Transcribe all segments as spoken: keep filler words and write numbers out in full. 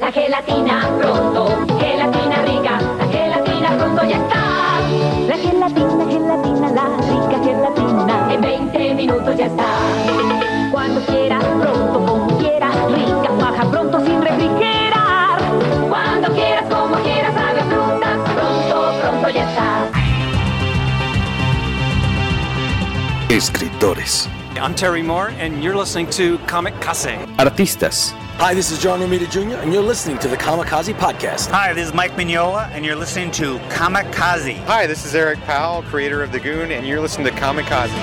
La gelatina pronto, gelatina rica, la gelatina pronto ya está. La gelatina, gelatina, la rica gelatina, en veinte minutos ya está. Cuando quiera, pronto, como quiera, rica, baja pronto sin refrigerar. Cuando quieras, como quieras, sabe a frutas, pronto, pronto ya está. Escritores. I'm Terry Moore, and you're listening to Kamikaze. Artistas. Hi, this is John Romita Junior, and you're listening to the Kamikaze Podcast. Hi, this is Mike Mignola, and you're listening to Kamikaze. Hi, this is Eric Powell, creator of The Goon, and you're listening to Kamikaze.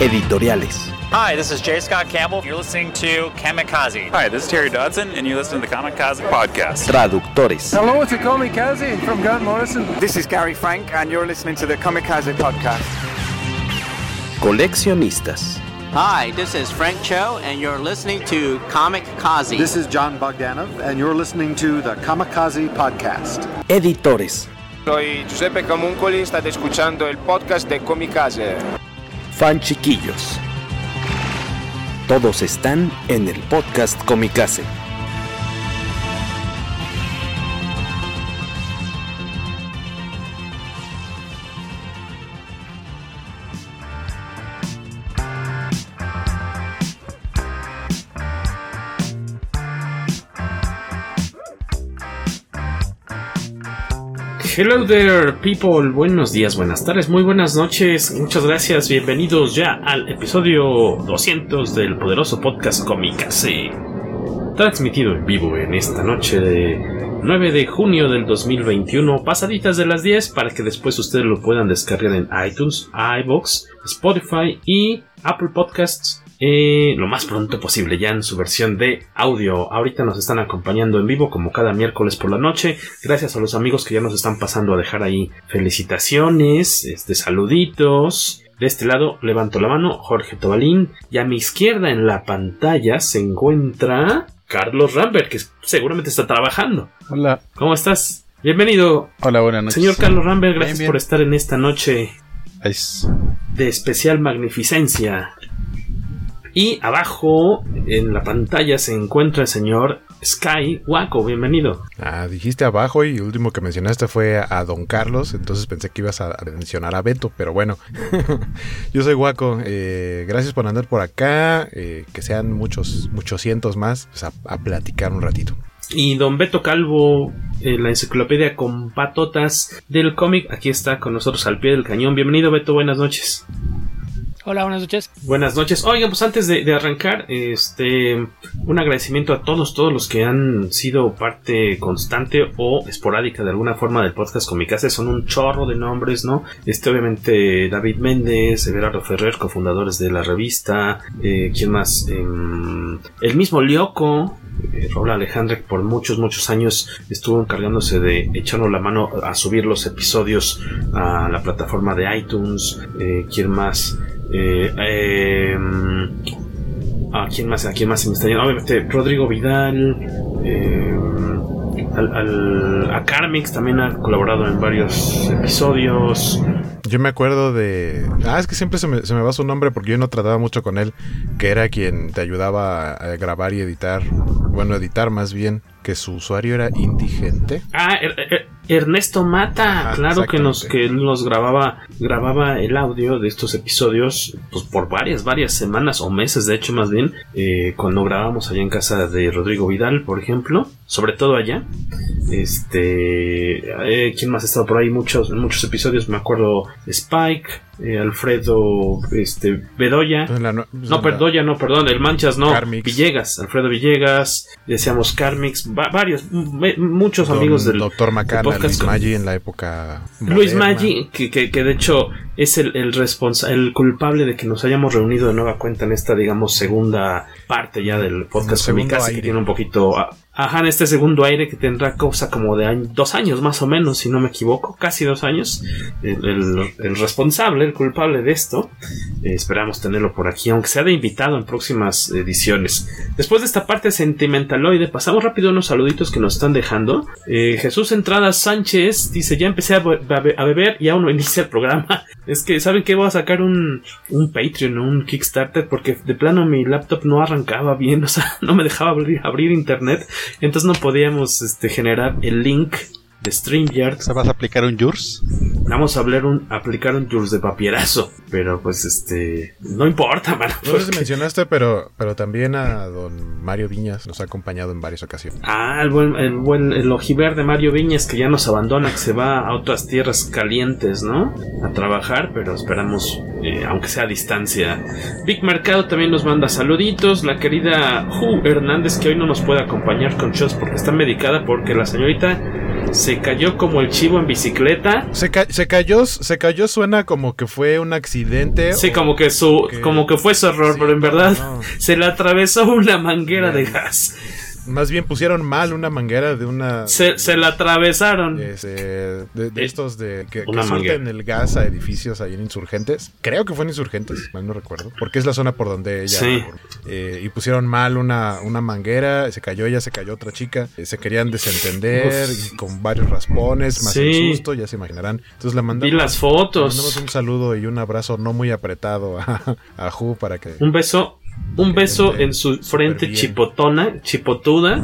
Editoriales. Hi, this is J. Scott Campbell. You're listening to Kamikaze. Hi, this is Terry Dodson, and you're listening to the Kamikaze Podcast. Traductores. Hello, it's Kamikaze from Grant Morrison. This is Gary Frank, and you're listening to the Kamikaze Podcast. Coleccionistas. Hi, this is Frank Cho, and you're listening to Kamikaze. This is John Bogdanov, and you're listening to the Kamikaze Podcast. Editores. Soy Giuseppe Camuncoli, estás escuchando el podcast de Kamikaze. Fan chiquillos. Todos están en el podcast Kamikaze. Hello there, people. Buenos días, buenas tardes, muy buenas noches. Muchas gracias. Bienvenidos ya al episodio doscientos del poderoso podcast Kamikaze. Transmitido en vivo en esta noche de nueve de junio del dos mil veintiuno, pasaditas de las diez, para que después ustedes lo puedan descargar en iTunes, iVoox, Spotify y Apple Podcasts eh, lo más pronto posible, ya en su versión de audio. Ahorita nos están acompañando en vivo como cada miércoles por la noche. Gracias a los amigos que ya nos están pasando a dejar ahí felicitaciones, este, saluditos. De este lado levanto la mano, Jorge Tobalín, y a mi izquierda en la pantalla se encuentra Carlos Rambert, que seguramente está trabajando. Hola. ¿Cómo estás? Bienvenido. Hola, buenas noches. Señor Carlos Rambert, gracias bien, bien. por estar en esta noche es. de especial magnificencia. Y abajo en la pantalla se encuentra el señor Sky Waco, bienvenido. Ah, dijiste abajo y el último que mencionaste fue a, a Don Carlos, entonces pensé que ibas a mencionar a Beto, pero bueno. Yo soy Waco, eh, gracias por andar por acá, eh, que sean muchos, muchos cientos más, pues a, a platicar un ratito. Y Don Beto Calvo, eh, la enciclopedia con patotas del cómic, aquí está con nosotros al pie del cañón. Bienvenido, Beto, buenas noches. Hola, buenas noches. Buenas noches. Oigan, pues antes de, de arrancar, este, un agradecimiento a todos, todos los que han sido parte constante o esporádica de alguna forma del podcast Kamikaze. Son un chorro de nombres, ¿no? Este, obviamente, David Méndez, Everardo Ferrer, cofundadores de la revista. Eh, ¿Quién más? Eh, el mismo Lioco. Eh, Raúl Alejandre, por muchos, muchos años estuvo encargándose de echarnos la mano a subir los episodios a la plataforma de iTunes. Eh, ¿Quién más? Eh, eh, ¿A quién más? ¿A quién más se me está yendo? Obviamente, Rodrigo Vidal. Eh, al, al, a Carmix también ha colaborado en varios episodios. Yo me acuerdo de... Ah, es que siempre se me, se me va su nombre porque yo no trataba mucho con él, que era quien te ayudaba a grabar y editar. Bueno, editar más bien, que su usuario era Indigente. Ah, er, er, Ernesto Mata. Ajá, claro que nos que nos grababa grababa el audio de estos episodios pues por varias, varias semanas o meses, de hecho más bien, eh, cuando grabábamos allá en casa de Rodrigo Vidal, por ejemplo, sobre todo allá. Este, eh, ¿quién más ha estado por ahí? Muchos, muchos episodios, me acuerdo. Spike, eh, Alfredo, este, Bedoya, la no, no la... Perdoya, no, perdón, el Manchas, no, Carmix. Villegas, Alfredo Villegas, decíamos Carmix, va, varios, m- muchos Don, amigos del Doctor Macana, Luis Maggi en la época moderna. Luis Maggi, que, que, que de hecho es el, el responsa- el culpable de que nos hayamos reunido de nueva cuenta en esta, digamos, segunda parte ya del podcast Kamikaze, que tiene un poquito... Ajá, en este segundo aire que tendrá cosa como de año, dos años más o menos, si no me equivoco, casi dos años. El, el, el responsable, el culpable de esto, eh, esperamos tenerlo por aquí, aunque sea de invitado en próximas ediciones. Después de esta parte sentimentaloide, pasamos rápido unos saluditos que nos están dejando. Eh, Jesús Entrada Sánchez dice, ya empecé a, be- a beber y aún no inicia el programa. Es que, ¿saben qué? Voy a sacar un, un Patreon, un Kickstarter, porque de plano mi laptop no arrancaba bien, o sea, no me dejaba abrir, abrir internet. Entonces no podíamos este, generar el link de StreamYard. O sea, ¿vas a aplicar un J U R S? Vamos a hablar un, aplicar un J U R S de papierazo. Pero pues este... no importa, mano. No sé si mencionaste, pero, pero también a don Mario Viñas nos ha acompañado en varias ocasiones. Ah, el buen, el buen el ojiverde Mario Viñas, que ya nos abandona, que se va a otras tierras calientes, ¿no? A trabajar, pero esperamos, eh, aunque sea a distancia. Big Mercado también nos manda saluditos. La querida Ju Hernández, que hoy no nos puede acompañar con shows porque está medicada, porque la señorita se cayó como el chivo en bicicleta. Se, ca- se cayó, se cayó suena como que fue un accidente. Sí, como que su, que... como que fue su error, sí, pero en verdad no. Se le atravesó una manguera yeah. de gas. Más bien pusieron mal una manguera de una... Se, se la atravesaron. Ese, de, de estos de que, que sueltan el gas a edificios ahí en Insurgentes. Creo que fue en Insurgentes, mal no recuerdo. Porque es la zona por donde ella... Sí. Eh, y pusieron mal una, una manguera, se cayó ella, se cayó otra chica. Eh, se querían desentender y con varios raspones, más sí. el susto, ya se imaginarán. Entonces la mandamos... Y las fotos. Mandamos un saludo y un abrazo no muy apretado a, a Ju para que... Un beso... Un beso en su frente chipotona, chipotuda,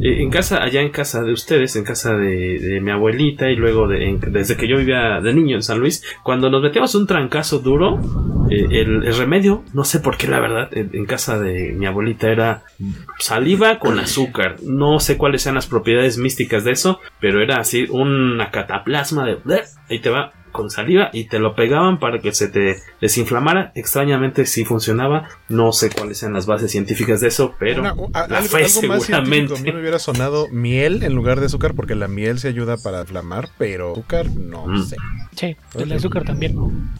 en casa, allá en casa de ustedes, en casa de, de mi abuelita, y luego de, en, desde que yo vivía de niño en San Luis, cuando nos metíamos un trancazo duro, eh, el, el remedio, no sé por qué la verdad, en, en casa de mi abuelita era saliva con azúcar, no sé cuáles sean las propiedades místicas de eso, pero era así una cataplasma de... ahí te va. Con saliva y te lo pegaban para que se te desinflamara. Extrañamente sí funcionaba. No sé cuáles sean las bases científicas de eso, pero una, a, la algo, fe algo más seguramente. A mí me hubiera sonado miel en lugar de azúcar, porque la miel se ayuda para inflamar, pero azúcar no mm. sé. Sí, el azúcar también.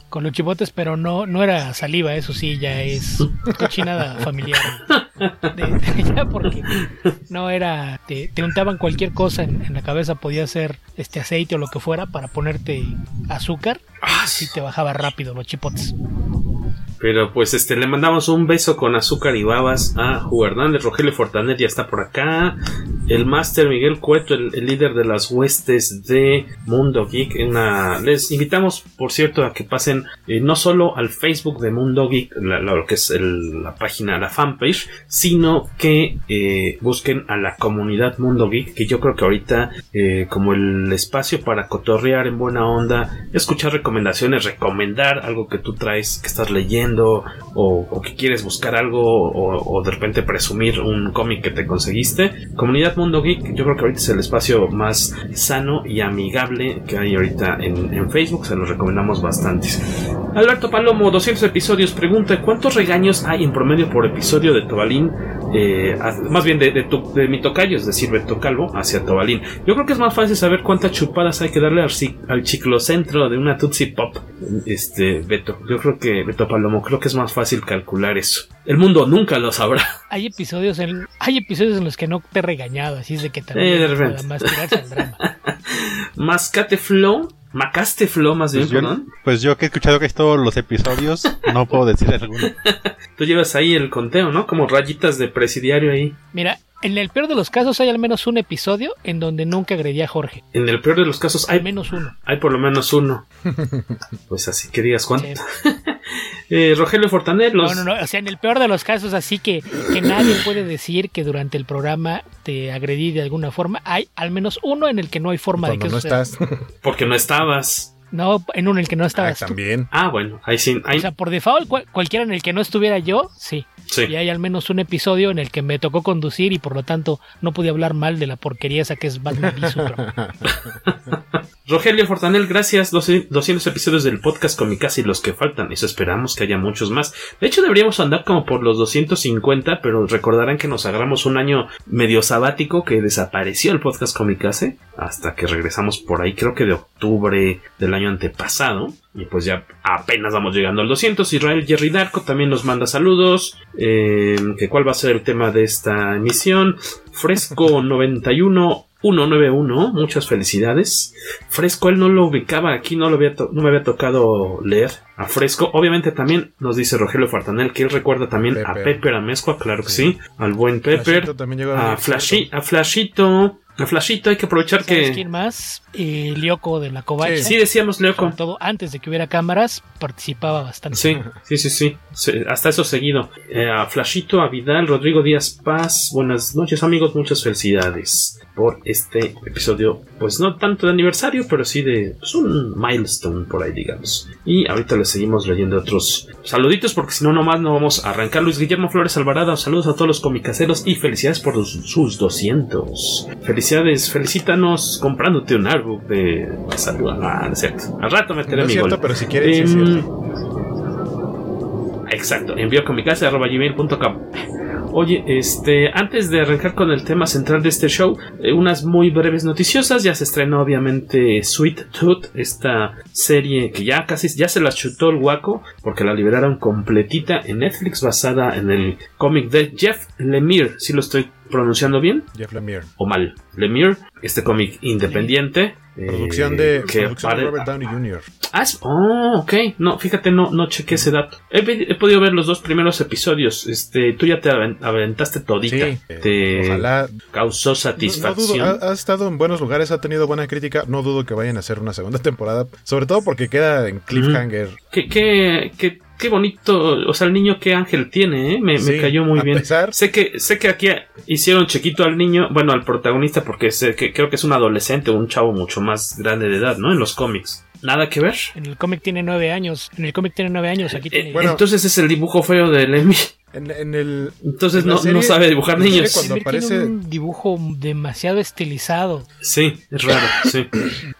Con los chibotes, pero no, no era saliva, eso sí, ya es cochinada familiar. De, de allá porque no era, te, te untaban cualquier cosa en, en la cabeza, podía ser este aceite o lo que fuera para ponerte azúcar, así te bajaba rápido los chipotes. Pero pues este le mandamos un beso con azúcar y babas a Ju Hernández. Rogelio Fortanet ya está por acá. El máster Miguel Cueto, el, el líder de las huestes de Mundo Geek. Una, les invitamos, por cierto, a que pasen eh, no solo al Facebook de Mundo Geek, la, la, lo que es el, la página, la fanpage, sino que eh, busquen a la comunidad Mundo Geek, que yo creo que ahorita eh, como el espacio para cotorrear en buena onda, escuchar recomendaciones, recomendar algo que tú traes, que estás leyendo, O, o que quieres buscar algo, o, o de repente presumir un cómic que te conseguiste. Comunidad Mundo Geek, yo creo que ahorita es el espacio más sano y amigable que hay ahorita en, en Facebook, se los recomendamos bastantes. Alberto Palomo, doscientos episodios, pregunta: ¿cuántos regaños hay en promedio por episodio de Tobalín? Eh, más bien de, de, tu, de mi tocayo, es decir, Beto Calvo, hacia Tobalín. Yo creo que es más fácil saber cuántas chupadas hay que darle al, al chiclocentro de una Tootsie Pop. Este, Beto, yo creo que Beto Palomo, creo que es más fácil calcular eso. El mundo nunca lo sabrá. Hay episodios en, hay episodios en los que no te he regañado, así es de que también eh, de más tirarse al drama. Mascate Flow, Macaste Flow más bien, pues perdón. Yo, pues yo que he escuchado que es todos los episodios, no puedo decir alguno. Tú llevas ahí el conteo, ¿no? Como rayitas de presidiario ahí. Mira, en el peor de los casos hay al menos un episodio en donde nunca agredí a Jorge. En el peor de los casos hay... al menos uno. Hay por lo menos uno. Pues así que digas cuánto. Sí. Eh, Rogelio Fortanet. Los... No, no, no, o sea, en el peor de los casos, así que, que nadie puede decir que durante el programa te agredí de alguna forma. Hay al menos uno en el que no hay forma de que no suceda. Estás. Porque no estabas. No, en uno en el que no estabas. Ah, también. Tú. Ah, bueno, ahí sí. Ahí... O sea, por default, cual, cualquiera en el que no estuviera yo, sí. Sí. Y hay al menos un episodio en el que me tocó conducir y por lo tanto no pude hablar mal de la porquería esa que es Batman y Superman. Rogelio Fortanel, gracias. doscientos episodios del podcast con mi casa y los que faltan. Eso esperamos que haya muchos más. De hecho, deberíamos andar como por los doscientos cincuenta, pero recordarán que nos agarramos un año medio sabático que desapareció el podcast con mi casa hasta que regresamos por ahí, creo que de octubre del año antepasado. Y pues ya apenas vamos llegando al doscientos. Israel Jerry Darko también nos manda saludos. Eh, que ¿Cuál va a ser el tema de esta emisión? Fresco noventa y uno uno noventa y uno, muchas felicidades. Fresco, él no lo ubicaba aquí, no, lo había to- no me había tocado leer a Fresco. Obviamente también nos dice Rogelio Fartanel que él recuerda también Pepper. A Pepper, a Mezcua, claro que sí, sí al buen Pepper, a, a, Flashi- a Flashito, El Flashito, hay que aprovechar que... ¿Sabes quién más? Eh, Lyoko de la Covacha. Sí, sí, decíamos Lyoko. Todo antes de que hubiera cámaras, participaba bastante. Sí, sí, sí, sí. sí hasta eso seguido. Eh, a Flashito, a Vidal, Rodrigo Díaz Paz. Buenas noches, amigos. Muchas felicidades por este episodio. Pues no tanto de aniversario, pero sí de... pues un milestone por ahí, digamos. Y ahorita les seguimos leyendo otros saluditos, porque si no, nomás no vamos a arrancar. Luis Guillermo Flores Alvarado. Saludos a todos los comicaceros y felicidades por los, sus doscientos. Felicidades. Felicidades, felicítanos comprándote un artbook de Basaldúa. Ah, no es cierto. Al rato meteré no mi cierto, gol. Pero si quieres, eh, sí es cierto. Exacto. Envío con mi casa arroba gmail punto com. Oye, este, antes de arrancar con el tema central de este show, eh, unas muy breves noticiosas. Ya se estrenó obviamente Sweet Tooth, esta serie que ya casi ya se la chutó el guaco, porque la liberaron completita en Netflix, basada en el cómic de Jeff Lemire. Si lo estoy pronunciando bien, Jeff Lemire o mal, Lemire, este cómic independiente, eh, producción de, que producción pare... de Robert Downey junior Ah, es... oh, okay. No, fíjate, no, no chequé ese dato. He, he podido ver los dos primeros episodios. Este, tú ya te aventaste todita. Sí. Te eh, ojalá causó satisfacción. No, no dudo, ha, ha estado en buenos lugares, ha tenido buena crítica. No dudo que vayan a hacer una segunda temporada, sobre todo porque queda en cliffhanger. Mm. ¿Qué, qué, qué Qué bonito, o sea, el niño qué ángel tiene, ¿eh? me, sí, me cayó muy bien. Pesar... Sé que sé que aquí hicieron chiquito al niño, bueno, al protagonista, porque sé que, creo que es un adolescente o un chavo mucho más grande de edad, ¿no? En los cómics. Nada que ver. En el cómic tiene nueve años. En el cómic tiene nueve años. Aquí tiene. Eh, bueno, entonces es el dibujo feo de Lemmy. En, en el. Entonces en no, serie, no sabe dibujar niños. Cuando aparece... tiene un dibujo demasiado estilizado. Sí, es raro. Sí.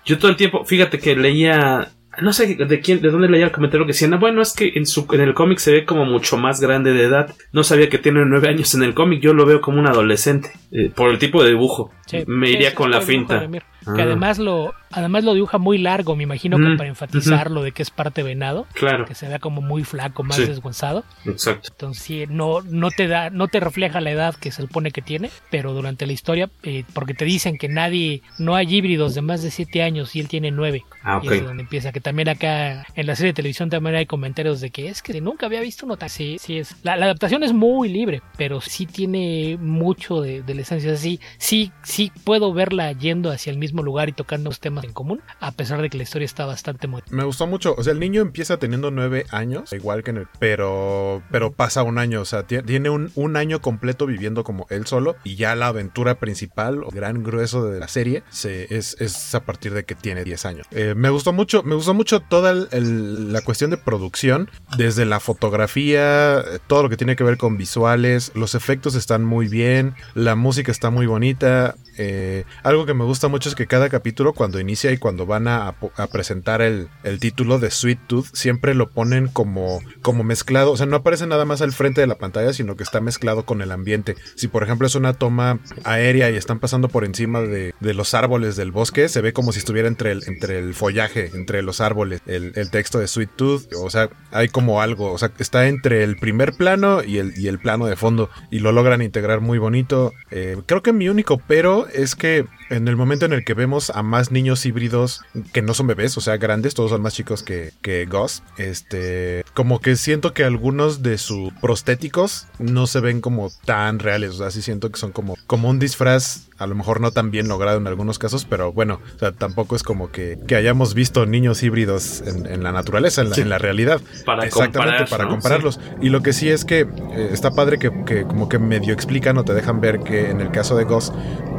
Yo todo el tiempo, fíjate que leía. No sé de quién, de dónde leía el comentario que decían, bueno, es que en, su, en el cómic se ve como mucho más grande de edad. No sabía que tiene nueve años en el cómic, yo lo veo como un adolescente, eh, por el tipo de dibujo. Sí, me iría con la finta. Ah. Que además lo, además lo dibuja muy largo, me imagino mm, que para enfatizarlo mm. de que es parte venado. Claro. Que se vea como muy flaco, más sí. desguanzado. Exacto. Entonces sí, no, no te da, no te refleja la edad que se supone que tiene, pero durante la historia, eh, porque te dicen que nadie, no hay híbridos de más de siete años y él tiene nueve. Ah, ok. Y es donde empieza, que también acá en la serie de televisión también hay comentarios de que es que nunca había visto uno tan... Sí, sí es. La, la adaptación es muy libre, pero sí tiene mucho de, de la esencia. Así, sí, sí puedo verla yendo hacia el mismo lugar y tocando los temas en común, a pesar de que la historia está bastante muy... Me gustó mucho, o sea, el niño empieza teniendo nueve años, igual que en el... Pero, pero pasa un año, o sea, tiene un, un año completo viviendo como él solo, y ya la aventura principal, o gran grueso de la serie, se, es, es a partir de que tiene diez años. Eh, me gustó mucho, me gustó mucho toda el, el, la cuestión de producción, desde la fotografía, todo lo que tiene que ver con visuales, los efectos están muy bien, la música está muy bonita, eh, algo que me gusta mucho es que cada capítulo cuando inicia y cuando van a, a presentar el, el título de Sweet Tooth, siempre lo ponen como, como mezclado, o sea, no aparece nada más al frente de la pantalla, sino que está mezclado con el ambiente. Si por ejemplo es una toma aérea y están pasando por encima de, de los árboles del bosque, se ve como si estuviera entre el, entre el follaje, entre los árboles, el, el texto de Sweet Tooth, o sea, hay como algo, o sea, está entre el primer plano y el, y el plano de fondo, y lo logran integrar muy bonito. Eh, creo que mi único pero es que en el momento en el que vemos a más niños híbridos que no son bebés, o sea, grandes, todos son más chicos que, que Gus, este, como que siento que algunos de sus prostéticos no se ven como tan reales, o sea, sí siento que son como, como un disfraz, a lo mejor no tan bien logrado en algunos casos, pero bueno, o sea, tampoco es como que, que hayamos visto niños híbridos en, en la naturaleza, en la, sí. en la realidad. Para Exactamente, para ¿no? compararlos. Sí. Y lo que sí es que eh, está padre que, que como que medio explican o te dejan ver que en el caso de Gus,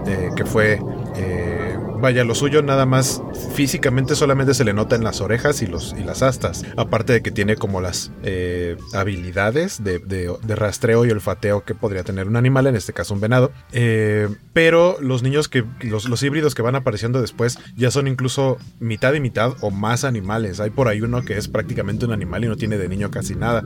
eh, que fue... Eh, vaya, lo suyo nada más físicamente solamente se le nota en las orejas y, los, y las astas, aparte de que tiene como las eh, habilidades de, de, de rastreo y olfateo que podría tener un animal, en este caso un venado, eh, pero los niños que los, los híbridos que van apareciendo después ya son incluso mitad y mitad o más animales. Hay por ahí uno que es prácticamente un animal y no tiene de niño casi nada.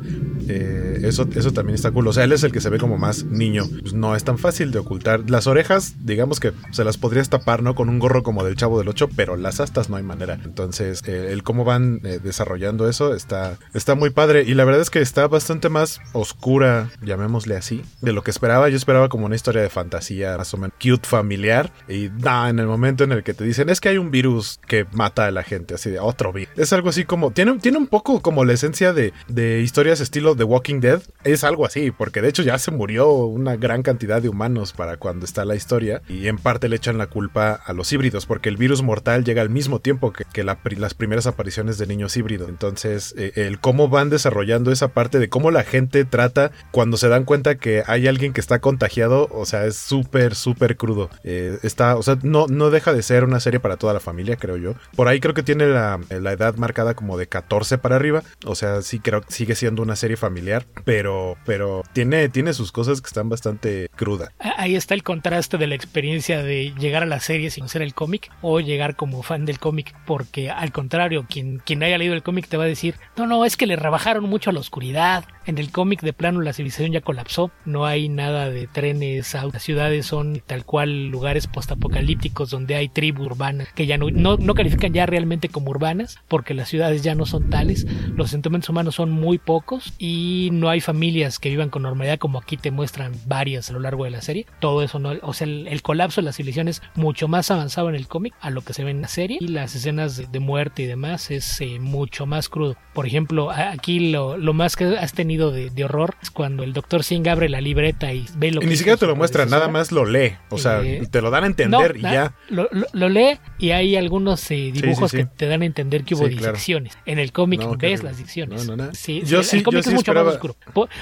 eh, eso, eso también está cool, o sea, él es el que se ve como más niño, pues no es tan fácil de ocultar. Las orejas, digamos que se las podrías tapar, ¿no? Con un gorro barro como del Chavo del Ocho, pero las astas no hay manera. Entonces, eh, el cómo van eh, desarrollando eso está, está muy padre. Y la verdad es que está bastante más oscura, llamémosle así, de lo que esperaba. Yo esperaba como una historia de fantasía, más o menos cute, familiar. Y da, nah, en el momento en el que te dicen, es que hay un virus que mata a la gente, así de otro virus. Es algo así como, tiene, tiene un poco como la esencia de, de historias estilo The Walking Dead. Es algo así, porque de hecho ya se murió una gran cantidad de humanos para cuando está la historia. Y en parte le echan la culpa a los híbridos, porque el virus mortal llega al mismo tiempo que, que la, las primeras apariciones de niños híbridos. Entonces, eh, el cómo van desarrollando esa parte de cómo la gente trata cuando se dan cuenta que hay alguien que está contagiado, o sea, es súper, súper crudo. Eh, está, o sea, no, no deja de ser una serie para toda la familia, creo yo. Por ahí creo que tiene la, la edad marcada como de catorce para arriba, o sea, sí creo que sigue siendo una serie familiar, pero, pero tiene, tiene sus cosas que están bastante crudas. Ahí está el contraste de la experiencia de llegar a la serie sin ser el cómic, o llegar como fan del cómic, porque al contrario, quien, quien haya leído el cómic te va a decir, no, no, es que le rebajaron mucho a la oscuridad. En el cómic de plano la civilización ya colapsó, no hay nada de trenes, las ciudades son tal cual lugares postapocalípticos donde hay tribus urbanas que ya no, no, no califican ya realmente como urbanas, porque las ciudades ya no son tales, los sentimientos humanos son muy pocos y no hay familias que vivan con normalidad como aquí te muestran varias a lo largo de la serie. Todo eso no, o sea, el, el colapso de la civilización es mucho más avanzado en el cómic a lo que se ve en la serie, y las escenas de, de muerte y demás es eh, mucho más crudo. Por ejemplo, aquí lo, lo más que has tenido de, de horror es cuando el doctor Singh abre la libreta y ve lo que... Y ni siquiera te lo muestra, nada más lo lee, o sea, eh, te lo dan a entender, no, y ya. Lo, lo, lo lee y hay algunos eh, dibujos sí, sí, sí. que te dan a entender que hubo sí, disecciones. Claro. En el cómic no, ves que... las dicciones. No, no, no. Sí, yo sí, el cómic yo es sí mucho esperaba... más oscuro.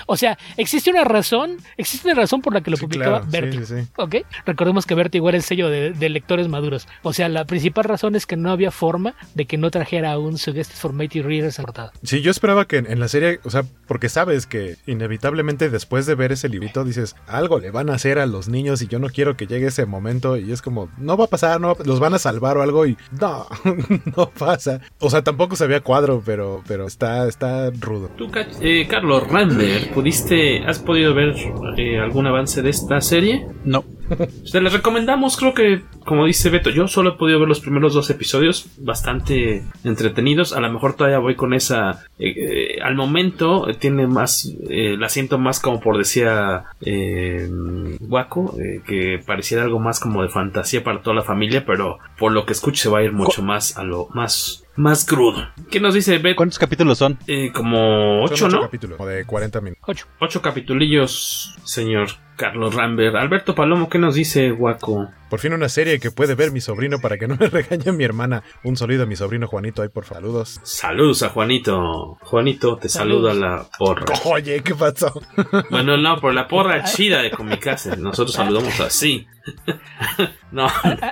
O sea, existe una razón, existe una razón por la que lo sí, publicaba claro, Vertigo. Sí, sí, sí. ¿Okay? Recordemos que Vertigo era el sello de, de lectores maduros. O sea, la principal razón es que no había forma de que no trajera un Suggested Formatted Readers al portada. Sí, yo esperaba que en, en la serie, o sea, porque sabes que inevitablemente después de ver ese librito dices, algo le van a hacer a los niños y yo no quiero que llegue ese momento, y es como, no va a pasar, no va, los van a salvar o algo, y no, no pasa. O sea, tampoco se veía cuadro, pero, pero está, está rudo. Tú, eh, Carlos Rander, ¿pudiste, has podido ver eh, algún avance de esta serie? No. Te les recomendamos, creo que, como dice Beto, yo solo he podido ver los primeros dos episodios, bastante entretenidos. A lo mejor todavía voy con esa eh, eh, al momento eh, tiene más eh, la siento más como por decía eh, Waco, eh, que pareciera algo más como de fantasía para toda la familia, pero por lo que escucho se va a ir mucho más a lo más más crudo. ¿Qué nos dice Beto? ¿Cuántos capítulos son? Eh, como ocho, son ocho, ¿no? Capítulos, como de cuarenta minutos. Ocho. Ocho capitulillos, señor Carlos Rambert. Alberto Palomo, ¿qué nos dice, Guaco? Por fin una serie que puede ver mi sobrino para que no me regañe mi hermana. Un saludo a mi sobrino Juanito ahí, por favor. Saludos. Saludos a Juanito. Juanito, te Saludos. Saluda la porra. Oye, ¿qué pasó? Bueno, no, por la porra chida de Comicase. Nosotros saludamos así. No.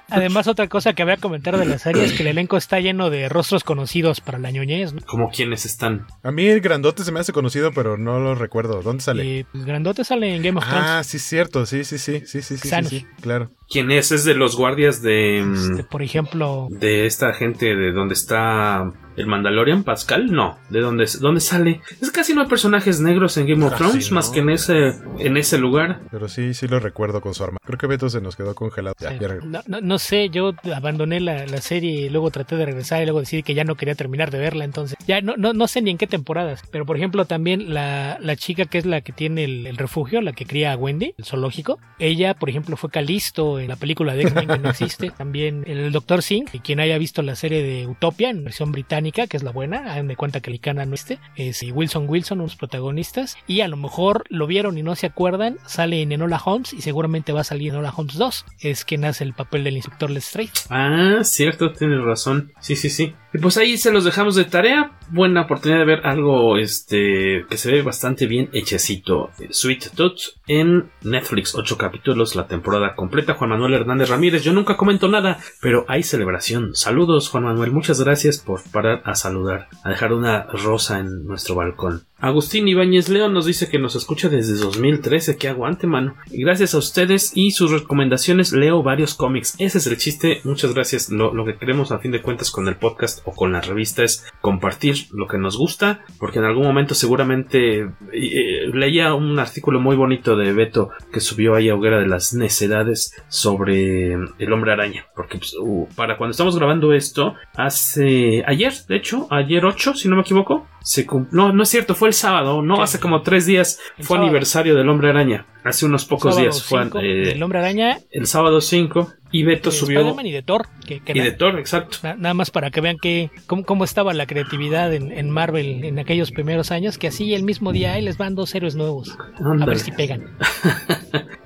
Además, otra cosa que voy a comentar de la serie es que el elenco está lleno de rostros conocidos para la ñoñez, ¿no? Como quienes están. A mí el grandote se me hace conocido, pero no lo recuerdo. ¿Dónde sale? Eh, el grandote sale en Game of Thrones. Ah, sí, cierto. Sí, sí, sí. Sí, sí, sí, sí, sí, claro. ¿Quién es? Es de los guardias de... Este, por ejemplo... De esta gente de donde está... ¿El Mandalorian? ¿Pascal? No. ¿De dónde, dónde sale? Es casi no hay personajes negros en Game of Thrones, más que en ese en ese lugar. Pero sí, sí lo recuerdo con su arma. Creo que Beto se nos quedó congelado. Sí. Ya, ya no, no, no sé, yo abandoné la, la serie y luego traté de regresar y luego decidí que ya no quería terminar de verla, entonces ya no no, no sé ni en qué temporadas. Pero por ejemplo también la, la chica que es la que tiene el, el refugio, la que cría a Wendy, el zoológico. Ella, por ejemplo, fue Calisto en la película de X-Men que no existe. También el doctor Singh, y quien haya visto la serie de Utopia en versión británica, que es la buena, hagan de cuenta que Licana no esté, es Wilson Wilson, unos protagonistas, y a lo mejor lo vieron y no se acuerdan, sale en Enola Holmes y seguramente va a salir en Enola Holmes dos, es quien hace el papel del inspector Lestrade. Ah, cierto, tienes razón, sí, sí, sí. Y pues ahí se los dejamos de tarea, buena oportunidad de ver algo este que se ve bastante bien hechecito, Sweet Tooth en Netflix, ocho capítulos, la temporada completa. Juan Manuel Hernández Ramírez, yo nunca comento nada, pero hay celebración. Saludos, Juan Manuel, muchas gracias por parar a saludar, a dejar una rosa en nuestro balcón. Agustín Ibáñez León nos dice que nos escucha desde dos mil trece, que aguante, mano. Y gracias a ustedes y sus recomendaciones leo varios cómics. Ese es el chiste, muchas gracias. Lo, lo que queremos a fin de cuentas con el podcast o con la revista es compartir lo que nos gusta, porque en algún momento seguramente eh, leía un artículo muy bonito de Beto que subió ahí a Hoguera de las Necedades sobre el Hombre Araña, porque pues, uh, para cuando estamos grabando esto, hace ayer, de hecho, ayer ocho, si no me equivoco, se cum- no, no es cierto, fue el sábado, ¿no? ¿Qué? Hace como tres días fue aniversario del Hombre Araña. Hace unos pocos sábado días fue eh, el Hombre Araña. El sábado cinco. Y Beto de subió Spider-Man y de Thor. Que, que y na- de Thor, exacto. Na- nada más para que vean que cómo, cómo estaba la creatividad en, en Marvel en aquellos primeros años, que así el mismo día ahí les van dos héroes nuevos. Andale. A ver si pegan.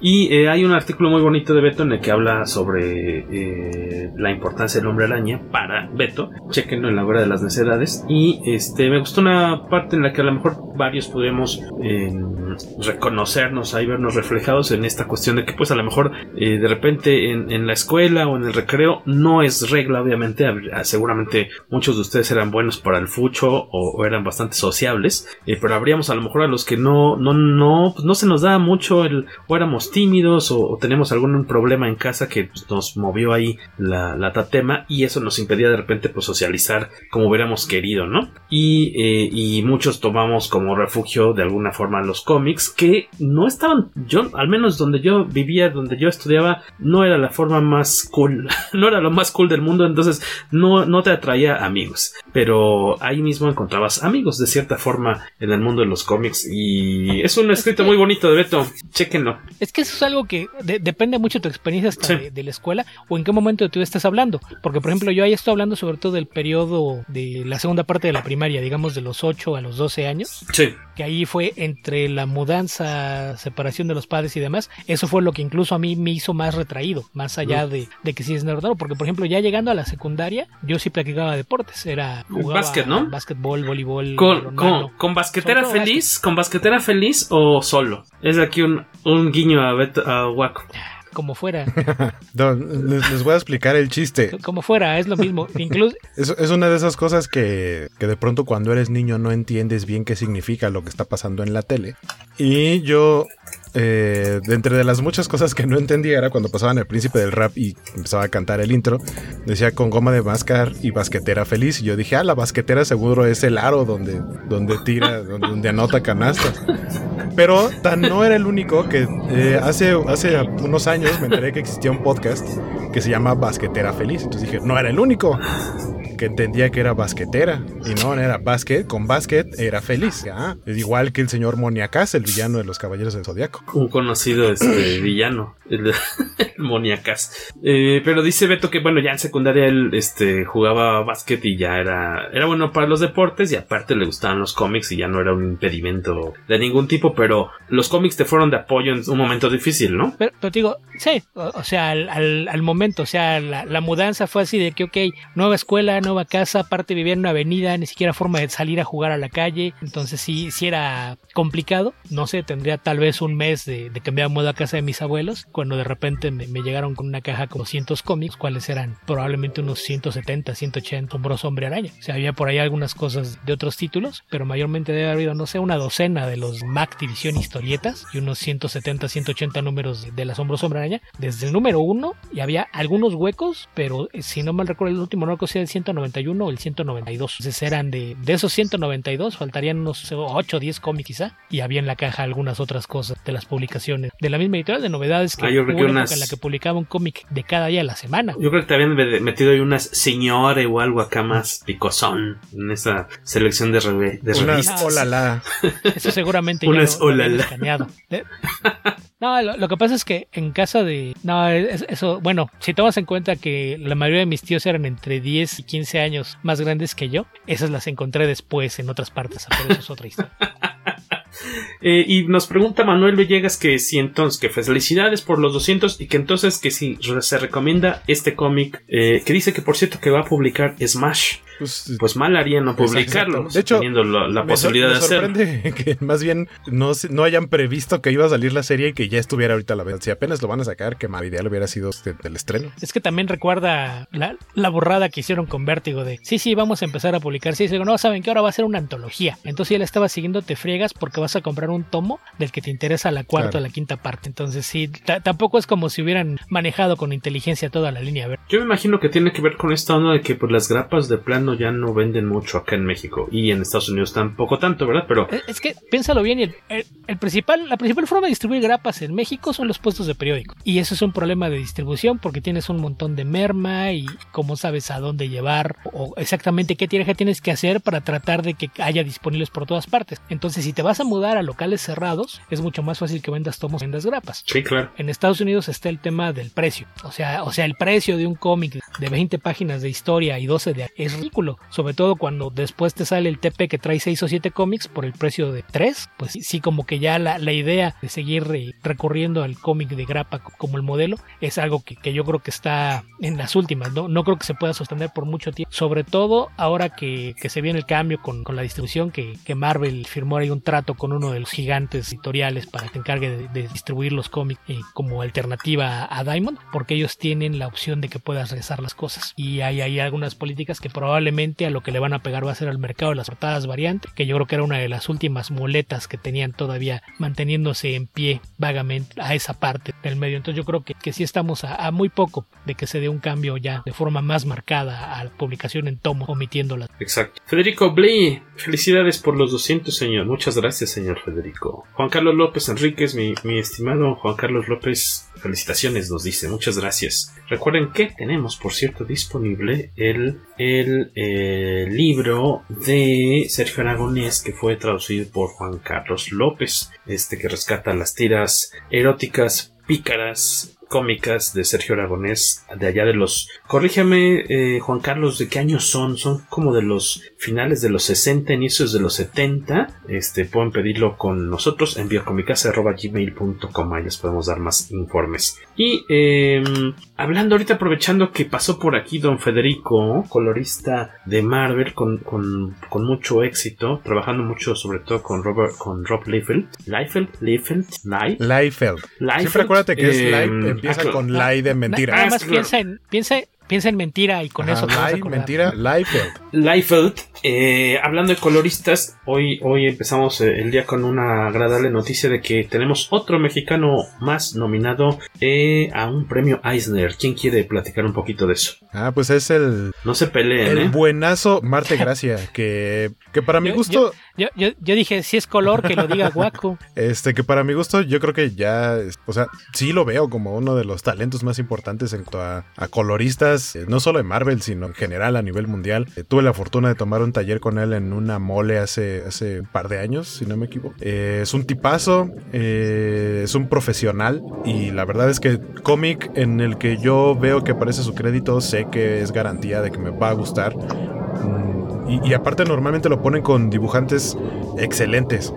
Y eh, hay un artículo muy bonito de Beto en el que habla sobre eh, la importancia del Hombre Araña para Beto. Chequenlo en la Hora de las Necedades. Y este me gustó una parte en la que a lo mejor varios podemos eh, reconocernos, ahí vernos reflejados en esta cuestión de que pues a lo mejor eh, de repente en, en la escuela o en el recreo, no es regla obviamente, seguramente muchos de ustedes eran buenos para el fucho o, o eran bastante sociables, eh, pero habríamos a lo mejor a los que no no no pues no se nos daba mucho, el o éramos tímidos o, o teníamos algún problema en casa que pues, nos movió ahí la, la tatema y eso nos impedía de repente pues socializar como hubiéramos querido, ¿no? Y, eh, y muchos tomamos como refugio de alguna forma los cómics, que no estaban, yo al menos donde yo vivía, donde yo estudiaba, no era la forma más cool, no era lo más cool del mundo, entonces no, no te atraía amigos, pero ahí mismo encontrabas amigos de cierta forma en el mundo de los cómics y es un escrito es que, muy bonito de Beto, chéquenlo. Es que eso es algo que de, depende mucho de tu experiencia hasta sí. de, de la escuela o en qué momento tú estás hablando, porque por ejemplo yo ahí estoy hablando sobre todo del periodo de la segunda parte de la primaria, digamos de los ocho a los doce años, sí. que ahí fue entre la mudanza, separación de los padres y demás, eso fue lo que incluso a mí me hizo más retraído, más allá de, de que sí es nerdero, porque por ejemplo ya llegando a la secundaria yo sí practicaba deportes, era jugaba básquet, ¿no? Básquetbol, voleibol, con, con, con basquetera feliz, básquet. Con basquetera feliz o solo, es aquí un, un guiño a, Bet- a Waco. Como fuera. No, les, les voy a explicar el chiste. Como fuera, es lo mismo. Incluso... Es, es una de esas cosas que, que de pronto cuando eres niño no entiendes bien qué significa lo que está pasando en la tele. Y yo, eh, entre de las muchas cosas que no entendía era cuando pasaban El Príncipe del Rap y empezaba a cantar el intro, decía con goma de mascar y basquetera feliz. Y yo dije, ah, la basquetera seguro es el aro donde, donde tira, donde, donde anota canastas. Pero tan no era el único que eh, hace, hace unos años me enteré que existía un podcast que se llama Basquetera Feliz. Entonces dije, no era el único que entendía que era basquetera. Y no, era básquet. Con básquet era feliz. Ah, es igual que el señor Moniacás, el villano de los Caballeros del Zodiaco. Un conocido este villano, el, el Moniacás. Eh, pero dice Beto que, bueno, ya en secundaria él este, jugaba básquet y ya era, era bueno para los deportes. Y aparte le gustaban los cómics y ya no era un impedimento de ningún tipo. Pero los cómics te fueron de apoyo en un momento difícil, ¿no? Pero, pero te digo, sí, o, o sea, al, al, al momento, o sea, la, la mudanza fue así de que, ok, nueva escuela, nueva casa, aparte vivía en una avenida, ni siquiera forma de salir a jugar a la calle, entonces sí, sí era complicado, no sé, tendría tal vez un mes de, de cambiar de modo a casa de mis abuelos, cuando de repente me, me llegaron con una caja con doscientos cómics, cuáles eran probablemente unos ciento setenta, ciento ochenta, hombros Hombre Araña, o sea, había por ahí algunas cosas de otros títulos, pero mayormente debe haber habido, no sé, una docena de los Mac División Historietas, y unos ciento setenta, ciento ochenta números de, de las hombros Hombre Araña, desde el número uno, y había algunos huecos, pero si no mal recuerdo, el último número sea el ciento noventa y uno o el ciento noventa y dos. Entonces eran de, de esos ciento noventa y dos, faltarían unos ocho o diez cómics quizá, y había en la caja algunas otras cosas de las publicaciones de la misma editorial de novedades que ah, hubo que unas... en la que publicaba un cómic de cada día de la semana. Yo creo que te habían metido ahí unas señores o algo acá más picosón en esa selección de, re- de revistas. Unas olala. Eso seguramente unas ya lo, lo escaneado. No, lo, lo que pasa es que en casa de... No, eso... Bueno, si tomas en cuenta que la mayoría de mis tíos eran entre diez y quince años más grandes que yo, esas las encontré después en otras partes, pero eso es otra historia. Eh, y nos pregunta Manuel Villegas que si entonces, que felicidades por los doscientos y que entonces que si se recomienda este cómic, eh, que dice que por cierto que va a publicar Smash. pues, pues mal haría no publicarlo. De hecho, teniendo la, la posibilidad de hacerlo. Me sorprende que más bien no, no hayan previsto que iba a salir la serie y que ya estuviera ahorita a la venta. Si apenas lo van a sacar, que mal ideal hubiera sido del estreno. Es que también recuerda la, la borrada que hicieron con Vértigo de sí, sí, vamos a empezar a publicar. Sí, digo, no, saben que ahora va a ser una antología. Entonces ya la estaba siguiendo, te friegas porque vas a comprar un tomo del que te interesa la cuarta, claro, o la quinta parte. Entonces sí, t- tampoco es como si hubieran manejado con inteligencia toda la línea. Yo me imagino que tiene que ver con esta onda de que pues, las grapas de plano ya no venden mucho acá en México y en Estados Unidos tampoco tanto, ¿verdad? Pero es que piénsalo bien, y el, el, el principal, la principal forma de distribuir grapas en México son los puestos de periódico, y eso es un problema de distribución porque tienes un montón de merma y cómo sabes a dónde llevar o exactamente qué tiraje tienes que hacer para tratar de que haya disponibles por todas partes. Entonces si te vas a mudar a locales cerrados es mucho más fácil que vendas tomos, vendas grapas. Sí, claro. En Estados Unidos está el tema del precio, o sea, o sea el precio de un cómic de veinte páginas de historia y doce de es ridículo, sobre todo cuando después te sale el T P que trae seis o siete cómics por el precio de tres, pues sí, como que ya la, la idea de seguir re, recurriendo al cómic de grapa como el modelo es algo que, que yo creo que está en las últimas, ¿no? No creo que se pueda sostener por mucho tiempo, sobre todo ahora que, que se viene el cambio con, con la distribución, que, que Marvel firmó ahí un trato con uno de los gigantes editoriales para que encargue de, de distribuir los cómics eh, como alternativa a Diamond, porque ellos tienen la opción de que puedas regresar las cosas, y hay, hay algunas políticas que probablemente a lo que le van a pegar va a ser al mercado de las portadas variantes, que yo creo que era una de las últimas muletas que tenían todavía manteniéndose en pie vagamente a esa parte del medio. Entonces yo creo que, que sí estamos a, a muy poco de que se dé un cambio ya de forma más marcada a la publicación en tomo, omitiéndola. Exacto. Federico Blee, felicidades por los doscientos, señor. Muchas gracias, señor Federico. Juan Carlos López Enríquez, mi, mi estimado Juan Carlos López, felicitaciones, nos dice. Muchas gracias. Recuerden que tenemos, por cierto, disponible el, el eh, libro de Sergio Aragonés que fue traducido por Juan Carlos López, este que rescata las tiras eróticas, pícaras, cómicas de Sergio Aragonés de allá de los... Corrígeme, eh, Juan Carlos, ¿de qué años son? Son como de los finales de los sesenta, inicios de los setenta. Este, pueden pedirlo con nosotros en biocomicasa arroba gmail punto com. Ahí les podemos dar más informes. Y eh, hablando ahorita, aprovechando que pasó por aquí don Federico, colorista de Marvel con, con, con mucho éxito, trabajando mucho sobre todo con Robert, con Rob Liefeld. Liefeld, Liefeld, Liefeld. Liefeld. Liefeld. Siempre acuérdate que eh, es Liefeld. Empieza ah, con la I de mentira. Nada más piensa en, piensa, piensa en mentira y con Ajá, eso te vas a acordar. Mentira, Liefeld. Liefeld, eh, hablando de coloristas, hoy, hoy empezamos el día con una agradable noticia de que tenemos otro mexicano más nominado eh, a un premio Eisner. ¿Quién quiere platicar un poquito de eso? Ah, pues es el... No se peleen, El ¿eh? buenazo Marte Gracia, que, que para mi yo, gusto... Yo, Yo, yo, yo dije, si es color, que lo diga Guaco. Este, que para mi gusto, yo creo que ya, o sea, sí lo veo como uno de los talentos más importantes en cuanto a, a coloristas, eh, no solo de Marvel, sino en general a nivel mundial. Eh, tuve la fortuna de tomar un taller con él en una mole hace, hace un par de años, si no me equivoco. Eh, es un tipazo, eh, es un profesional, y la verdad es que cómic en el que yo veo que aparece su crédito, sé que es garantía de que me va a gustar. Y, y aparte normalmente lo ponen con dibujantes excelentes.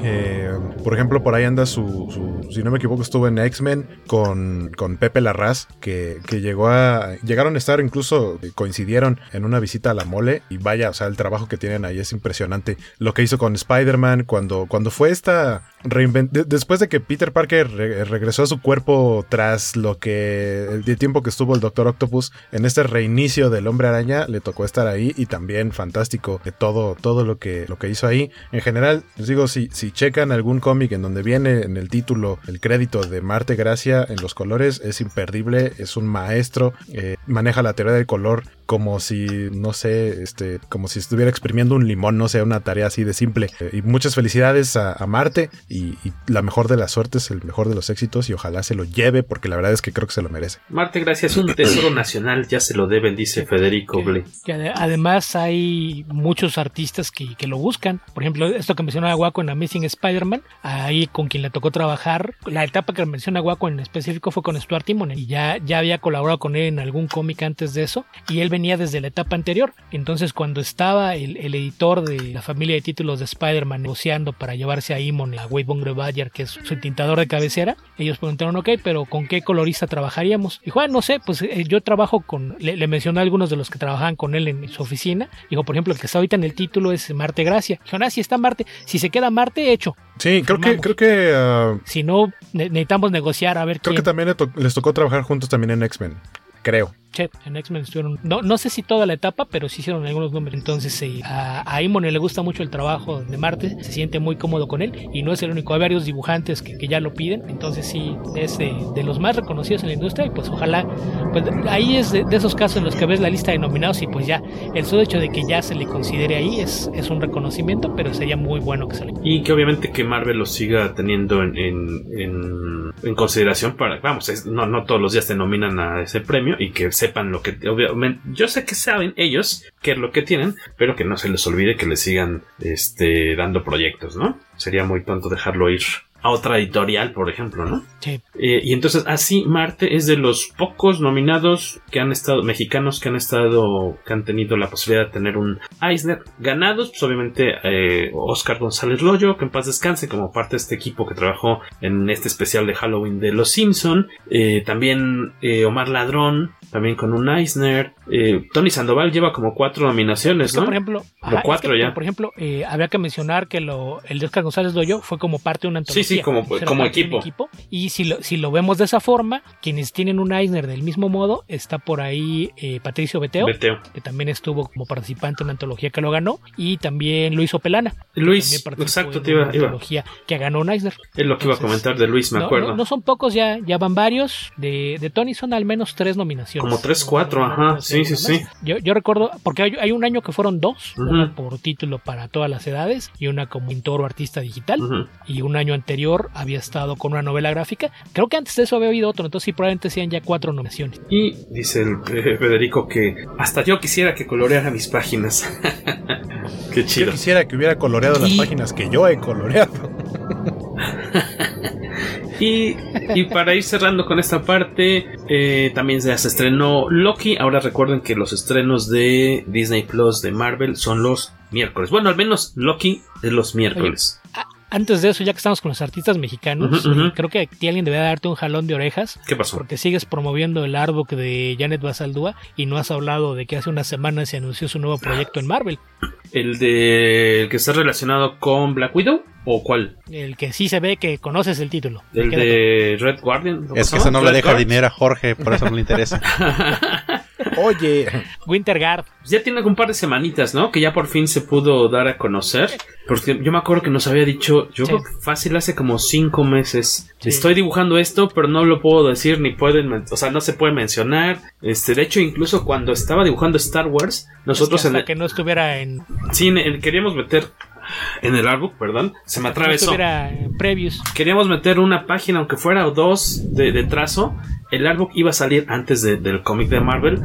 Eh, por ejemplo, por ahí anda su, su, si no me equivoco, estuvo en X-Men con, con Pepe Larraz, que, que llegó a, llegaron a estar, incluso coincidieron en una visita a la mole, y vaya, o sea, el trabajo que tienen ahí es impresionante. Lo que hizo con Spider-Man cuando, cuando fue esta reinvent- de, después de que Peter Parker re- regresó a su cuerpo tras lo que el, el tiempo que estuvo el Doctor Octopus, en este reinicio del Hombre Araña le tocó estar ahí, y también fantástico de todo, todo lo que, lo que hizo ahí. En general, les digo, si, si checan algún cómic en donde viene en el título el crédito de Marte Gracia en los colores, es imperdible, es un maestro, eh, maneja la teoría del color como si, no sé, este, como si estuviera exprimiendo un limón, no sé, una tarea así de simple. Eh, y muchas felicidades a, a Marte, y, y la mejor de las suertes, el mejor de los éxitos, y ojalá se lo lleve, porque la verdad es que creo que se lo merece. Marte Gracia es un tesoro nacional, ya se lo deben, dice Federico Bley. Además hay muchos artistas que, que lo buscan, por ejemplo, esto que mencionaba Guaco en Amazing Amazing Spider-Man, ahí con quien le tocó trabajar. La etapa que menciona Guaco en específico fue con Stuart Immonen, y ya, ya había colaborado con él en algún cómic antes de eso, y él venía desde la etapa anterior. Entonces, cuando estaba el, el editor de la familia de títulos de Spider-Man negociando para llevarse a Immonen, a Wade Bogner Bayer, que es su tintador de cabecera, ellos preguntaron, ok, pero ¿con qué colorista trabajaríamos? Dijo, ah, no sé, pues eh, yo trabajo con, le, le mencionó a algunos de los que trabajaban con él en su oficina. Dijo, por ejemplo, el que está ahorita en el título es Marte Gracia. Dijo, ah, si está Marte, si se queda Marte, hecho. Sí, creo que, creo que... Uh, si no, ne- necesitamos negociar a ver creo quién. Que también les tocó trabajar juntos también en X-Men, creo. Che, en X-Men estuvieron, no, no sé si toda la etapa, pero sí hicieron algunos nombres. Entonces eh, a, a Immonen le gusta mucho el trabajo de Marte, se siente muy cómodo con él, y no es el único, hay varios dibujantes que, que ya lo piden. Entonces sí, es de, de los más reconocidos en la industria, y pues ojalá, pues ahí es de, de esos casos en los que ves la lista de nominados y pues ya, el solo hecho de que ya se le considere ahí es, es un reconocimiento, pero sería muy bueno que se le... Y que obviamente que Marvel lo siga teniendo en, en, en, en consideración para, vamos, es, no, no todos los días te nominan a ese premio, y que sepan lo que, obviamente, yo sé que saben ellos qué es lo que tienen, pero que no se les olvide que les sigan este, dando proyectos, ¿no? Sería muy tonto dejarlo ir a otra editorial, por ejemplo, ¿no? Sí. Eh, y entonces, así, Marte es de los pocos nominados que han estado, mexicanos que han estado, que han tenido la posibilidad de tener un Eisner. Ganados, pues obviamente, eh, Oscar González Loyo, que en paz descanse, como parte de este equipo que trabajó en este especial de Halloween de Los Simpsons. Eh, también eh, Omar Ladrón, también con un Eisner. Eh, Tony Sandoval lleva como cuatro nominaciones, es que, ¿no? Por ejemplo, ajá, cuatro es que, ya. Por ejemplo, eh, había que mencionar que lo, el de Oscar González Loyo fue como parte de una antología. Sí, sí, como, como equipo. equipo. Y si lo, si lo vemos de esa forma, quienes tienen un Eisner del mismo modo, está por ahí eh, Patricio Beteo, Beteo, que también estuvo como participante en una antología que lo ganó, y también Luis Opelana. Luis, exacto, te iba, una iba. antología que ganó un Eisner. Es lo que Entonces, iba a comentar de Luis, me no, acuerdo. No, no son pocos, ya, ya van varios. De, de Tony son al menos tres nominaciones. Como tres, cuatro, no, ajá, sí, sí, sí. Yo, yo recuerdo, porque hay, hay un año que fueron dos, uh-huh. una por título para todas las edades, y una como pintor o artista digital, uh-huh. y un año anterior había estado con una novela gráfica. Creo que antes de eso había habido otro, entonces sí, probablemente sean ya cuatro nominaciones. Y dice el eh, Federico que hasta yo quisiera que coloreara mis páginas. Qué chido. Yo quisiera que hubiera coloreado ¿Y? las páginas que yo he coloreado. Y, y para ir cerrando con esta parte, eh, también se estrenó Loki. Ahora recuerden que los estrenos de Disney Plus de Marvel son los miércoles. Bueno, al menos Loki es los miércoles. Oye, ah, antes de eso, ya que estamos con los artistas mexicanos, uh-huh, uh-huh. creo que aquí alguien debería darte un jalón de orejas. ¿Qué pasó? Porque sigues promoviendo el artbook de Janet Basaldúa y no has hablado de que hace unas semanas se anunció su nuevo proyecto en Marvel. ¿El de el que está relacionado con Black Widow? ¿O cuál? El que sí se ve que conoces el título. El de con... Red Guardian. Es que esa no le deja dinero a Jorge, por eso no le interesa. Oye, Wintergard. Ya tiene un par de semanitas, ¿no? Que ya por fin se pudo dar a conocer. Porque yo me acuerdo que nos había dicho, yo sí. creo que fácil hace como cinco meses. Sí. Estoy dibujando esto, pero no lo puedo decir, ni pueden, o sea, no se puede mencionar. Este, de hecho, incluso cuando estaba dibujando Star Wars, nosotros es que hasta en el... que no estuviera en. Sí, en el, queríamos meter. En el artbook, perdón, se me atravesó. Queríamos meter una página, aunque fuera o dos, de, de trazo. El artbook iba a salir antes de, del cómic de Marvel,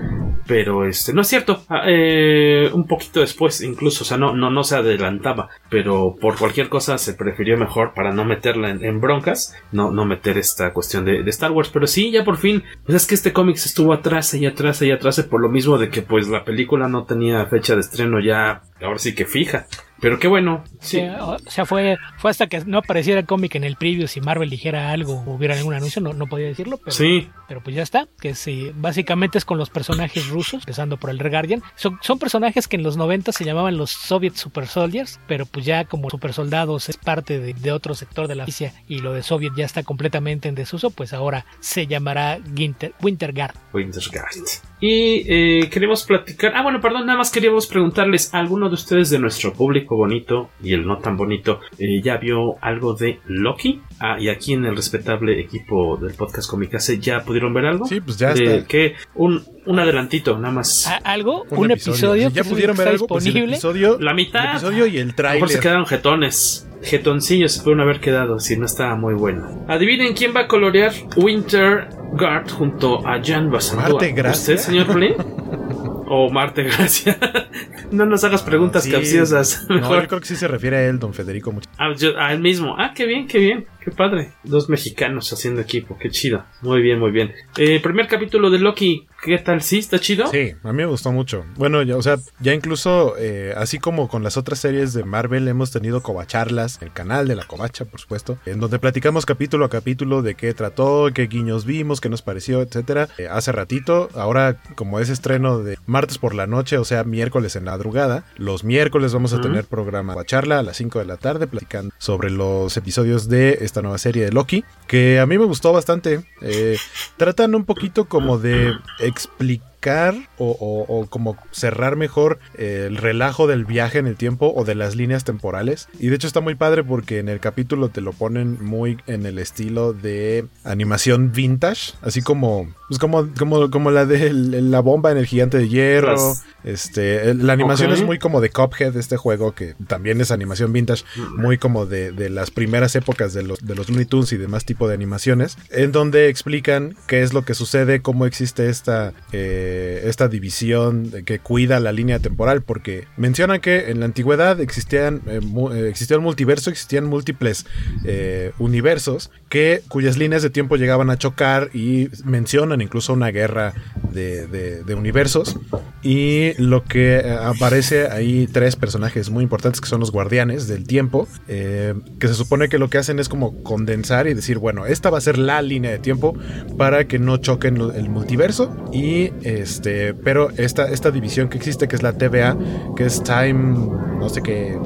pero este no es cierto. Eh, un poquito después, incluso, o sea, no, no, no se adelantaba, pero por cualquier cosa se prefirió mejor para no meterla en, en broncas, no, no meter esta cuestión de, de Star Wars. Pero sí, ya por fin, pues es que este cómic se estuvo atrás y atrás y atrás por lo mismo de que pues la película no tenía fecha de estreno ya, ahora sí que fija. Pero qué bueno. Sí. O sea, fue, fue hasta que no apareciera el cómic en el preview. Si Marvel dijera algo o hubiera algún anuncio, no, no podía decirlo. Pero, sí. Pero pues ya está. Que sí, básicamente es con los personajes rusos, empezando por el Red Guardian. Son, son personajes que en los noventa se llamaban los Soviet Super Soldiers, pero pues ya como Super Soldados es parte de, de otro sector de la milicia y lo de Soviet ya está completamente en desuso, pues ahora se llamará Winter, Wintergard. Wintergard. Y eh, queremos platicar... Ah, bueno, perdón, nada más queríamos preguntarles, ¿alguno de ustedes de nuestro público bonito y el no tan bonito eh, ya vio algo de Loki? Ah, y aquí en el respetable equipo del podcast Comicase, ¿ya pudieron ver algo? Sí, pues ya de, está. Que un, un adelantito, nada más. ¿Algo? ¿Un, un episodio? episodio si ya pudieron ver algo, pues el episodio, la mitad. El episodio y el tráiler. A lo mejor se quedaron jetones. Jetoncillos se pueden haber quedado si no estaba muy bueno. Adivinen quién va a colorear Wintergard junto a Jan Basaldúa. ¿Usted, señor Plin? O Marte Gracia. no nos hagas preguntas sí, capciosas. Mejor. No, yo creo que sí se refiere a él, don Federico. Mucho. Ah, yo, a él mismo. Ah, qué bien, qué bien. Qué padre. Dos mexicanos haciendo equipo. Qué chido. Muy bien, muy bien. Eh, primer capítulo de Loki. ¿Qué tal? ¿Sí? ¿Está chido? Sí, a mí me gustó mucho. Bueno, ya, o sea, ya incluso eh, así como con las otras series de Marvel hemos tenido covacharlas, el canal de la covacha, por supuesto, en donde platicamos capítulo a capítulo de qué trató, qué guiños vimos, qué nos pareció, etcétera. Eh, hace ratito, ahora como es estreno de martes por la noche, o sea, miércoles en la madrugada, los miércoles vamos a uh-huh. tener programa covacharla a las cinco de la tarde platicando sobre los episodios de esta nueva serie de Loki, que a mí me gustó bastante. Eh, tratan un poquito como de explicar o, o, o como cerrar mejor el relajo del viaje en el tiempo o de las líneas temporales, y de hecho está muy padre porque en el capítulo te lo ponen muy en el estilo de animación vintage, así como pues como, como, como la de la bomba en el gigante de hierro. Las... este la animación okay. es muy como de Cuphead, este juego que también es animación vintage, muy como de, de las primeras épocas de los, de los Looney Tunes y demás tipo de animaciones, en donde explican qué es lo que sucede, cómo existe esta, eh, esta división que cuida la línea temporal, porque mencionan que en la antigüedad existían eh, mu- existía un multiverso, existían múltiples eh, universos que, cuyas líneas de tiempo llegaban a chocar, y mencionan incluso una guerra de, de, de universos, y lo que aparece ahí tres personajes muy importantes que son los guardianes del tiempo, eh, que se supone que lo que hacen es como condensar y decir, bueno, esta va a ser la línea de tiempo para que no choquen el multiverso, y este, pero esta, esta división que existe, que es la T V A, que es Time, no sé qué.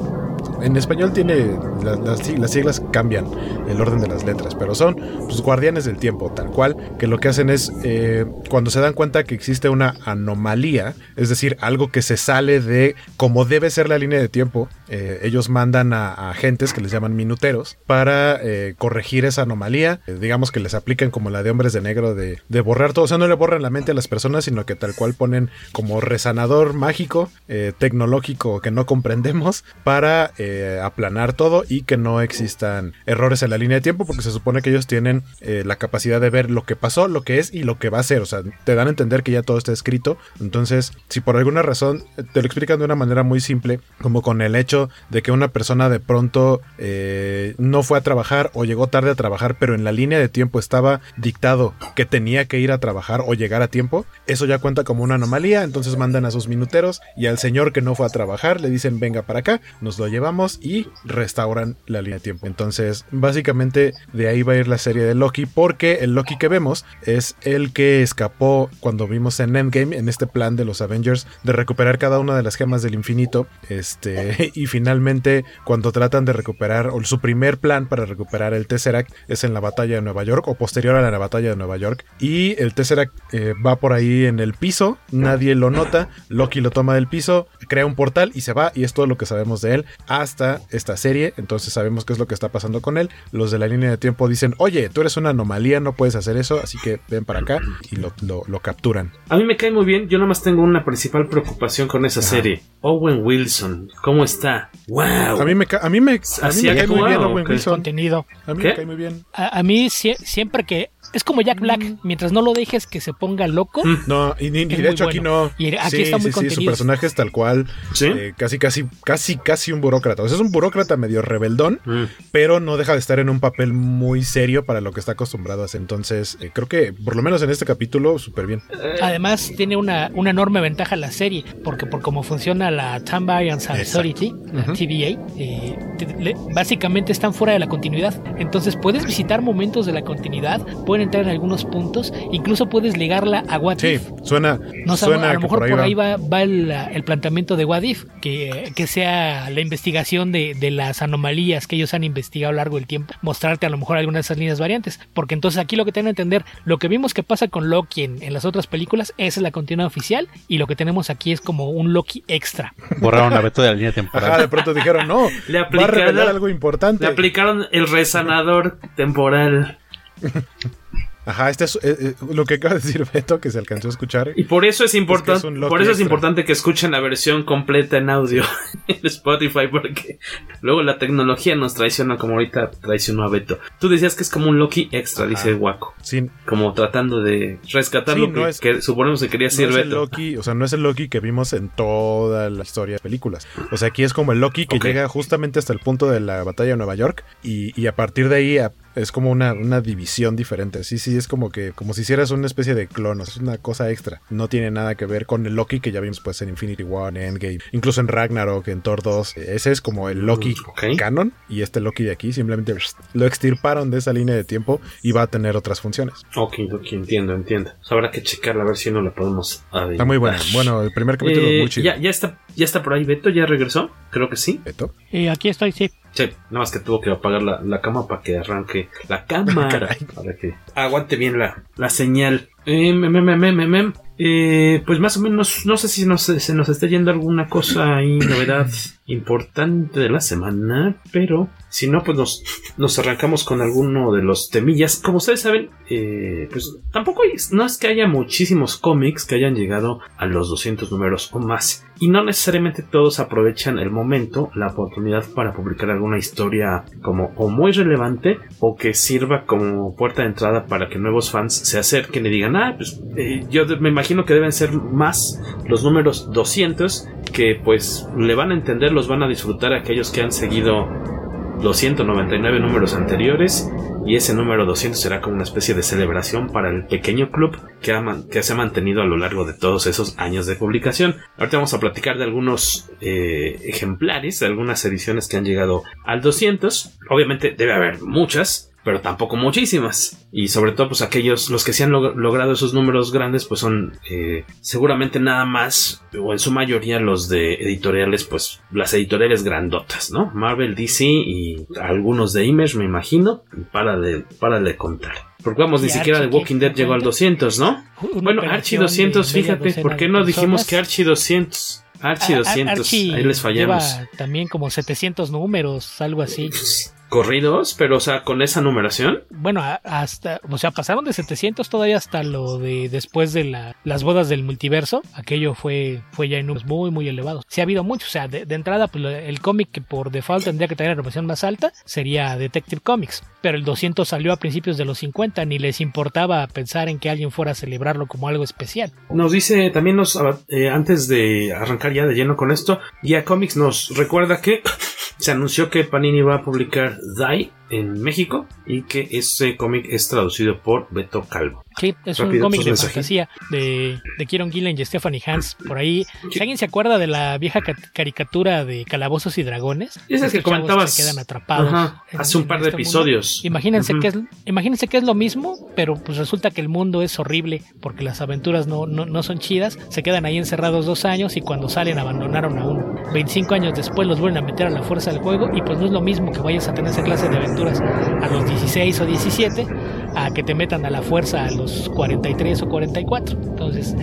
En español tiene las, las, las siglas cambian el orden de las letras, pero son pues, guardianes del tiempo, tal cual, que lo que hacen es eh, cuando se dan cuenta que existe una anomalía, es decir, algo que se sale de como debe ser la línea de tiempo, eh, ellos mandan a, a agentes que les llaman minuteros para eh, corregir esa anomalía, eh, digamos que les aplican como la de Hombres de Negro de, de borrar todo, o sea, no le borran la mente a las personas, sino que tal cual ponen como resanador mágico, eh, tecnológico que no comprendemos, para eh, Eh, aplanar todo y que no existan errores en la línea de tiempo, porque se supone que ellos tienen eh, la capacidad de ver lo que pasó, lo que es y lo que va a ser. O sea, te dan a entender que ya todo está escrito. Entonces, si por alguna razón te lo explican de una manera muy simple, como con el hecho de que una persona de pronto eh, no fue a trabajar o llegó tarde a trabajar, pero en la línea de tiempo estaba dictado que tenía que ir a trabajar o llegar a tiempo, eso ya cuenta como una anomalía. Entonces mandan a sus minuteros y al señor que no fue a trabajar le dicen, venga para acá, nos lo llevamos y restauran la línea de tiempo. Entonces, básicamente de ahí va a ir la serie de Loki, porque el Loki que vemos es el que escapó cuando vimos en Endgame, en este plan de los Avengers de recuperar cada una de las gemas del infinito, este, y finalmente cuando tratan de recuperar, o su primer plan para recuperar el Tesseract es en la batalla de Nueva York, o posterior a la batalla de Nueva York, y el Tesseract eh, va por ahí en el piso, nadie lo nota, Loki lo toma del piso, crea un portal y se va, y es todo lo que sabemos de él, hasta esta serie. Entonces sabemos qué es lo que está pasando con él. Los de la línea de tiempo dicen, oye, tú eres una anomalía, no puedes hacer eso, así que ven para acá, y lo, lo, lo capturan. A mí me cae muy bien. Yo nomás tengo una principal preocupación con esa Ajá. serie. Owen Wilson, ¿cómo está? ¡Wow! A mí me, ca- a mí me, a mí me cae muy bien Owen Wilson. Contenido. A mí ¿Qué? me cae muy bien. A, a mí sie- siempre que... Es como Jack Black, mientras no lo dejes que se ponga loco. No, y, y, y de hecho bueno. aquí no. Y aquí sí, está muy sí, contenido. Sí, su personaje es tal cual. ¿Sí? Eh, casi, casi, casi, casi un burócrata. O sea, es un burócrata medio rebeldón, mm. pero no deja de estar en un papel muy serio para lo que está acostumbrado a hacer. Entonces, eh, creo que por lo menos en este capítulo, súper bien. Además, tiene una, una enorme ventaja la serie, porque por cómo funciona la Time Variance Authority, la uh-huh. T V A, eh, te, le, básicamente están fuera de la continuidad. Entonces, puedes visitar momentos de la continuidad, pueden entrar en algunos puntos, incluso puedes ligarla a What sí, If. Suena, no, suena a, a lo mejor por ahí va, va el, el planteamiento de What If, que, que sea la investigación de, de las anomalías que ellos han investigado a lo largo del tiempo, mostrarte a lo mejor algunas de esas líneas variantes, porque entonces aquí lo que tienen que entender, lo que vimos que pasa con Loki en, en las otras películas, esa es la continuidad oficial, y lo que tenemos aquí es como un Loki extra. Borraron la beta de la línea temporal. Ajá, de pronto dijeron, no, le va a revelar algo importante. Le aplicaron el resanador temporal. Ajá, este es eh, lo que acaba de decir Beto, que se alcanzó a escuchar. Y por eso es importante, es que es por eso extra. es importante que escuchen la versión completa en audio en Spotify, porque luego la tecnología nos traiciona, como ahorita traicionó a Beto. Tú decías que es como un Loki extra, ajá, dice Waco. Sí. Como tratando de rescatar sí, lo que, no es, que suponemos que quería decir no Beto. Loki, o sea, no es el Loki que vimos en toda la historia de las películas. O sea, aquí es como el Loki que okay. llega justamente hasta el punto de la batalla de Nueva York y, y a partir de ahí a, es como una, una división diferente. Sí, sí, es como que como si hicieras una especie de clon, es una cosa extra. No tiene nada que ver con el Loki que ya vimos pues en Infinity War, en Endgame, incluso en Ragnarok, en Thor dos. Ese es como el Loki okay. canon y este Loki de aquí simplemente lo extirparon de esa línea de tiempo y va a tener otras funciones. Ok, ok, entiendo, entiendo. Pues habrá que checarla a ver si no la podemos adivinar. Está muy bueno. Bueno, el primer capítulo eh, es muy chido. Ya, ya, está, ya está por ahí Beto, ya regresó, creo que sí. Beto. Eh, aquí estoy, sí. Sí, nada más que tuvo que apagar la, la cama para que arranque la cámara. Para que aguante bien la, la señal. Eh, me, me, me, me, me. Eh, pues más o menos, no sé si nos, se nos está yendo alguna cosa y novedad importante de la semana, pero si no, pues nos, nos arrancamos con alguno de los temillas. Como ustedes saben, eh, pues tampoco hay, no es que haya muchísimos cómics que hayan llegado a los doscientos números o más, y no necesariamente todos aprovechan el momento, la oportunidad para publicar alguna historia como o muy relevante o que sirva como puerta de entrada para que nuevos fans se acerquen y digan, ah, pues eh, yo me imagino Imagino que deben ser más los números doscientos que pues le van a entender, los van a disfrutar a aquellos que han seguido los ciento noventa y nueve números anteriores, y ese número doscientos será como una especie de celebración para el pequeño club que, ha man- que se ha mantenido a lo largo de todos esos años de publicación. Ahorita vamos a platicar de algunos eh, ejemplares, de algunas ediciones que han llegado al doscientos. Obviamente debe haber muchas, pero tampoco muchísimas, y sobre todo pues aquellos, los que se han log- logrado esos números grandes pues son eh, seguramente nada más o en su mayoría los de editoriales, pues las editoriales grandotas, ¿no? Marvel, D C y algunos de Image, me imagino, para de, para de contar. Porque vamos, ni siquiera The Walking Dead llegó al doscientos, ¿no? Bueno, Archie doscientos, fíjate, ¿por qué no dijimos que Archie doscientos? Archie doscientos, Archie ahí les fallamos. Lleva también como setecientos números, algo así. Corridos, pero o sea, con esa numeración. Bueno, hasta, o sea, pasaron de setecientos todavía hasta lo de después de la, las bodas del multiverso. Aquello fue fue ya en números muy, muy elevados. Sí ha habido mucho, o sea, de, de entrada pues, el cómic que por default tendría que tener la numeración más alta sería Detective Comics, pero el doscientos salió a principios de los cincuenta, ni les importaba pensar en que alguien fuera a celebrarlo como algo especial. Nos dice, también nos, eh, antes de arrancar ya de lleno con esto, Guía Comics nos recuerda que se anunció que Panini va a publicar Die en México y que ese cómic es traducido por Beto Calvo. Sí, es Rápido, un cómic de mensaje. fantasía de, de Kieron Gillen y Stephanie Hans. Por ahí, sí. Si alguien se acuerda de la vieja ca- caricatura de Calabozos y Dragones, esas que comentabas, que quedan atrapados, ajá, en, hace un par de este episodios. Mundo. Imagínense, uh-huh. que es, imagínense que es lo mismo, pero pues resulta que el mundo es horrible porque las aventuras no, no, no son chidas. Se quedan ahí encerrados dos años y cuando salen abandonaron a uno. veinticinco años después los vuelven a meter a la fuerza del juego y pues no es lo mismo que vayas a tener esa clase de aventuras a los dieciséis o diecisiete a que te metan a la fuerza a los cuarenta y tres o cuarenta y cuatro. Entonces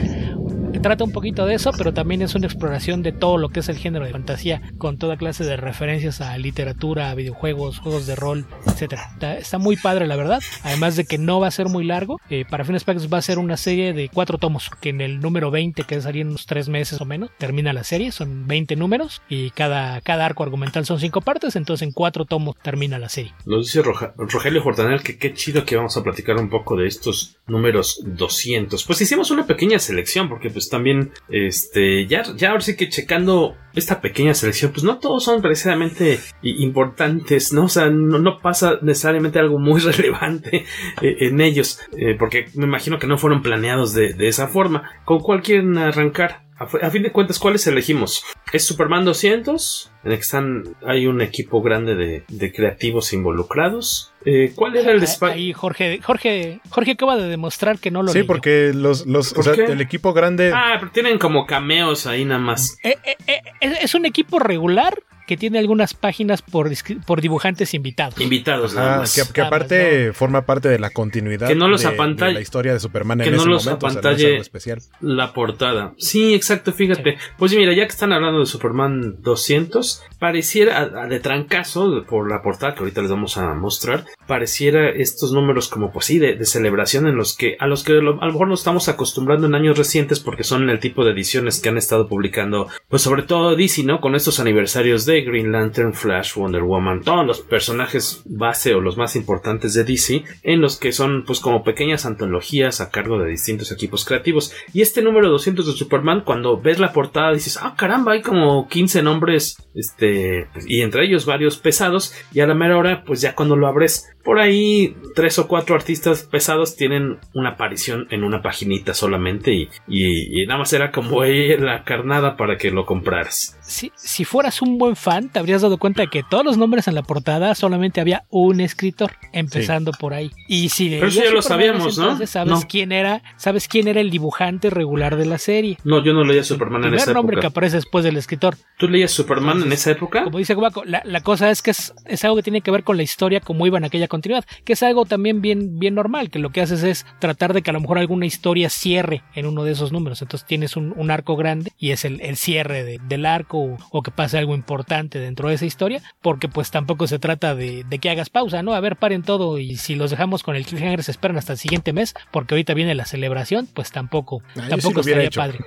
trata un poquito de eso, pero también es una exploración de todo lo que es el género de fantasía, con toda clase de referencias a literatura, a videojuegos, juegos de rol, etcétera. Está, está muy padre, la verdad. Además de que no va a ser muy largo. Eh, para fines prácticos va a ser una serie de cuatro tomos, que en el número veinte, que salió en unos tres meses o menos, termina la serie. Son veinte números y cada, cada arco argumental son cinco partes, entonces en cuatro tomos termina la serie. Nos dice Roja, Rogelio Jordanel que qué chido que vamos a platicar un poco de estos números doscientos. Pues hicimos una pequeña selección, porque pues también, este, ya, ya ahora sí que checando esta pequeña selección, pues no todos son precisamente importantes, ¿no? O sea, no, no pasa necesariamente algo muy relevante eh, en ellos, eh, porque me imagino que no fueron planeados de, de esa forma. ¿Con cuál quieren arrancar? A, a fin de cuentas, ¿cuáles elegimos? ¿Es Superman doscientos? En el que están, hay un equipo grande de, de creativos involucrados. Eh, ¿Cuál era el espacio? Ahí Jorge, Jorge, Jorge acaba de demostrar que no lo. Sí, leyó. Porque los, los, ¿Por o sea, el equipo grande. Ah, pero tienen como cameos ahí nada más. Eh, eh, eh, es un equipo regular que tiene algunas páginas por, por dibujantes invitados. Invitados, nada más. Ah, que, que aparte ah, no. forma parte de la continuidad que no los de, apantall- de la historia de Superman en que no ese los momento. Apantalle o sea, no es algo especial. La portada. Sí, exacto, fíjate. Sí. Pues mira, ya que están hablando de Superman doscientos, pareciera a, a de trancazo por la portada que ahorita les vamos a mostrar, pareciera estos números como pues sí de, de celebración en los que a los que lo, a lo mejor nos estamos acostumbrando en años recientes porque son el tipo de ediciones que han estado publicando pues sobre todo D C, ¿no? Con estos aniversarios de Green Lantern, Flash, Wonder Woman, todos los personajes base o los más importantes de D C, en los que son pues como pequeñas antologías a cargo de distintos equipos creativos. Y este número doscientos de Superman, cuando ves la portada dices, ah caramba, hay como quince nombres este y entre ellos varios pesados, y a la mera hora pues ya cuando lo abres por ahí tres o cuatro artistas pesados tienen una aparición en una paginita solamente y, y, y nada más era como ahí la carnada para que lo compraras. Si, si fueras un buen fan te habrías dado cuenta de que todos los nombres en la portada solamente había un escritor, empezando sí. por ahí. Y si de Pero eso ya lo sabíamos, ¿no? Entonces sabes, no. quién era, sabes quién era el dibujante regular de la serie. No, yo no leía Superman en esa época. El primer nombre que aparece después del escritor. ¿Tú leías Superman Entonces, en esa época? Como dice Guaco, la, la cosa es que es, es algo que tiene que ver con la historia, como iba en aquella continuidad, que es algo también bien, bien normal, que lo que haces es tratar de que a lo mejor alguna historia cierre en uno de esos números. Entonces tienes un, un arco grande y es el, el cierre de, del arco o, o que pase algo importante dentro de esa historia, porque pues tampoco se trata de, de que hagas pausa, ¿no? A ver, paren todo y si los dejamos con el cliffhanger se esperan hasta el siguiente mes, porque ahorita viene la celebración, pues tampoco, ah, tampoco sí estaría hecho. Padre.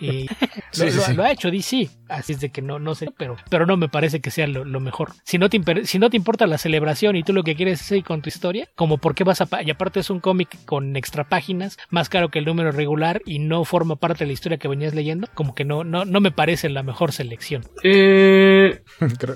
Y sí, lo, sí, lo, sí. lo ha hecho D C, así es de que no, no sé, pero, pero no me parece que sea lo, lo mejor. Si no, te, si no te importa la celebración y tú lo que quieres y con tu historia, como por qué vas a... Pa- y aparte es un cómic con extra páginas, más caro que el número regular y no forma parte de la historia que venías leyendo, como que no, no, no me parece la mejor selección. Eh,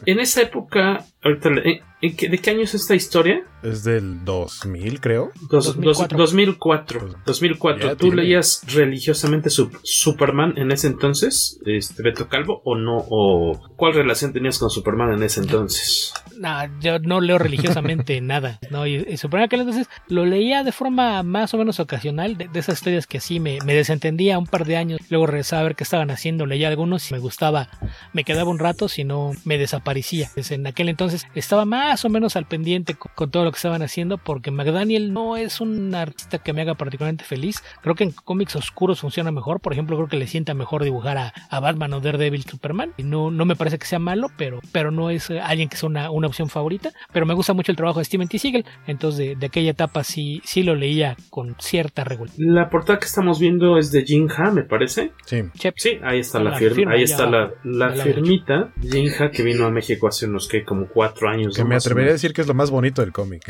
en esa época, ahorita, ¿en, en qué, ¿de qué año es esta historia? Es del dos mil, creo. Dos, dos mil cuatro. Dos, dos mil cuatro. dos mil cuatro. Ya, ¿tú tiene... leías religiosamente su- Superman en ese entonces, este, Beto Calvo, o no? O ¿cuál relación tenías con Superman en ese entonces? No, yo no leo religiosamente nada. No, y, y Superman aquel entonces lo leía de forma más o menos ocasional, de, de esas historias que así me, me desentendía un par de años, luego regresaba a ver qué estaban haciendo, leía algunos y me gustaba, me quedaba un rato, si no me desaparecía. Entonces, en aquel entonces estaba más o menos al pendiente con, con todo lo que estaban haciendo, porque McDaniel no es un artista que me haga particularmente feliz. Creo que en cómics oscuros funciona mejor, por ejemplo, creo que le sienta mejor dibujar a, a Batman o Daredevil que Superman, y no, no me parece que sea malo, pero, pero no es alguien que sea una, una opción favorita, pero me gusta mucho el trabajo de Steven T. Siegel, entonces de, de aquella etapa sí, sí lo leía con cierta regularidad. La portada que estamos viendo es de Jin Ha, me parece. Sí. Sí, ahí está la, la firma, firma, ahí está la, la, la firmita. Jin Ha, que vino a México hace unos que como cuatro años. Que no me atrevería a decir que es lo más bonito del cómic.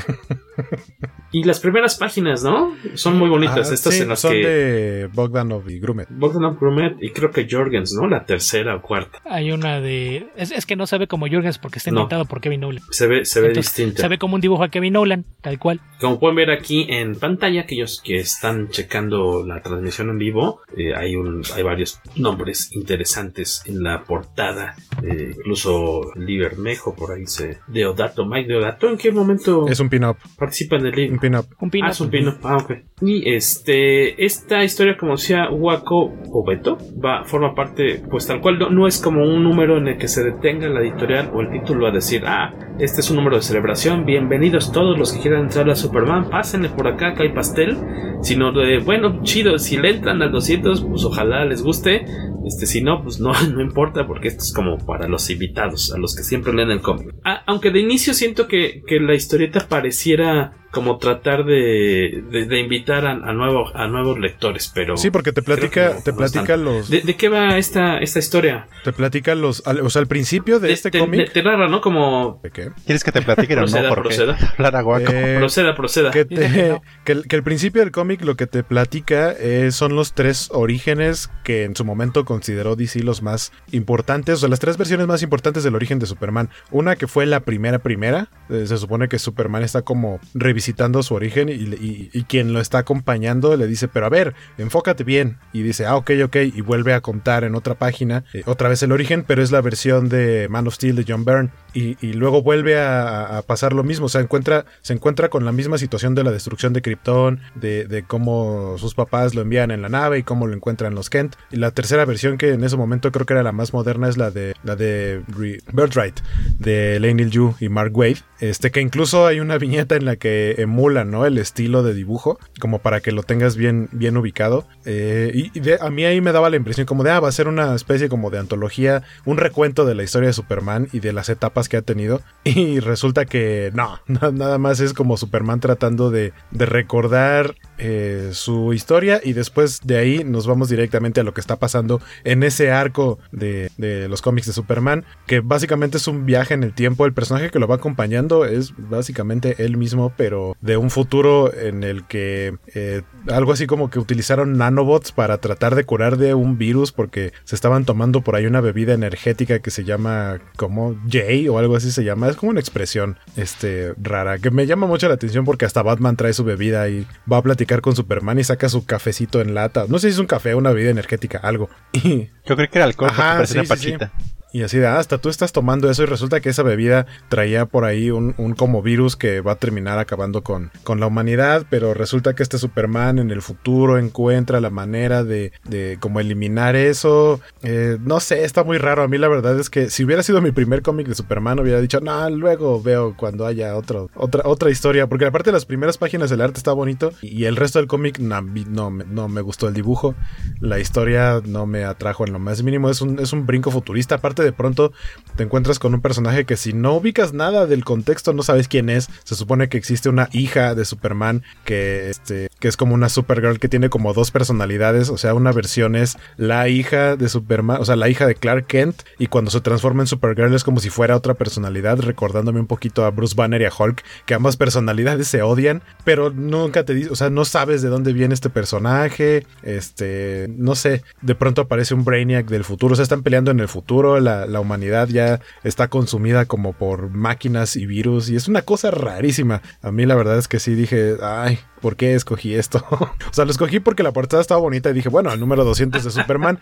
Y las primeras páginas, ¿no? Son muy bonitas. Ah, estas sí, en las son que... de Bogdanov y Grumet. Bogdanov, Grumet y creo que Jorgens, ¿no? La tercera o cuarta. Hay una de... Es, es que no se ve como Jorgens porque está inventado no. por Kevin Nolan. Se ve, se ve entonces, distinta. Se ve como un dibujo a Kevin Nolan, tal cual. Como pueden ver aquí en pantalla, aquellos que están checando la transmisión en vivo, eh, hay un, hay varios nombres interesantes en la portada. Eh, incluso Libermejo por ahí se... Deodato, Mike Deodato, ¿en qué momento? Es un pin-up. Participa en el libro. Un pin-up. Un pin-up. Ah, es un pin-up. Ah, ok. Y este, esta historia, como decía Waco o Beto, va, forma parte, pues tal cual, no, no es como un número en el que se detenga la editorial o el título a decir, ah, este es un número de celebración, bienvenido todos los que quieran entrar a Superman, pásenle por acá, que hay pastel, sino de bueno, chido, si le entran al doscientos pues ojalá les guste, este si no, pues no, no importa, porque esto es como para los invitados, a los que siempre leen el cómic. A, aunque de inicio siento que, que la historieta pareciera como tratar de, de, de invitar a, a, nuevo, a nuevos lectores, pero... Sí, porque te platica, no, te platica no los... ¿De, de qué va esta, esta historia? Te platica los... Al, o sea, al principio de, de este cómic... Te narra, ¿no? Como... ¿De qué? ¿Quieres que te platique? Proceda, no, porque... proceda. Hablar a Guaco. Eh, proceda, proceda. Que, te, que, el, que el principio del cómic lo que te platica eh, son los tres orígenes que en su momento consideró D C los más importantes, o sea, las tres versiones más importantes del origen de Superman. Una que fue la primera primera, eh, se supone que Superman está como revisando visitando su origen y, y, y quien lo está acompañando le dice, pero a ver, enfócate bien, y dice, ah, ok, ok, y vuelve a contar en otra página, eh, otra vez el origen, pero es la versión de Man of Steel de John Byrne, y, y luego vuelve a, a pasar lo mismo, o sea, encuentra, se encuentra con la misma situación de la destrucción de Krypton, de, de cómo sus papás lo envían en la nave y cómo lo encuentran los Kent, y la tercera versión, que en ese momento creo que era la más moderna, es la de la de Birthright, de Lane Neal Yu y Mark Waid, este, que incluso hay una viñeta en la que que emulan, ¿no?, el estilo de dibujo, como para que lo tengas bien, bien ubicado. Eh, y de, a mí ahí me daba la impresión como de, ah, va a ser una especie como de antología, un recuento de la historia de Superman y de las etapas que ha tenido. Y resulta que no, nada más es como Superman tratando de, de recordar eh, su historia, y después de ahí nos vamos directamente a lo que está pasando en ese arco de, de los cómics de Superman, que básicamente es un viaje en el tiempo. El personaje que lo va acompañando es básicamente él mismo, pero de un futuro en el que eh, algo así como que utilizaron nanobots para tratar de curar de un virus, porque se estaban tomando por ahí una bebida energética que se llama como Jay o algo así se llama. Es como una expresión este, rara, que me llama mucho la atención, porque hasta Batman trae su bebida y va a platicar con Superman y saca su cafecito en lata. No sé si es un café o una bebida energética, algo. Yo creo que era alcohol. Ajá, porque sí, una pachita. Sí, sí. Y así de, ah, hasta tú estás tomando eso, y resulta que esa bebida traía por ahí un, un como virus que va a terminar acabando con, con la humanidad, pero resulta que este Superman en el futuro encuentra la manera de, de como eliminar eso. Eh, no sé, está muy raro. A mí la verdad es que si hubiera sido mi primer cómic de Superman hubiera dicho, no, luego veo cuando haya otro, otra, otra historia, porque aparte de las primeras páginas del arte está bonito, y el resto del cómic no, no, no me gustó el dibujo, la historia no me atrajo en lo más mínimo. Es un, es un brinco futurista, aparte de pronto te encuentras con un personaje que si no ubicas nada del contexto no sabes quién es. Se supone que existe una hija de Superman que, este, que es como una Supergirl que tiene como dos personalidades, o sea, una versión es la hija de Superman, o sea, la hija de Clark Kent, y cuando se transforma en Supergirl es como si fuera otra personalidad, recordándome un poquito a Bruce Banner y a Hulk, que ambas personalidades se odian, pero nunca te dice, o sea, no sabes de dónde viene este personaje, este, no sé, de pronto aparece un Brainiac del futuro, o sea, están peleando en el futuro, la La, la humanidad ya está consumida como por máquinas y virus, y es una cosa rarísima. A mí la verdad es que sí dije, ay, ¿por qué escogí esto? O sea, lo escogí porque la portada estaba bonita y dije, bueno, el número doscientos de Superman.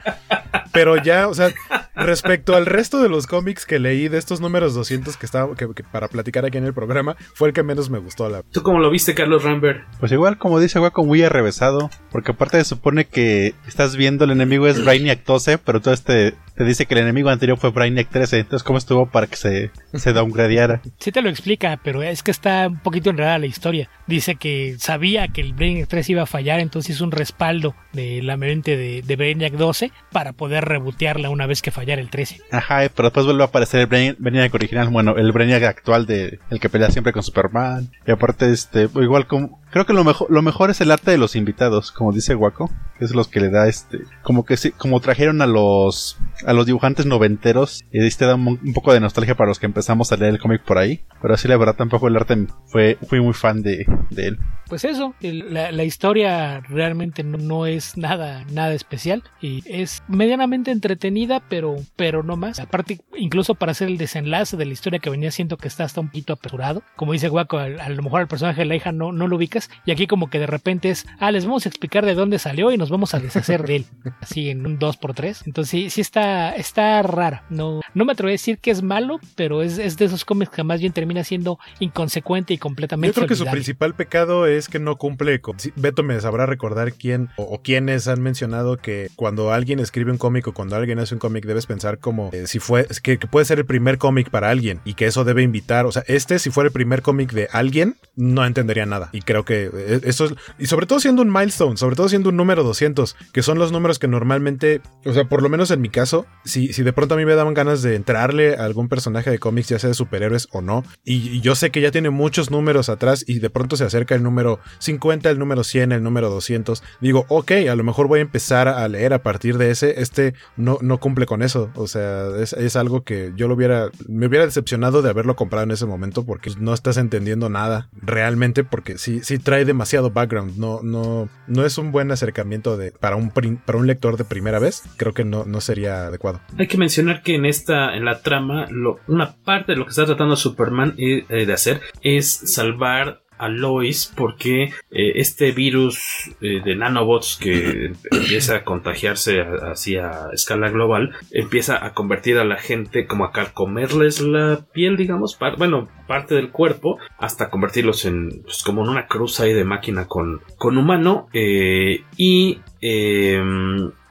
Pero ya, o sea, respecto al resto de los cómics que leí de estos números doscientos que estaba que, que para platicar aquí en el programa, fue el que menos me gustó. La... ¿Tú cómo lo viste, Carlos Rambert? Pues igual, como dice Guaco, muy arrevesado, porque aparte se supone que estás viendo el enemigo es Brainiac doce, pero todo este... Te dice que el enemigo anterior fue Brainiac trece, entonces ¿cómo estuvo para que se, se downgradeara? Sí te lo explica, pero es que está un poquito enredada la historia. Dice que sabía que el Brainiac trece iba a fallar, entonces hizo un respaldo de la mente de, de Brainiac doce para poder rebotearla una vez que fallara el trece. Ajá, pero después vuelve a aparecer el Brain, Brainiac original, bueno, el Brainiac actual, de el que pelea siempre con Superman. Y aparte, este, igual como... Creo que lo mejor, lo mejor es el arte de los invitados, como dice Guaco, que es los que le da este, como que sí, como trajeron a los, a los dibujantes noventeros, y este da un, un poco de nostalgia para los que empezamos a leer el cómic por ahí, pero así la verdad tampoco el arte fue, fui muy fan de, de él. Pues eso, el, la, la historia realmente no, no es nada, nada especial, y es medianamente entretenida, pero, pero no más. Aparte, incluso para hacer el desenlace de la historia que venía, siento que está hasta un poquito apresurado. Como dice Guaco, a, a lo mejor el personaje de la hija no, no lo ubicas. Y aquí como que de repente es, ah, les vamos a explicar de dónde salió y nos vamos a deshacer de él, así en un dos por tres. Entonces sí, sí está, está rara. No, no me atrevo a decir que es malo, pero es, es de esos cómics que más bien termina siendo inconsecuente y completamente Yo creo solidario. Que su principal pecado es que no cumple con... Beto me sabrá recordar quién o, o quiénes han mencionado que cuando alguien escribe un cómic o cuando alguien hace un cómic debes pensar como eh, si fue que, que puede ser el primer cómic para alguien, y que eso debe invitar, o sea, este si fuera el primer cómic de alguien no entendería nada, y creo que que eso es, y sobre todo siendo un milestone, sobre todo siendo un número doscientos, que son los números que normalmente, o sea, por lo menos en mi caso, si, si de pronto a mí me daban ganas de entrarle a algún personaje de cómics, ya sea de superhéroes o no, y, y yo sé que ya tiene muchos números atrás y de pronto se acerca el número cincuenta, el número cien, el número doscientos, digo, ok, a lo mejor voy a empezar a leer a partir de ese, este no, no cumple con eso, o sea, es, es algo que yo lo hubiera, me hubiera decepcionado de haberlo comprado en ese momento, porque no estás entendiendo nada realmente, porque sí, sí trae demasiado background, no, no, no es un buen acercamiento de, para, un, para un lector de primera vez, creo que no, no sería adecuado. Hay que mencionar que en esta, en la trama, lo, una parte de lo que está tratando Superman eh, de hacer es salvar a Lois, porque eh, este virus eh, de nanobots que empieza a contagiarse hacia escala global empieza a convertir a la gente como a carcomerles la piel, digamos, par- bueno, parte del cuerpo, hasta convertirlos en pues, como en una cruz ahí de máquina con, con humano, eh, y eh,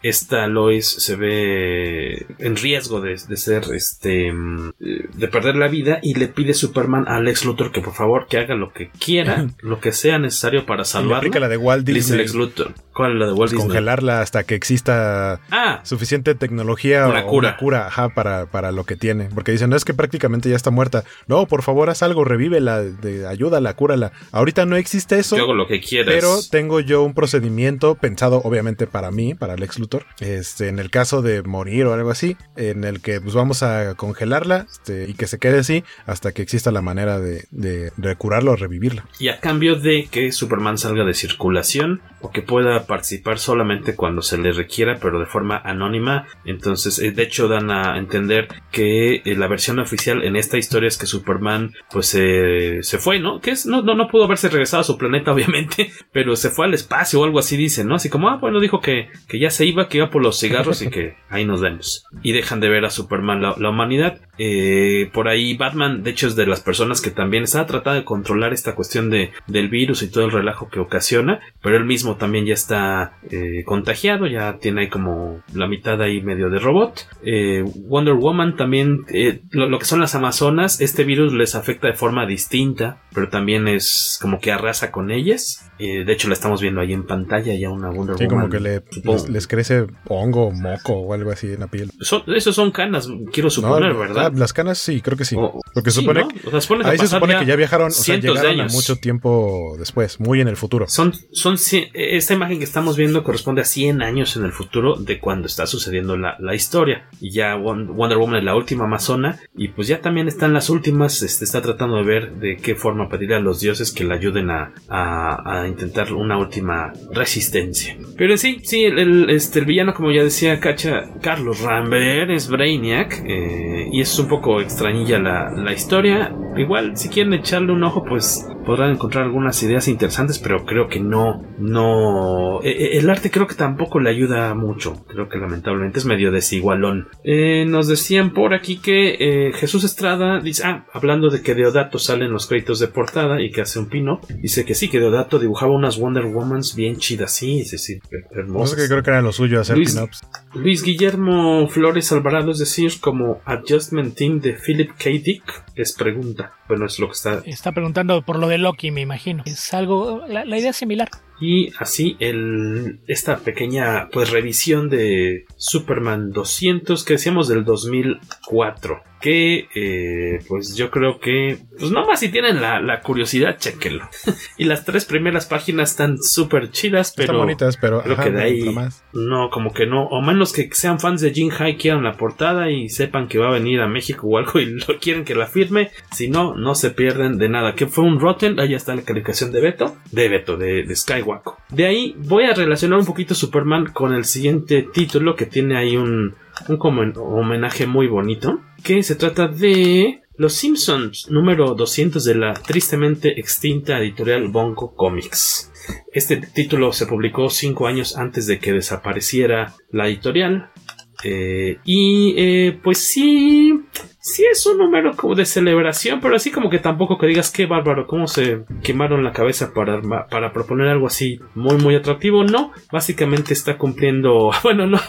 esta Lois se ve en riesgo de, de ser, este, de perder la vida, y le pide Superman a Lex Luthor que por favor que haga lo que quiera, lo que sea necesario para salvarla. Aplica la de Walt Disney. Dice Lex Luthor. ¿Cuál es la de Walt Disney? Congelarla hasta que exista ah, suficiente tecnología una o cura. una cura ajá, para, para lo que tiene. Porque dicen, no, es que prácticamente ya está muerta. No, por favor, haz algo, revívela, de, ayúdala, cúrala. Ahorita no existe eso. Yo hago lo que quieras. Pero tengo yo un procedimiento pensado, obviamente, para mí, para Lex Luthor. Este, en el caso de morir o algo así, en el que pues vamos a congelarla este, y que se quede así hasta que exista la manera de, de, de curarla o revivirla. Y a cambio de que Superman salga de circulación o que pueda participar solamente cuando se le requiera, pero de forma anónima. Entonces, de hecho, dan a entender que la versión oficial en esta historia es que Superman pues eh, se fue, ¿no? Que es, no, no, no pudo haberse regresado a su planeta, obviamente, pero se fue al espacio o algo así, dicen, ¿no? Así como, ah, bueno, dijo que, que ya se iba, que iba por los cigarros y que ahí nos vemos. Y dejan de ver a Superman, la, la humanidad. Eh, por ahí Batman, de hecho, es de las personas que también está tratando de controlar esta cuestión de, del virus y todo el relajo que ocasiona, pero él mismo también ya está eh, contagiado, ya tiene ahí como la mitad ahí medio de robot. Eh, Wonder Woman también, eh, lo, lo que son las amazonas, este virus les afecta de forma distinta, pero también es como que arrasa con ellas. Eh, de hecho, la estamos viendo ahí en pantalla, ya una Wonder sí, Woman. Sí, como que le, les, les crece hongo, moco o algo así en la piel. Son, esos son canas, quiero suponer, no, ¿verdad? Las canas sí, creo que sí. O, Porque sí, supone, ¿no? o sea, supone que ahí se supone que ya viajaron, o sea, llegaron a mucho tiempo después, muy en el futuro. Son, son esta imagen que estamos viendo corresponde a cien años en el futuro de cuando está sucediendo la, la historia. Y ya Wonder Woman es la última amazona y pues ya también están las últimas. Este, está tratando de ver de qué forma pedirle a los dioses que le ayuden a, a, a intentar una última resistencia. Pero sí, sí, el, el, este, el villano, como ya decía Cacha, Carlos Rambert, es Brainiac, eh, y es un poco extrañilla la, la historia. Igual, si quieren echarle un ojo, pues podrán encontrar algunas ideas interesantes, pero creo que no, no, el arte creo que tampoco le ayuda mucho, creo que lamentablemente es medio desigualón. Eh, nos decían por aquí que eh, Jesús Estrada dice, ah, hablando de que Deodato sale en los créditos de portada y que hace un pino, dice que sí, que Deodato dibujaba unas Wonder Womans bien chidas, sí, sí, sí, hermosas. No sé, que creo que era lo suyo hacer pin-ups. Luis Guillermo Flores Alvarado, es decir, como Adjustment Team de Philip K. Dick, les pregunta. Bueno, es lo que está... Está preguntando por lo de Loki, me imagino. Es algo... La, la idea es similar. Y así el, esta pequeña pues revisión de Superman doscientos que decíamos del dos mil cuatro. Que eh, pues yo creo que... Pues nomás si tienen la, la curiosidad, chequenlo. Y las tres primeras páginas están súper chidas, pero... Están bonitas, pero... Creo ajá, que de ahí... Más. No, como que no. O menos que sean fans de Jin Ha y quieran la portada y sepan que va a venir a México o algo y lo quieren que la firme. Si no, no se pierden de nada. Que fue un Rotten. Ahí está la calificación de Beto. De Beto, de, de Skywaco. De ahí voy a relacionar un poquito Superman con el siguiente título que tiene ahí un... Un homenaje muy bonito, que se trata de Los Simpsons, número doscientos de la tristemente extinta editorial Bongo Comics. Este título se publicó cinco años antes de que desapareciera la editorial. Eh, y eh, pues sí, sí es un número como de celebración, pero así como que tampoco que digas qué bárbaro, cómo se quemaron la cabeza para, para proponer algo así muy muy atractivo. No, básicamente está cumpliendo, bueno no,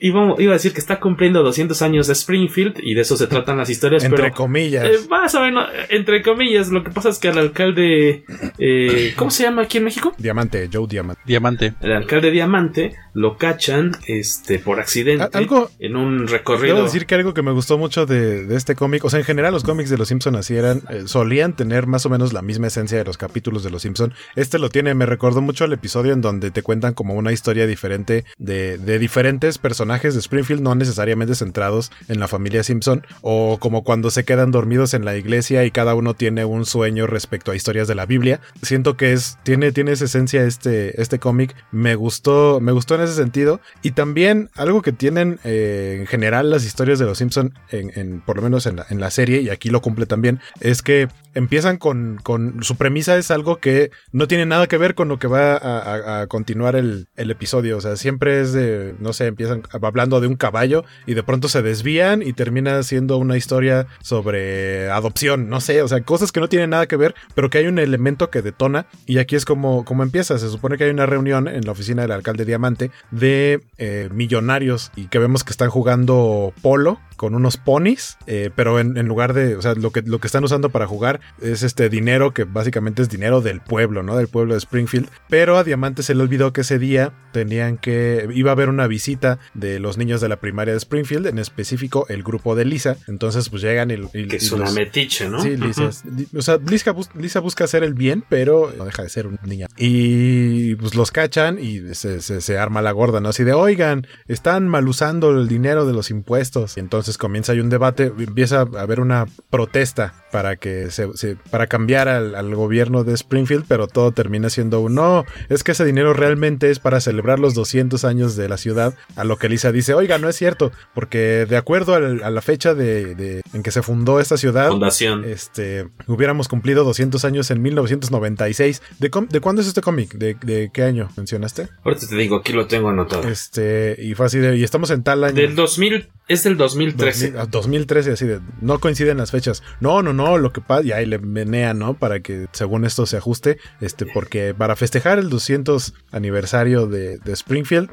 iba, iba a decir que está cumpliendo doscientos años de Springfield y de eso se tratan las historias. Entre pero, comillas. Eh, vas a ver, no, entre comillas, lo que pasa es que al alcalde, eh, ¿cómo se llama aquí en México? Diamante, Joe Diamante. Diamante. El alcalde Diamante lo cachan este por accidente. ¿Al- Algo, en un recorrido. Debo decir que algo que me gustó mucho de, de este cómic, o sea, en general los cómics de los Simpsons así eran, eh, solían tener más o menos la misma esencia de los capítulos de los Simpsons. Este lo tiene, me recordó mucho el episodio en donde te cuentan como una historia diferente de, de diferentes personajes de Springfield, no necesariamente centrados en la familia Simpson, o como cuando se quedan dormidos en la iglesia y cada uno tiene un sueño respecto a historias de la Biblia. Siento que es, tiene, tiene esa esencia este, este cómic, me gustó, me gustó en ese sentido. Y también algo que tienen Eh, en general las historias de los Simpson en, en, por lo menos en la, en la serie, y aquí lo cumple también, es que empiezan con, con su premisa es algo que no tiene nada que ver con lo que va a, a, a continuar el, el episodio. O sea, siempre es de, no sé, empiezan hablando de un caballo y de pronto se desvían y termina siendo una historia sobre adopción, no sé, o sea, cosas que no tienen nada que ver, pero que hay un elemento que detona. Y aquí es como, como empieza. Se supone que hay una reunión en la oficina del alcalde Diamante de eh, millonarios y que vemos que están jugando polo con unos ponis, eh, pero en, en lugar de, o sea, lo que, lo que están usando para jugar es este dinero que básicamente es dinero del pueblo, ¿no? Del pueblo de Springfield. Pero a Diamante se le olvidó que ese día tenían que, iba a haber una visita de los niños de la primaria de Springfield, en específico el grupo de Lisa. Entonces pues llegan y... y que es y una los, metiche, ¿no? Sí, Lisa. Uh-huh. O sea, Lisa, bus, Lisa busca hacer el bien, pero no deja de ser una niña. Y pues los cachan y se, se, se arma la gorda, ¿no? Así de, oigan, están mal usando el dinero de los impuestos. Y entonces comienza ahí un debate, empieza a haber una protesta para que se, se para cambiar al, al gobierno de Springfield, pero todo termina siendo un no, es que ese dinero realmente es para celebrar los doscientos años de la ciudad, a lo que Lisa dice, oiga, no es cierto, porque de acuerdo al, a la fecha de, de en que se fundó esta ciudad, fundación, este, hubiéramos cumplido doscientos años en mil novecientos noventa y seis. ¿De, com- de cuándo es este cómic? ¿De, ¿De qué año mencionaste? Ahorita te digo, aquí lo tengo anotado. Este, y fue así de, y estamos en tal año. Del dos mil, es del dos mil trece. dos mil trece, así de, no coinciden las fechas. No, no, no. No, lo que pasa, y ahí le menea, ¿no? Para que según esto se ajuste, este, porque para festejar el doscientos aniversario de, de Springfield.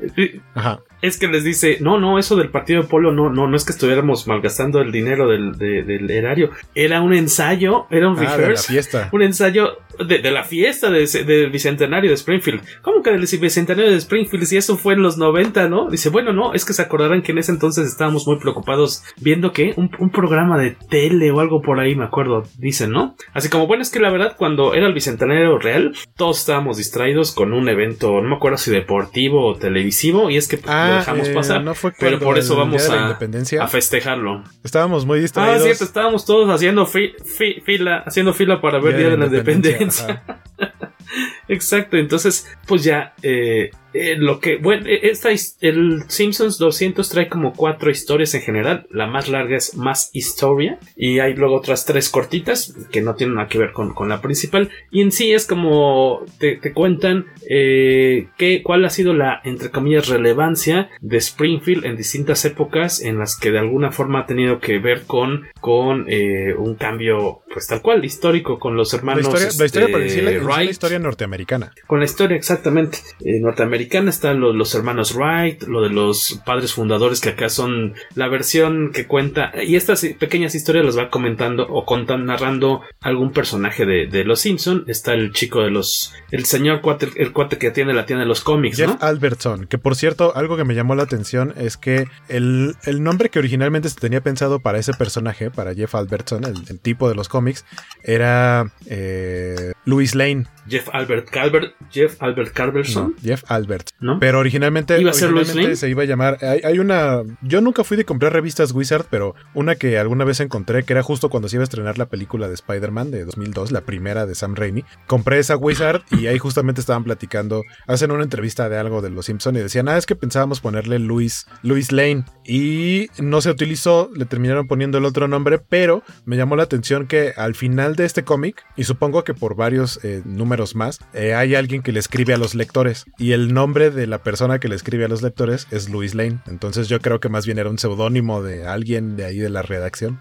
Ajá. Es que les dice, no, no, eso del partido de polo, no, no, no es que estuviéramos malgastando el dinero del, de, del erario. Era un ensayo, era un rehearse, ah, de la fiesta. Un ensayo de, de la fiesta del de bicentenario de Springfield. ¿Cómo que del bicentenario de Springfield? Si eso fue en los noventa, ¿no? Dice, bueno, no, es que se acordarán que en ese entonces estábamos muy preocupados viendo que un, un programa de tele o algo por ahí, me acuerdo. Dicen, ¿no? Así como, bueno, es que la verdad, cuando era el bicentenario real, todos estábamos distraídos con un evento, no me acuerdo si deportivo o televisivo, y es que ah, lo dejamos eh, pasar, no fue, pero por eso vamos a, a festejarlo. Estábamos muy distraídos. Ah, es cierto, estábamos todos haciendo fi- fi- fila, haciendo fila para ver Día de la Independencia. Exacto, entonces, pues ya, eh, eh, lo que, bueno, esta is, el Simpsons doscientos trae como cuatro historias en general, la más larga es Más Historia, y hay luego otras tres cortitas, que no tienen nada que ver con, con la principal, y en sí es como, te, te cuentan, eh, que, cuál ha sido la, entre comillas, relevancia de Springfield en distintas épocas, en las que de alguna forma ha tenido que ver con, con, eh, un cambio, pues tal cual, histórico, con los hermanos, la historia, este, la historia, para decirle, Wright, la historia norteamericana. Con la historia exactamente eh, norteamericana están lo, los hermanos Wright, lo de los padres fundadores, que acá son la versión que cuenta, y estas pequeñas historias las va comentando o contan, narrando algún personaje de, de los Simpsons. Está el chico de los, el señor cuate, el cuate que tiene la tienda de los cómics, Jeff, ¿no? Albertson, que por cierto, algo que me llamó la atención es que el, el nombre que originalmente se tenía pensado para ese personaje, para Jeff Albertson, el, el tipo de los cómics, era eh, Louis Lane. Jeff Albert Calvert, Jeff Albert Calverson. No, Jeff Albert. ¿No? Pero originalmente, ¿Iba a ser originalmente se iba a llamar. Hay, hay una. Yo nunca fui de comprar revistas Wizard, pero una que alguna vez encontré, que era justo cuando se iba a estrenar la película de Spider-Man de dos mil dos, la primera de Sam Raimi. Compré esa Wizard y ahí justamente estaban platicando. Hacen una entrevista de algo de los Simpsons y decían, ah, es que pensábamos ponerle Louis, Louis Lane. Y no se utilizó, le terminaron poniendo el otro nombre, pero me llamó la atención que al final de este cómic, y supongo que por varios eh, números más, eh, hay alguien que le escribe a los lectores, y el nombre de la persona que le escribe a los lectores es Louis Lane. Entonces yo creo que más bien era un seudónimo de alguien de ahí de la redacción.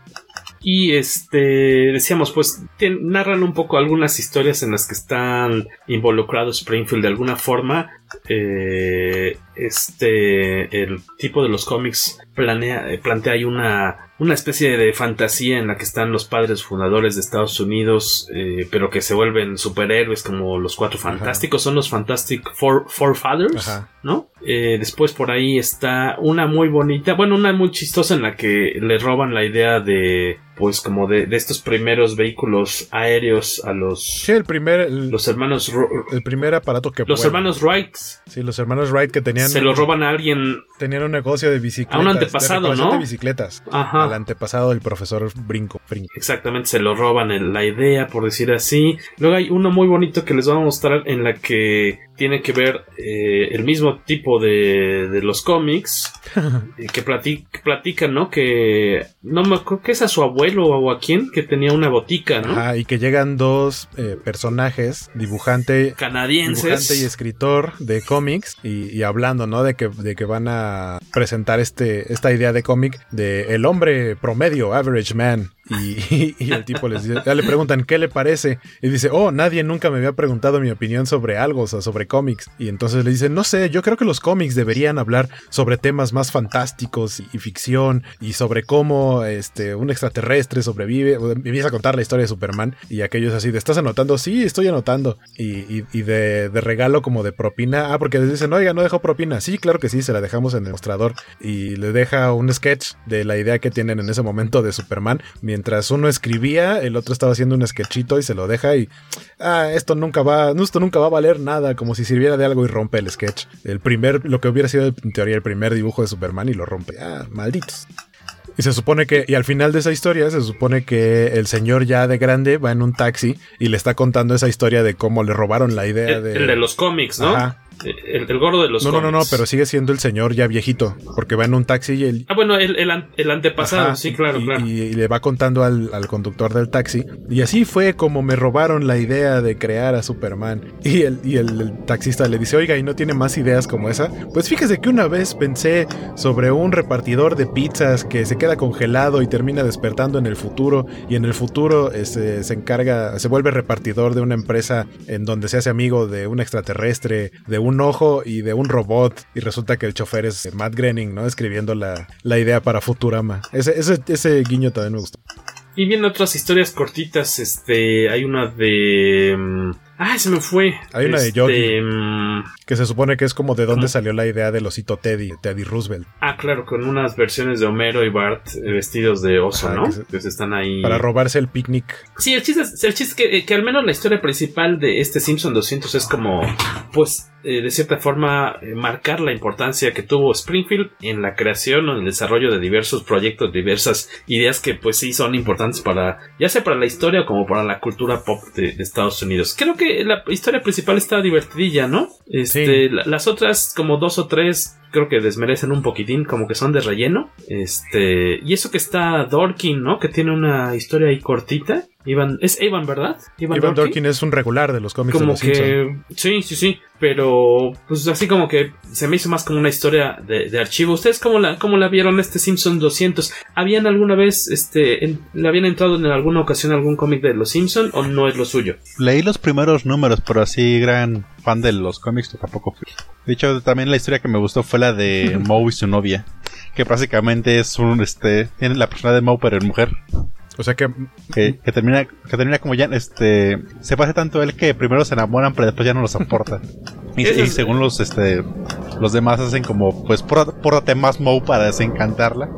Y este, decíamos, pues te, narran un poco algunas historias en las que están involucrados Springfield de alguna forma. Eh, este, el tipo de los cómics planea, plantea hay una una especie de fantasía en la que están los padres fundadores de Estados Unidos, eh, pero que se vuelven superhéroes como los Cuatro Fantásticos. Ajá. Son los Fantastic Four, Four Fathers. Ajá. ¿No? Eh, después por ahí está una muy bonita, bueno, una muy chistosa en la que le roban la idea de, pues como de, de estos primeros vehículos aéreos a los... Sí, el primer... El, los hermanos... El primer aparato que... Los vuelve. Hermanos Wright. Wrights. Sí, los hermanos Wright que tenían... Se lo roban a alguien... Tenían un negocio de bicicletas. A un antepasado, de ¿no? de bicicletas. Ajá. Al antepasado del profesor Brinco. Brinco. Exactamente, se lo roban en la idea, por decir así. Luego hay uno muy bonito que les voy a mostrar en la que... Tiene que ver eh, el mismo tipo de, de los cómics eh, que platic, platican, ¿no? Que no me acuerdo que es a su abuelo o a quién que tenía una botica, ¿no? Ah, y que llegan dos eh, personajes, dibujante canadienses, dibujante y escritor de cómics y, y hablando, ¿no? De que, de que van a presentar este esta idea de cómic de el hombre promedio, average man. Y, y el tipo les dice, ya le preguntan qué le parece y dice, oh, nadie nunca me había preguntado mi opinión sobre algo, o sea, sobre cómics. Y entonces le dicen, no sé, yo creo que los cómics deberían hablar sobre temas más fantásticos y, y ficción y sobre cómo este un extraterrestre sobrevive. Empieza a contar la historia de Superman y aquellos así de, ¿estás anotando? Sí, estoy anotando. Y, y, y de, de regalo como de propina, ah, porque les dicen, oiga, no dejó propina. Sí, claro que sí, se la dejamos en el mostrador y le deja un sketch de la idea que tienen en ese momento de Superman. Mientras uno escribía, el otro estaba haciendo un sketchito y se lo deja y... Ah, esto nunca va... Esto nunca va a valer nada, como si sirviera de algo y rompe el sketch. El primer... Lo que hubiera sido, en teoría, el primer dibujo de Superman y lo rompe. Ah, malditos. Y se supone que, y al final de esa historia, se supone que el señor ya de grande va en un taxi y le está contando esa historia de cómo le robaron la idea el, de... El de los cómics, ¿no? Ajá. El, el gordo de los no, cómics. No, no, no, pero sigue siendo el señor ya viejito, porque va en un taxi y el... Ah, bueno, el, el, el antepasado, ajá, sí, claro, y, claro. Y, y le va contando al, al conductor del taxi, y así fue como me robaron la idea de crear a Superman. Y, el, y el, el taxista le dice, oiga, ¿y no tiene más ideas como esa? Pues fíjese que una vez pensé sobre un repartidor de pizzas que se queda congelado y termina despertando en el futuro, y en el futuro este, se encarga, se vuelve repartidor de una empresa en donde se hace amigo de un extraterrestre, de un un ojo y de un robot, y resulta que el chofer es Matt Groening, ¿no? Escribiendo la, la idea para Futurama. Ese, ese, ese guiño también me gustó. Y viendo otras historias cortitas, este, hay una de... ¡Ah, se me fue! Hay una este... de Yogi, um... que se supone que es como de dónde ¿Cómo? salió la idea del osito Teddy, Teddy Roosevelt. Ah, claro, con unas versiones de Homero y Bart vestidos de oso, ajá, ¿no? Que, se... que están ahí... Para robarse el picnic. Sí, el chiste es, el chiste es que, que al menos la historia principal de este Simpson doscientos es como, pues, eh, de cierta forma, eh, marcar la importancia que tuvo Springfield en la creación o en el desarrollo de diversos proyectos, diversas ideas que, pues, sí son importantes para, ya sea para la historia o como para la cultura pop de, de Estados Unidos. Creo que la historia principal está divertidilla, ¿no? Este, sí. la, las otras como dos o tres creo que desmerecen un poquitín, como que son de relleno. Este, y eso que está Dorkin, ¿no? Que tiene una historia ahí cortita. Ivan, es Ivan, ¿verdad? Ivan, Ivan Dorkin? Dorkin es un regular de los cómics como de los que, Simpsons. Sí, sí, sí. Pero pues así como que se me hizo más como una historia de, de archivo. ¿Ustedes cómo la, cómo la vieron este Simpsons doscientos? ¿Habían alguna vez, este, en, le habían entrado en alguna ocasión algún cómic de los Simpsons o no es lo suyo? Leí los primeros números, pero así gran fan de los cómics tampoco fui. De hecho, también la historia que me gustó fue la de Moe y su novia, que básicamente es un, este, tiene la persona de Moe pero es mujer. O sea que, que, que termina que termina como ya, este, se pasa tanto él que primero se enamoran pero después ya no los soporta. Y, y según los este los demás hacen como, pues pórtate más Moe para desencantarla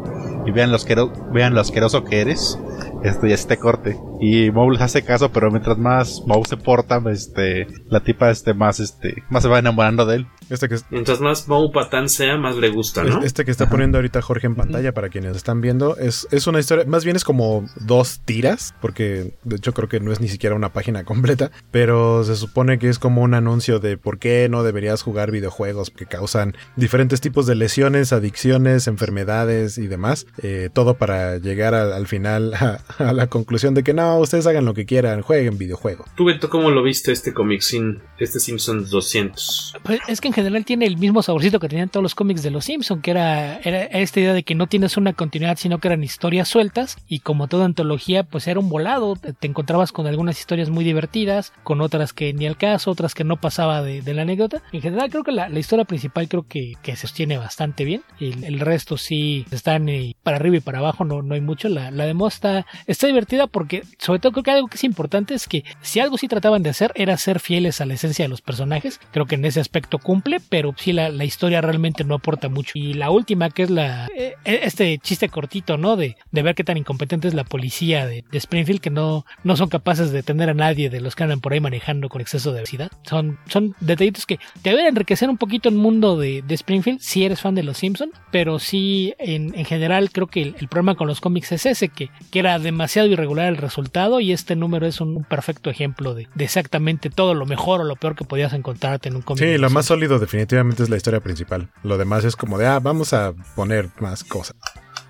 y vean lo asqueroso, vean lo asqueroso que eres, este, y así te corte. Y Moe les hace caso, pero mientras más Moe se porta, este, la tipa este más este más se va enamorando de él. Este que es, mientras más Moe patán sea, más le gusta, ¿no? Este que está poniendo ahorita Jorge en pantalla, para quienes están viendo, es, es una historia, más bien es como dos tiras, porque de hecho creo que no es ni siquiera una página completa, pero se supone que es como un anuncio de por qué no deberías jugar videojuegos que causan diferentes tipos de lesiones, adicciones, enfermedades y demás, eh, todo para llegar a, al final a, a la conclusión de que no, ustedes hagan lo que quieran, jueguen videojuegos. ¿Tú, Beto, cómo lo viste este cómic sin este Simpsons doscientos? Pues es que en general tiene el mismo saborcito que tenían todos los cómics de los Simpsons, que era, era esta idea de que no tienes una continuidad, sino que eran historias sueltas, y como toda antología pues era un volado, te encontrabas con algunas historias muy divertidas, con otras que ni al caso, otras que no pasaba de, de la anécdota. En general creo que la, la historia principal creo que, que se sostiene bastante bien, el, el resto sí están para arriba y para abajo, no, no hay mucho. La, la demo está, está divertida porque sobre todo creo que algo que es importante es que si algo sí trataban de hacer era ser fieles a la esencia de los personajes. Creo que en ese aspecto cumple, pero sí la, la historia realmente no aporta mucho. Y la última, que es la eh, este chiste cortito, ¿no? De, de ver qué tan incompetente es la policía de, de Springfield, que no, no son capaces de detener a nadie de los que andan por ahí manejando con exceso de velocidad. Son, son detallitos que te deben enriquecer un poquito el mundo de, de Springfield si eres fan de Los Simpsons, pero sí en, en general creo que el, el problema con los cómics es ese, que, que era demasiado irregular el resultado, y este número es un, un perfecto ejemplo de, de exactamente todo lo mejor o lo peor que podías encontrarte en un cómic. Sí, lo más sólido definitivamente es la historia principal. Lo demás es como de, ah, vamos a poner más cosas.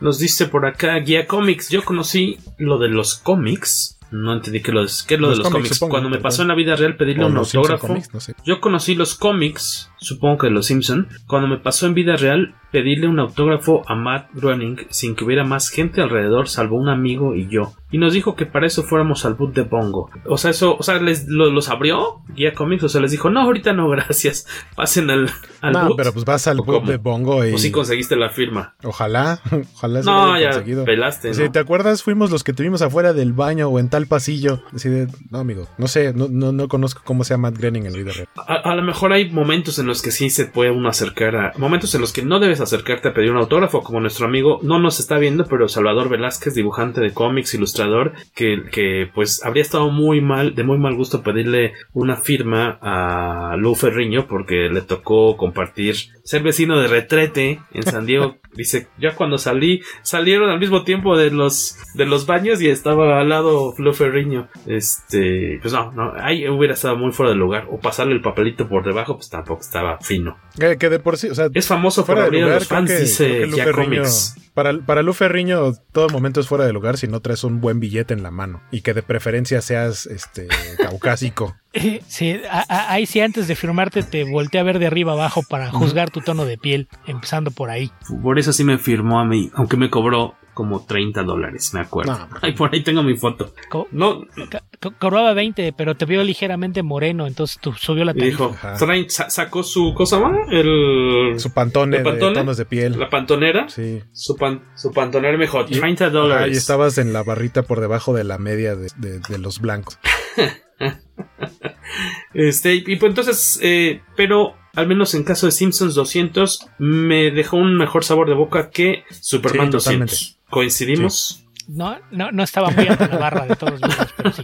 Nos dice por acá Guía Comics: yo conocí lo de los cómics. No entendí qué es lo los de los cómics. cómics. Supongo, Cuando me pasó en la vida real pedirle un autógrafo. Comics, no sé. Yo conocí los cómics, supongo que de los Simpsons. Cuando me pasó en vida real pedirle un autógrafo a Matt Groening sin que hubiera más gente alrededor, salvo un amigo y yo. Y nos dijo que para eso fuéramos al boot de Bongo. O sea, eso, o sea, les lo, los abrió Guía Comics. O sea, les dijo, no, ahorita no, gracias. Pasen al, al no, boot. No, pero pues vas al boot de Bongo y... O sí conseguiste la firma. Ojalá, ojalá se no, lo haya conseguido. No, ya pelaste, ¿no? Si te acuerdas, fuimos los que tuvimos afuera del baño o en tal pasillo. Así de, no, amigo, no sé, no, no, no conozco cómo sea Matt Groening en el video real. A, a lo mejor hay momentos en los que sí se puede uno acercar a... Momentos en los que no debes acercarte a pedir un autógrafo, como nuestro amigo, no nos está viendo, pero Salvador Velázquez, dibujante de cómics, ilustrador, Que, que pues habría estado muy mal, de muy mal gusto pedirle una firma a Lou Ferrigno porque le tocó compartir, ser vecino de retrete en San Diego. Dice, ya cuando salí, salieron al mismo tiempo de los de los baños y estaba al lado Lou Ferrigno. Este, pues no, no, ahí hubiera estado muy fuera de lugar. O pasarle el papelito por debajo, pues tampoco estaba fino. Que, que de por sí, o sea, es famoso por abrir a los fans, que, dice Guía Comics. Para, para Lou Ferrigno todo momento es fuera de lugar si no traes un buen billete en la mano y que de preferencia seas este caucásico. Sí, ahí sí antes de firmarte te volteé a ver de arriba abajo para juzgar tu tono de piel, empezando por ahí. Por eso sí me firmó a mí, aunque me cobró como treinta dólares, me acuerdo. No, ay, por ahí tengo mi foto. Co- no. co- cobraba veinte, pero te vio ligeramente moreno, entonces tú subió la tarifa. Dijo, sacó su cosa, el su pantone, el pantone de tonos de piel. La pantonera. Sí. Su, pan, su pantonera me dijo treinta dólares. Ahí estabas en la barrita por debajo de la media de, de, de los blancos. Este, y pues entonces, eh, pero al menos en caso de Simpsons doscientos me dejó un mejor sabor de boca que Superman sí, doscientos. Totalmente. ¿Coincidimos? Sí. No, no, no estaba muy alta la barra de todos modos, pero sí.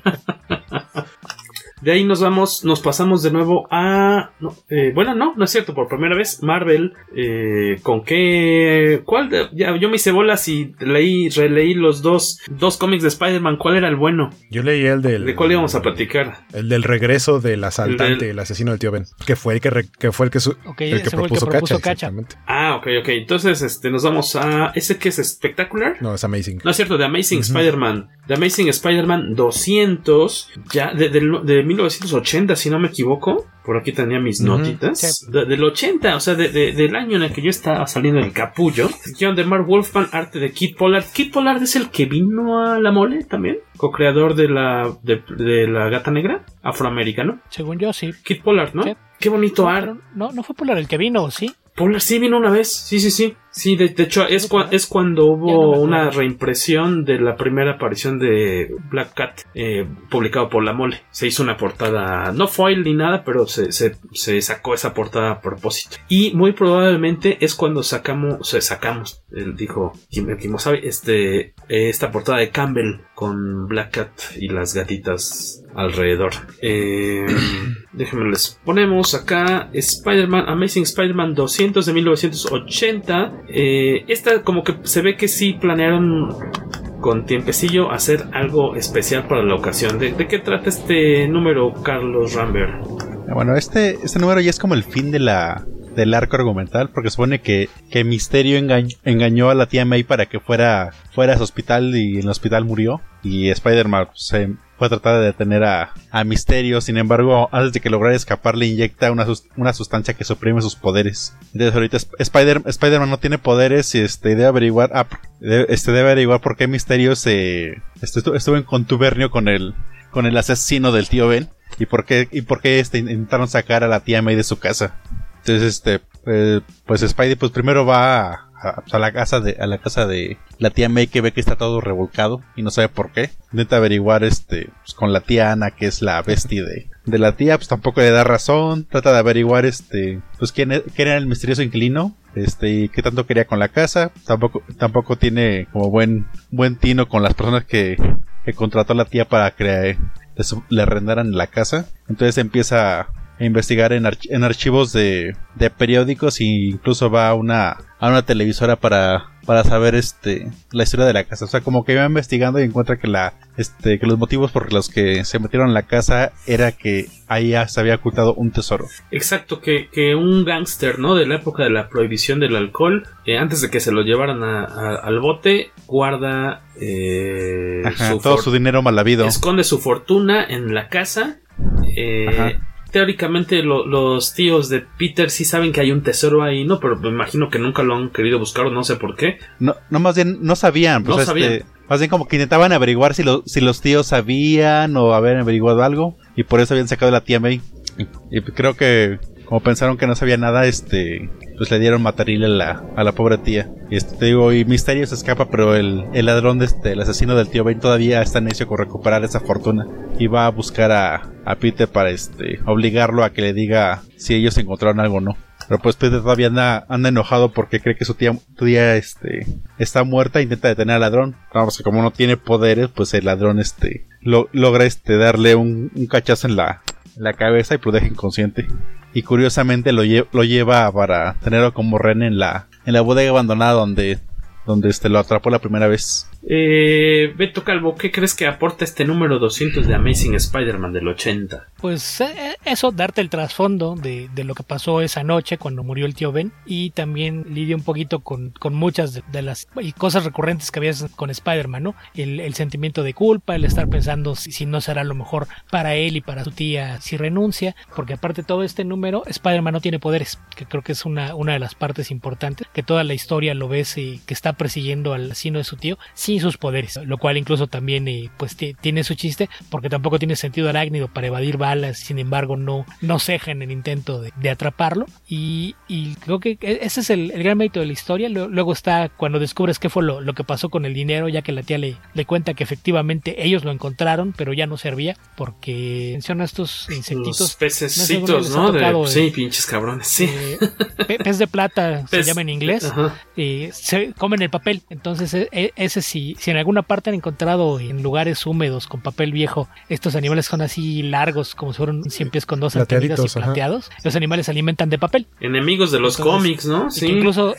De ahí nos vamos, nos pasamos de nuevo a... No, eh, bueno, no, no es cierto, por primera vez Marvel, eh, ¿con qué? ¿Cuál? De, ya, yo me hice bolas y leí, releí los dos dos cómics de Spider-Man, ¿cuál era el bueno? Yo leí el del... ¿De cuál íbamos a platicar? El del regreso del asaltante, el, del, el asesino del tío Ben, que fue el que, re, que, fue el que, su, okay, el que propuso, el que propuso Cacha, Cacha. Ah, ok, ok, entonces este, nos vamos a... ¿Ese que es Spectacular? No, es Amazing. No, es cierto, de Amazing uh-huh. Spider-Man, de Amazing Spider-Man doscientos, ya, del... De, de, de mil novecientos ochenta, si no me equivoco. Por aquí tenía mis uh-huh. notitas. De, del ochenta, o sea, de, de, del año en el que yo estaba saliendo del capullo. Guión de Mark Wolfman, arte de Kid Pollard. Kid Pollard es el que vino a la mole también. Co-creador de la, de, de la Gata Negra, afroamericano. Según yo, sí. Kid Pollard, ¿no? Sí. Qué bonito no, arte. No, no fue Pollard el que vino, ¿sí? Pollard sí vino una vez. Sí, sí, sí. Sí, de, de hecho es, cua- es cuando hubo no una reimpresión de la primera aparición de Black Cat, eh, publicado por La Mole. Se hizo una portada, no foil ni nada, pero se, se, se sacó esa portada a propósito. Y muy probablemente es cuando sacamos, o sea, sacamos, él dijo, ¿quién sabe? Este, esta portada de Campbell con Black Cat y las gatitas alrededor. Eh, déjenme les ponemos acá Spider-Man, Amazing Spider-Man doscientos de mil novecientos ochenta. Eh, esta como que se ve que sí planearon con tiempecillo hacer algo especial para la ocasión. ¿De, de qué trata este número, Carlos Rambert? Bueno, este, este número ya es como el fin de la... del arco argumental, porque supone que, que Misterio engañó, engañó a la tía May para que fuera, fuera a su hospital, y en el hospital murió, y Spider-Man se fue a tratar de detener a, a Misterio. Sin embargo, antes de que lograra escapar, le inyecta una, una sustancia que suprime sus poderes. Entonces ahorita Spider, Spider-Man no tiene poderes y este, debe averiguar ah, este, debe averiguar por qué Misterio se este, estuvo en contubernio con el, con el asesino del tío Ben, y por qué, y por qué este, intentaron sacar a la tía May de su casa. Entonces, este, eh, pues Spidey, pues primero va a, a, a la casa de a la casa de la tía May, que ve que está todo revolcado y no sabe por qué. Intenta averiguar este pues, con la tía Ana, que es la bestia de, de la tía, pues tampoco le da razón. Trata de averiguar este pues quién, quién era el misterioso inquilino, este y qué tanto quería con la casa. Tampoco tampoco tiene como buen buen tino con las personas que, que contrató la tía para crear le, le arrendaran la casa. Entonces empieza a E investigar en, archi- en archivos de, de periódicos, e incluso va a una, a una televisora para, para saber este, la historia de la casa. O sea, como que va investigando y encuentra que, la, este, que los motivos por los que se metieron en la casa era que ahí se había ocultado un tesoro. Exacto, que, que un gángster, ¿no?, de la época de la prohibición del alcohol, eh, antes de que se lo llevaran a, a, al bote, guarda eh, Ajá, su todo for- su dinero mal habido. Esconde su fortuna en la casa. Eh, Ajá. Teóricamente lo, los tíos de Peter sí saben que hay un tesoro ahí, ¿no? Pero me imagino que nunca lo han querido buscar, o no sé por qué. No, no más bien no sabían. Pues no este, sabían. Más bien como que intentaban averiguar si, lo, si los tíos sabían o habían averiguado algo. Y por eso habían sacado a la tía May. Y creo que como pensaron que no sabía nada, este, pues le dieron matarile a la, a la pobre tía. Y este, te digo, y Misterio se escapa, pero el, el ladrón, de este, el asesino del tío Ben todavía está necio con recuperar esa fortuna. Y va a buscar a, a Peter para este, obligarlo a que le diga si ellos encontraron algo o no. Pero pues Peter todavía anda, anda enojado porque cree que su tía, tía este, está muerta e intenta detener al ladrón. Vamos, que como no tiene poderes, pues el ladrón este, lo, logra este, darle un, un cachazo en la... la cabeza y lo deja inconsciente. Y curiosamente lo, lle- lo lleva para tenerlo como rehén en la, en la bodega abandonada donde, donde este lo atrapó la primera vez. Eh, Beto Calvo, ¿qué crees que aporta este número doscientos de Amazing Spider-Man del ochenta? Pues eh, eso, darte el trasfondo de, de lo que pasó esa noche cuando murió el tío Ben, y también lidia un poquito con, con muchas de, de las cosas recurrentes que había con Spider-Man, ¿no? El, el sentimiento de culpa, el estar pensando si, si no será lo mejor para él y para su tía si renuncia, porque aparte todo este número, Spider-Man no tiene poderes, que creo que es una, una de las partes importantes, que toda la historia lo ves y que está persiguiendo al asesino de su tío, sin sus poderes, lo cual incluso también eh, pues t- tiene su chiste, porque tampoco tiene sentido arácnido para evadir balas. Sin embargo, no, no ceja en el intento de, de atraparlo, y, y creo que ese es el, el gran mérito de la historia. Luego está cuando descubres qué fue lo, lo que pasó con el dinero, ya que la tía le, le cuenta que efectivamente ellos lo encontraron, pero ya no servía, porque menciona estos insectitos, los pececitos, ¿no? Tocado, de, sí, pinches cabrones, sí. Eh, pe- pez de plata pez, se llama en inglés, eh, se comen el papel. Entonces eh, ese sí. Si, si en alguna parte han encontrado en lugares húmedos con papel viejo, estos animales son así largos, como si fueran cien pies con dos antenitas y plateados. Ajá. Los animales se alimentan de papel. Enemigos de los Entonces, cómics, ¿no? Sí. Incluso,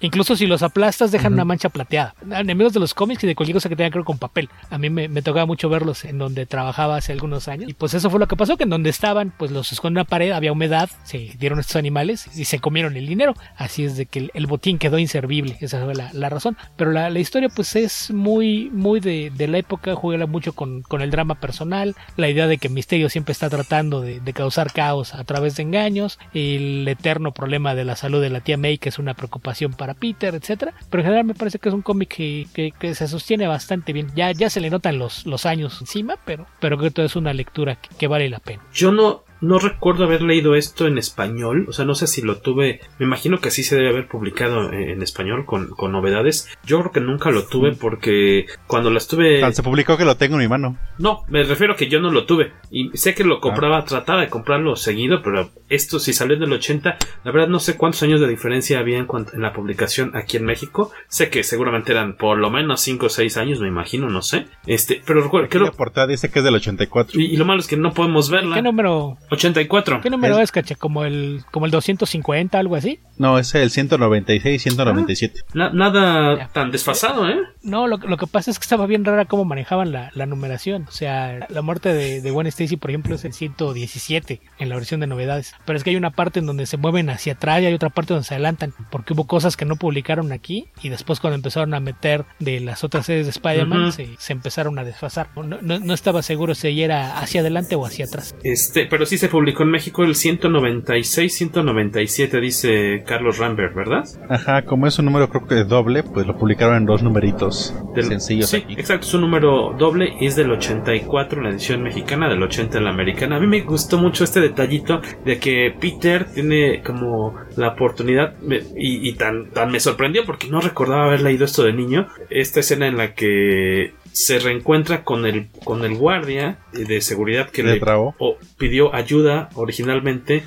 incluso si los aplastas, dejan uh-huh. una mancha plateada. Enemigos de los cómics y de cualquier cosa que tenga que ver con papel. A mí me, me tocaba mucho verlos en donde trabajaba hace algunos años. Y pues eso fue lo que pasó, que en donde estaban, pues los escondió en una pared, había humedad, se dieron estos animales y se comieron el dinero. Así es de que el, el botín quedó inservible. Esa fue la, la razón. Pero la, la historia pues es muy muy de, de la época, juega mucho con, con el drama personal, la idea de que Misterio siempre está tratando de, de causar caos a través de engaños, el eterno problema de la salud de la tía May, que es una preocupación para Peter, etcétera. Pero en general me parece que es un cómic que, que, que se sostiene bastante bien. Ya, ya se le notan los, los años encima, pero, pero creo que es una lectura que, que vale la pena. Yo no... No recuerdo haber leído esto en español, o sea, no sé si lo tuve, me imagino que sí se debe haber publicado en español con, con novedades. Yo creo que nunca lo tuve porque cuando las tuve... Se publicó que lo tengo en mi mano. No, me refiero a que yo no lo tuve, y sé que lo compraba, ah. trataba de comprarlo seguido, pero esto si salió del ochenta, la verdad no sé cuántos años de diferencia había en, cuanto, en la publicación aquí en México. Sé que seguramente eran por lo menos cinco o seis años, me imagino, no sé. Este, pero recuerdo que la portada dice que es del ochenta y cuatro. Y, y lo malo es que no podemos verla. ¿Qué número? ochenta y cuatro. ¿Qué número es, Cacha? ¿Como el como el doscientos cincuenta, algo así? No, es el ciento noventa y seis, ciento noventa y siete. Ah, na- nada ya. Tan desfasado, ¿eh? No, lo, lo que pasa es que estaba bien rara cómo manejaban la, la numeración. O sea, la muerte de, de Gwen Stacy, por ejemplo, es el ciento diecisiete en la versión de novedades. Pero es que hay una parte en donde se mueven hacia atrás y hay otra parte donde se adelantan, porque hubo cosas que no publicaron aquí y después cuando empezaron a meter de las otras series de Spider-Man, uh-huh. se, se empezaron a desfasar. No, no, no estaba seguro si era hacia adelante o hacia atrás. Este, pero sí se publicó en México el ciento noventa y seis, ciento noventa y siete, dice Carlos Rambert, ¿verdad? Ajá, como es un número creo que es doble, pues lo publicaron en dos numeritos. números del, sencillos. Sí, aquí. Exacto, es un número doble y es del ochenta y cuatro, la edición mexicana, del ochenta en la americana. A mí me gustó mucho este detallito de que Peter tiene como la oportunidad y, y tan, tan me sorprendió porque no recordaba haber leído esto de niño. Esta escena en la que se reencuentra con el con el guardia de seguridad que le, le o, pidió ayuda originalmente.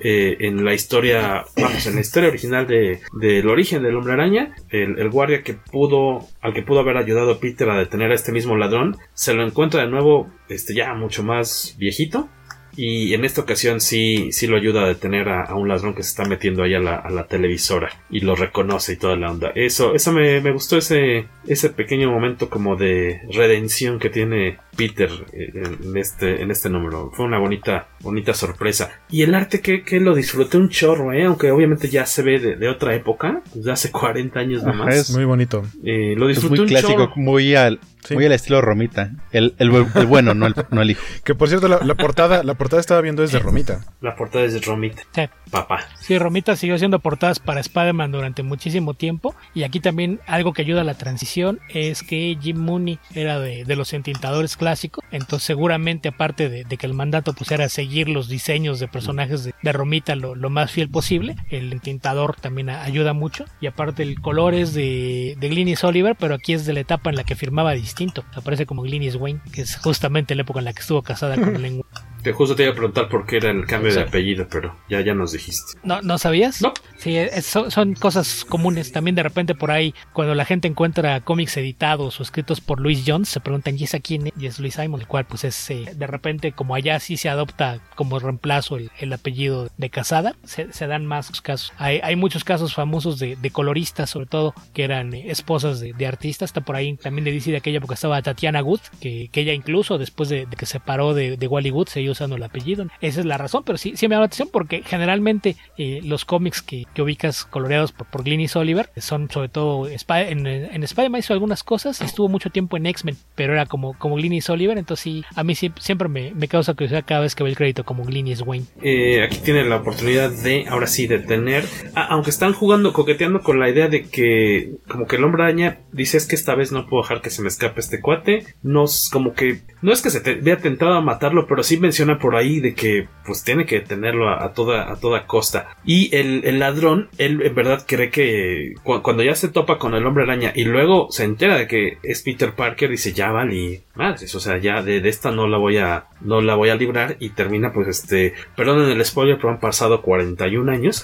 Eh, en la historia, vamos, en la historia original de del origen del Hombre Araña, el, el guardia que pudo, al que pudo haber ayudado a Peter a detener a este mismo ladrón, se lo encuentra de nuevo, este ya mucho más viejito, y en esta ocasión sí, sí lo ayuda a detener a, a un ladrón que se está metiendo ahí a la, a la televisora, y lo reconoce y toda la onda. Eso, eso me, me gustó ese, ese pequeño momento como de redención que tiene Peter en este, en este número. Fue una bonita, bonita sorpresa. Y el arte que, que lo disfruté un chorro, eh, aunque obviamente ya se ve de, de otra época, de hace cuarenta años nomás. Es muy bonito. Eh, lo disfruté es muy un clásico, chorro. Muy al, sí. muy al estilo Romita. El, el, el bueno, no el, no el hijo. Que por cierto, la, la portada, la portada estaba viendo desde Romita. La portada es de Romita. Sí. Papá. Sí, Romita siguió haciendo portadas para Spider-Man durante muchísimo tiempo. Y aquí también algo que ayuda a la transición es que Jim Mooney era de, de los entintadores clásicos. Entonces seguramente aparte de, de que el mandato pues era seguir los diseños de personajes de, de Romita lo, lo más fiel posible, el entintador también a, ayuda mucho, y aparte el color es de, de Glynis Oliver, pero aquí es de la etapa en la que firmaba distinto, aparece como Glynis Wayne, que es justamente la época en la que estuvo casada con Len. Te justo te iba a preguntar por qué era el cambio sí. de apellido, pero ya, ya nos dijiste. ¿No, no sabías? No. Sí, es, son, son cosas comunes. También de repente por ahí, cuando la gente encuentra cómics editados o escritos por Louis Jones, se preguntan, ¿y es a quién? Y es Louis Simon, el cual pues es, eh, de repente como allá sí se adopta como reemplazo el, el apellido de Casada, se, se dan más casos. Hay, hay muchos casos famosos de, de coloristas, sobre todo, que eran eh, esposas de, de artistas. Está por ahí también de D C de aquella época estaba Tatiana Wood, que, que ella incluso después de, de que se paró de, de Wally Wood, se usando el apellido. Esa es la razón, pero sí, sí me llama la atención porque generalmente eh, los cómics que, que ubicas coloreados por, por Glynis Oliver son sobre todo en, en Spider-Man hizo algunas cosas, estuvo mucho tiempo en X-Men, pero era como, como Glynis Oliver, entonces sí, a mí siempre, siempre me, me causa curiosidad cada vez que veo el crédito como Glynis Wayne. Eh, aquí tienen la oportunidad de, ahora sí, de tener, a, aunque están jugando, coqueteando con la idea de que como que el Hombre Araña dice, es que esta vez no puedo dejar que se me escape este cuate, no es como que, no es que se te, vea tentado a matarlo, pero sí me menciona por ahí de que pues tiene que detenerlo a, a toda a toda costa. Y el, el ladrón, él en verdad cree que cu- cuando ya se topa con el Hombre Araña y luego se entera de que es Peter Parker, dice ya valí madres, o sea, ya de, de esta no la voy a no la voy a librar, y termina pues este, perdonen el spoiler, pero han pasado cuarenta y un años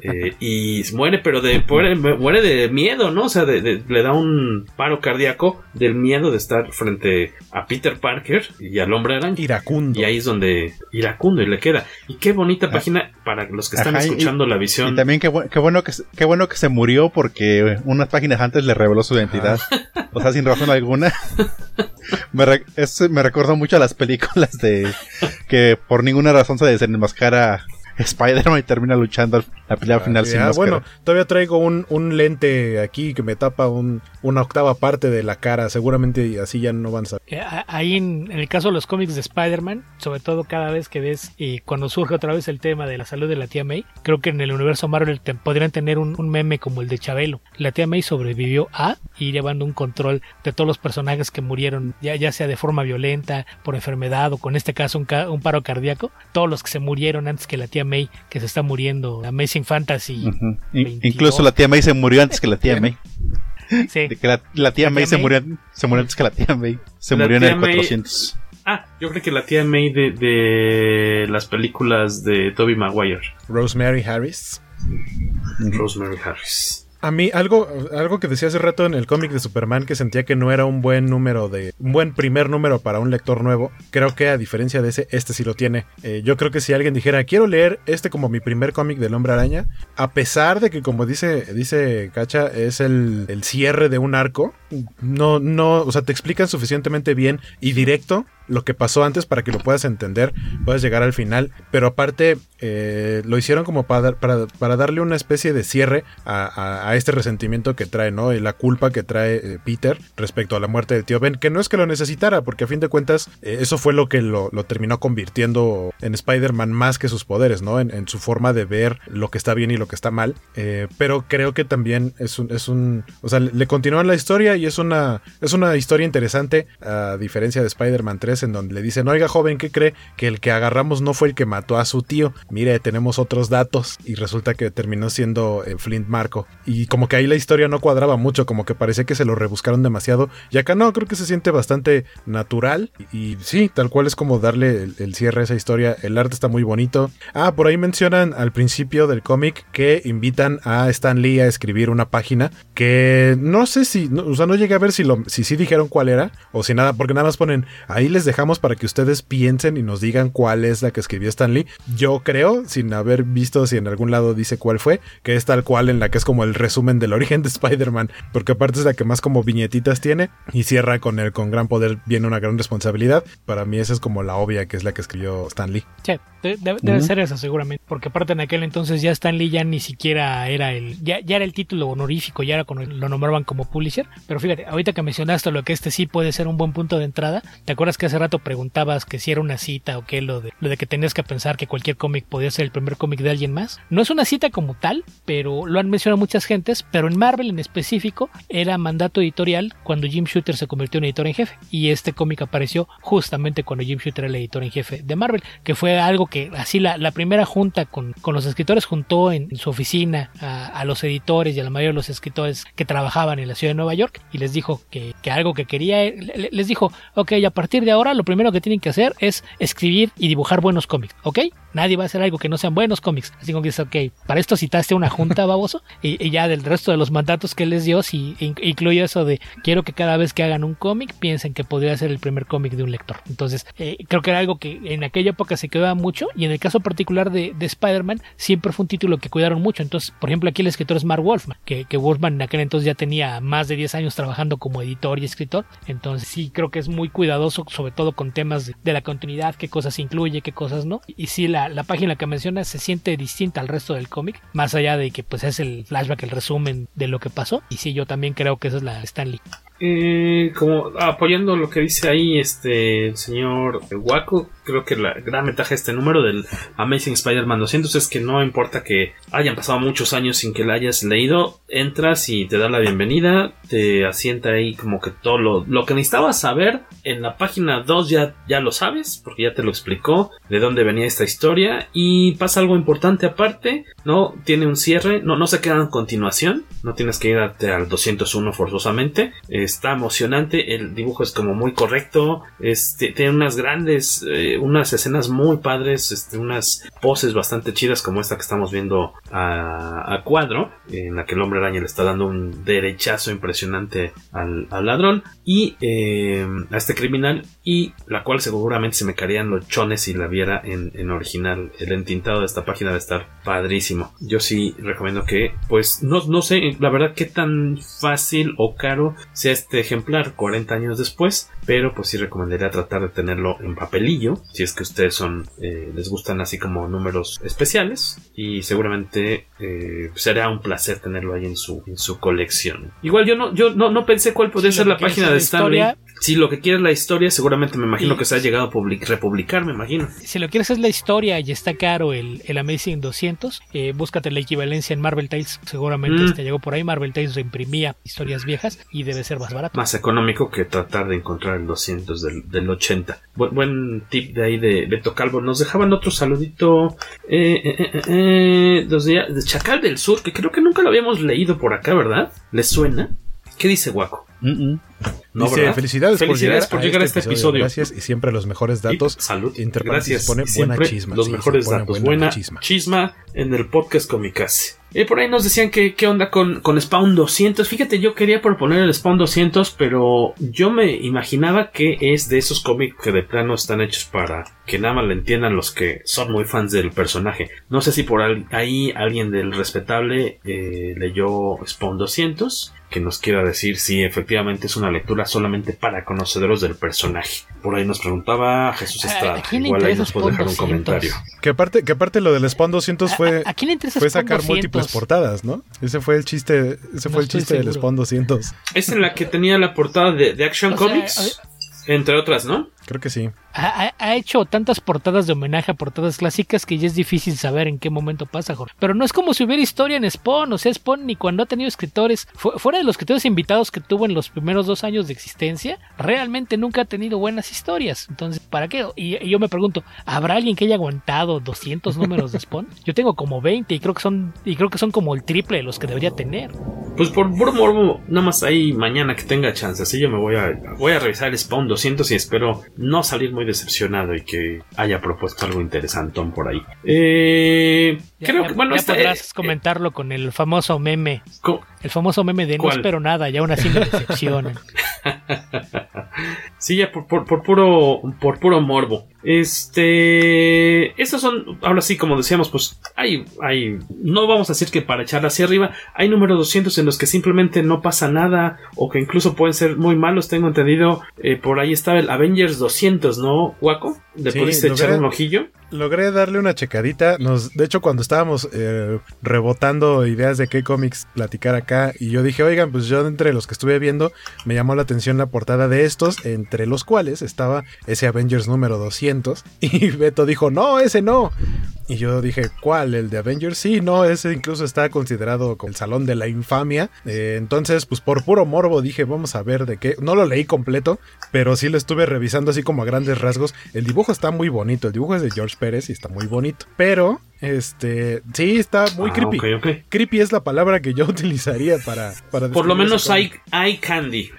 eh, y muere, pero de muere, muere de miedo, ¿no? O sea, de, de, le da un paro cardíaco del miedo de estar frente a Peter Parker y al Hombre Araña. Iracundo. Y ahí es donde iracundo y le queda. Y qué bonita ah, página para los que están ajá, escuchando y, la visión. Y también qué, bu- qué, bueno que, qué bueno que se murió porque unas páginas antes le reveló su identidad. Ajá. O sea, sin razón alguna. Me, re- es, me recordó mucho a las películas de que por ninguna razón se desenmascara Spider-Man y termina luchando la pelea ah, final sin ah, máscara. Bueno, todavía traigo un, un lente aquí que me tapa un, una octava parte de la cara. Seguramente así ya no van a saber. Ahí en, en el caso de los cómics de Spider-Man, sobre todo cada vez que ves y cuando surge otra vez el tema de la salud de la tía May, creo que en el universo Marvel te, podrían tener un, un meme como el de Chabelo. La tía May sobrevivió a y llevando un control de todos los personajes que murieron, ya, ya sea de forma violenta, por enfermedad o con este caso un, ca- un paro cardíaco. Todos los que se murieron antes que la tía May, que se está muriendo, Amazing Fantasy. Uh-huh. Incluso la tía May se murió antes que la tía May. Sí. De que la, la tía la May, May se murió, se murió antes que la tía May. Se la murió en el cuatrocientos. May... Ah, yo creo que la tía May de, de las películas de Tobey Maguire. Rosemary Harris. Mm-hmm. Rosemary Harris. A mí, algo, algo que decía hace rato en el cómic de Superman, que sentía que no era un buen número de, un buen primer número para un lector nuevo, creo que a diferencia de ese, este sí lo tiene. Eh, yo creo que si alguien dijera, quiero leer este como mi primer cómic del Hombre Araña, a pesar de que, como dice, dice Cacha, es el, el cierre de un arco, no, no, o sea, te explican suficientemente bien y directo lo que pasó antes para que lo puedas entender, puedas llegar al final, pero aparte eh, lo hicieron como para, dar, para, para darle una especie de cierre a, a, a este resentimiento que trae, ¿no? Y la culpa que trae eh, Peter respecto a la muerte del tío Ben, que no es que lo necesitara, porque a fin de cuentas eh, eso fue lo que lo, lo terminó convirtiendo en Spider-Man más que sus poderes, ¿no? En, en su forma de ver lo que está bien y lo que está mal, eh, pero creo que también es un, es un, o sea, le continúan la historia historia y es una, es una historia interesante, a diferencia de Spider-Man tres, en donde le dicen, oiga joven, ¿qué cree? Que el que agarramos no fue el que mató a su tío, mire, tenemos otros datos, y resulta que terminó siendo eh, Flint Marco, y como que ahí la historia no cuadraba mucho, como que parecía que se lo rebuscaron demasiado, y acá no, creo que se siente bastante natural, y, y sí, tal cual es como darle el, el cierre a esa historia, el arte está muy bonito. Ah, por ahí mencionan al principio del cómic que invitan a Stan Lee a escribir una página, que no sé si, no, o sea, no llegué a ver si lo, si sí dijeron cuál era, o si nada, porque nada más ponen, ahí les dejamos para que ustedes piensen y nos digan cuál es la que escribió Stan Lee. Yo creo, sin haber visto si en algún lado dice cuál fue, que es tal cual en la que es como el resumen del origen de Spider-Man, porque aparte es la que más como viñetitas tiene, y cierra con el con gran poder viene una gran responsabilidad. Para mí esa es como la obvia, que es la que escribió Stan Lee. Sí, de, de, debe uh-huh. ser esa seguramente, porque aparte en aquel entonces ya Stan Lee ya ni siquiera era el, ya, ya era el título honorífico, ya era cuando lo nombraban como Pulitzer. Pero fíjate, ahorita que mencionaste lo que este sí puede ser un buen punto de entrada, ¿te acuerdas que hace rato preguntabas que si era una cita o qué? Lo de, lo de que tenías que pensar que cualquier cómic podía ser el primer cómic de alguien más. No es una cita como tal, pero lo han mencionado muchas gentes, pero en Marvel en específico era mandato editorial cuando Jim Shooter se convirtió en editor en jefe, y este cómic apareció justamente cuando Jim Shooter era el editor en jefe de Marvel, que fue algo que así la, la primera junta con, con los escritores juntó en, en su oficina a, a los editores y a la mayoría de los escritores que trabajaban en la ciudad de Nueva York, y les dijo que, que algo que quería, les dijo, ok, a partir de ahora lo primero que tienen que hacer es escribir y dibujar buenos cómics, ¿ok? Nadie va a hacer algo que no sean buenos cómics. Así que dices, ok, para esto citaste una junta, baboso, y, y ya del resto de los mandatos que les dio, si in, incluye eso de quiero que cada vez que hagan un cómic piensen que podría ser el primer cómic de un lector. Entonces, eh, creo que era algo que en aquella época se quedaba mucho, y en el caso particular de, de Spider-Man, siempre fue un título que cuidaron mucho. Entonces, por ejemplo, aquí el escritor es Mark Wolfman, que, que Wolfman en aquel entonces ya tenía más de diez años trabajando como editor y escritor. Entonces, sí, creo que es muy cuidadoso, sobre todo con temas de, de la continuidad, qué cosas incluye, qué cosas no. Y sí, la, la página que mencionas se siente distinta al resto del cómic, más allá de que pues es el flashback, el resumen de lo que pasó. Y sí, yo también creo que esa es la Stan Lee. Eh, como apoyando lo que dice ahí este el señor Waco, creo que la gran ventaja de este número del Amazing Spider-Man doscientos es que no importa que hayan pasado muchos años sin que la hayas leído, entras y te da la bienvenida, te asienta ahí como que todo lo, lo que necesitabas saber en la página dos ya, ya lo sabes, porque ya te lo explicó de dónde venía esta historia. Y pasa algo importante aparte, no tiene un cierre, no, no se queda en continuación, no tienes que ir al doscientos uno forzosamente. eh, Está emocionante, el dibujo es como muy correcto, este, tiene unas grandes, eh, unas escenas muy padres, este, unas poses bastante chidas como esta que estamos viendo a, a cuadro, en la que el hombre araña le está dando un derechazo impresionante al, al ladrón y eh, a este criminal, y la cual seguramente se me caerían los chones si la viera en, en original. El entintado de esta página va a estar padrísimo. Yo sí recomiendo que, pues, no, no sé, la verdad, qué tan fácil o caro sea este ejemplar cuarenta años después, pero pues sí recomendaría tratar de tenerlo en papelillo, si es que ustedes son eh, les gustan así como números especiales, y seguramente eh, será un placer tenerlo ahí en su, en su colección. Igual yo no yo no, no pensé cuál podría sí, ser la página de Stanley. Si lo que quieres es la historia, seguramente me imagino y, que se ha llegado a public- republicar, me imagino. Si lo quieres es la historia y está caro el, el Amazing doscientos, eh, búscate la equivalencia en Marvel Tales, seguramente mm. este llegó por ahí. Marvel Tales reimprimía historias viejas y debe ser más barato. Más económico que tratar de encontrar el doscientos del, del ochenta. Bu- buen tip de ahí de Beto Calvo. Nos dejaban otro saludito eh, eh, eh, eh, dos días, de Chacal del Sur, que creo que nunca lo habíamos leído por acá, ¿verdad? ¿Les suena? ¿Qué dice Guaco? Mm-mm. No, dice, felicidades, felicidades por llegar a, por llegar este, a este episodio. episodio. Gracias y siempre los mejores datos. Y salud. Gracias. Pone buena chisma. Los sí, mejores datos. Buena, buena chisma. chisma en el podcast Comicase. Eh, por ahí nos decían que qué onda con, con Spawn doscientos. Fíjate, yo quería proponer el Spawn doscientos, pero yo me imaginaba que es de esos cómics que de plano están hechos para que nada más le entiendan los que son muy fans del personaje. No sé si por ahí alguien del respetable eh, leyó Spawn doscientos, que nos quiera decir si efectivamente es una lectura solamente para conocedores del personaje. Por ahí nos preguntaba Jesús Estrada. Igual ahí nos puede dejar un comentario. Que aparte, que aparte lo del Spawn doscientos fue, ¿a, a quién le interesa fue sacar doscientos? Múltiples portadas, ¿no? Ese fue el chiste, ese no fue el chiste seguro. Del Spawn doscientos. Es en la que tenía la portada de, de Action o Comics, sea, entre otras, ¿no? Creo que sí. ha, ha hecho tantas portadas de homenaje a portadas clásicas que ya es difícil saber en qué momento pasa, Jorge. Pero no es como si hubiera historia en Spawn, o sea, Spawn ni cuando ha tenido escritores, fu- fuera de los escritores invitados que tuvo en los primeros dos años de existencia, realmente nunca ha tenido buenas historias. Entonces, ¿para qué? Y, y yo me pregunto, ¿habrá alguien que haya aguantado doscientos números de Spawn? Yo tengo como veinte y creo que son y creo que son como el triple de los que debería tener. Pues por morbo, nada más ahí mañana que tenga chance, así yo me voy a voy a revisar el Spawn doscientos y espero no salir muy decepcionado y que haya propuesto algo interesantón por ahí. Eh, ya, creo ya, que bueno, ya esta, podrás eh, comentarlo con el famoso meme. Co- el famoso meme de ¿cuál? No espero nada y aún así me decepcionan. Sí, ya por, por, por puro por puro morbo. Este, estos son, ahora sí, como decíamos, pues hay, hay, no vamos a decir que para echar hacia arriba, hay números doscientos en los que simplemente no pasa nada o que incluso pueden ser muy malos, tengo entendido, eh, por ahí estaba el Avengers doscientos, ¿no, Guaco? ¿Le sí, pudiste logré, echar un ojillo? Logré darle una checadita, nos, de hecho cuando estábamos eh, rebotando ideas de qué cómics platicar acá, y yo dije, oigan, pues yo entre los que estuve viendo, me llamó la atención la portada de estos, entre los cuales estaba ese Avengers número doscientos. Y Beto dijo, no, ese no. Y yo dije, ¿cuál? ¿El de Avengers? Sí, no, ese incluso está considerado como el Salón de la Infamia. Eh, entonces, pues por puro morbo dije, vamos a ver de qué. No lo leí completo, pero sí lo estuve revisando así como a grandes rasgos. El dibujo está muy bonito, el dibujo es de George Pérez y está muy bonito. Pero, este, sí, está muy ah, creepy. Okay, okay. Creepy es la palabra que yo utilizaría para... para por lo menos hay, hay candy.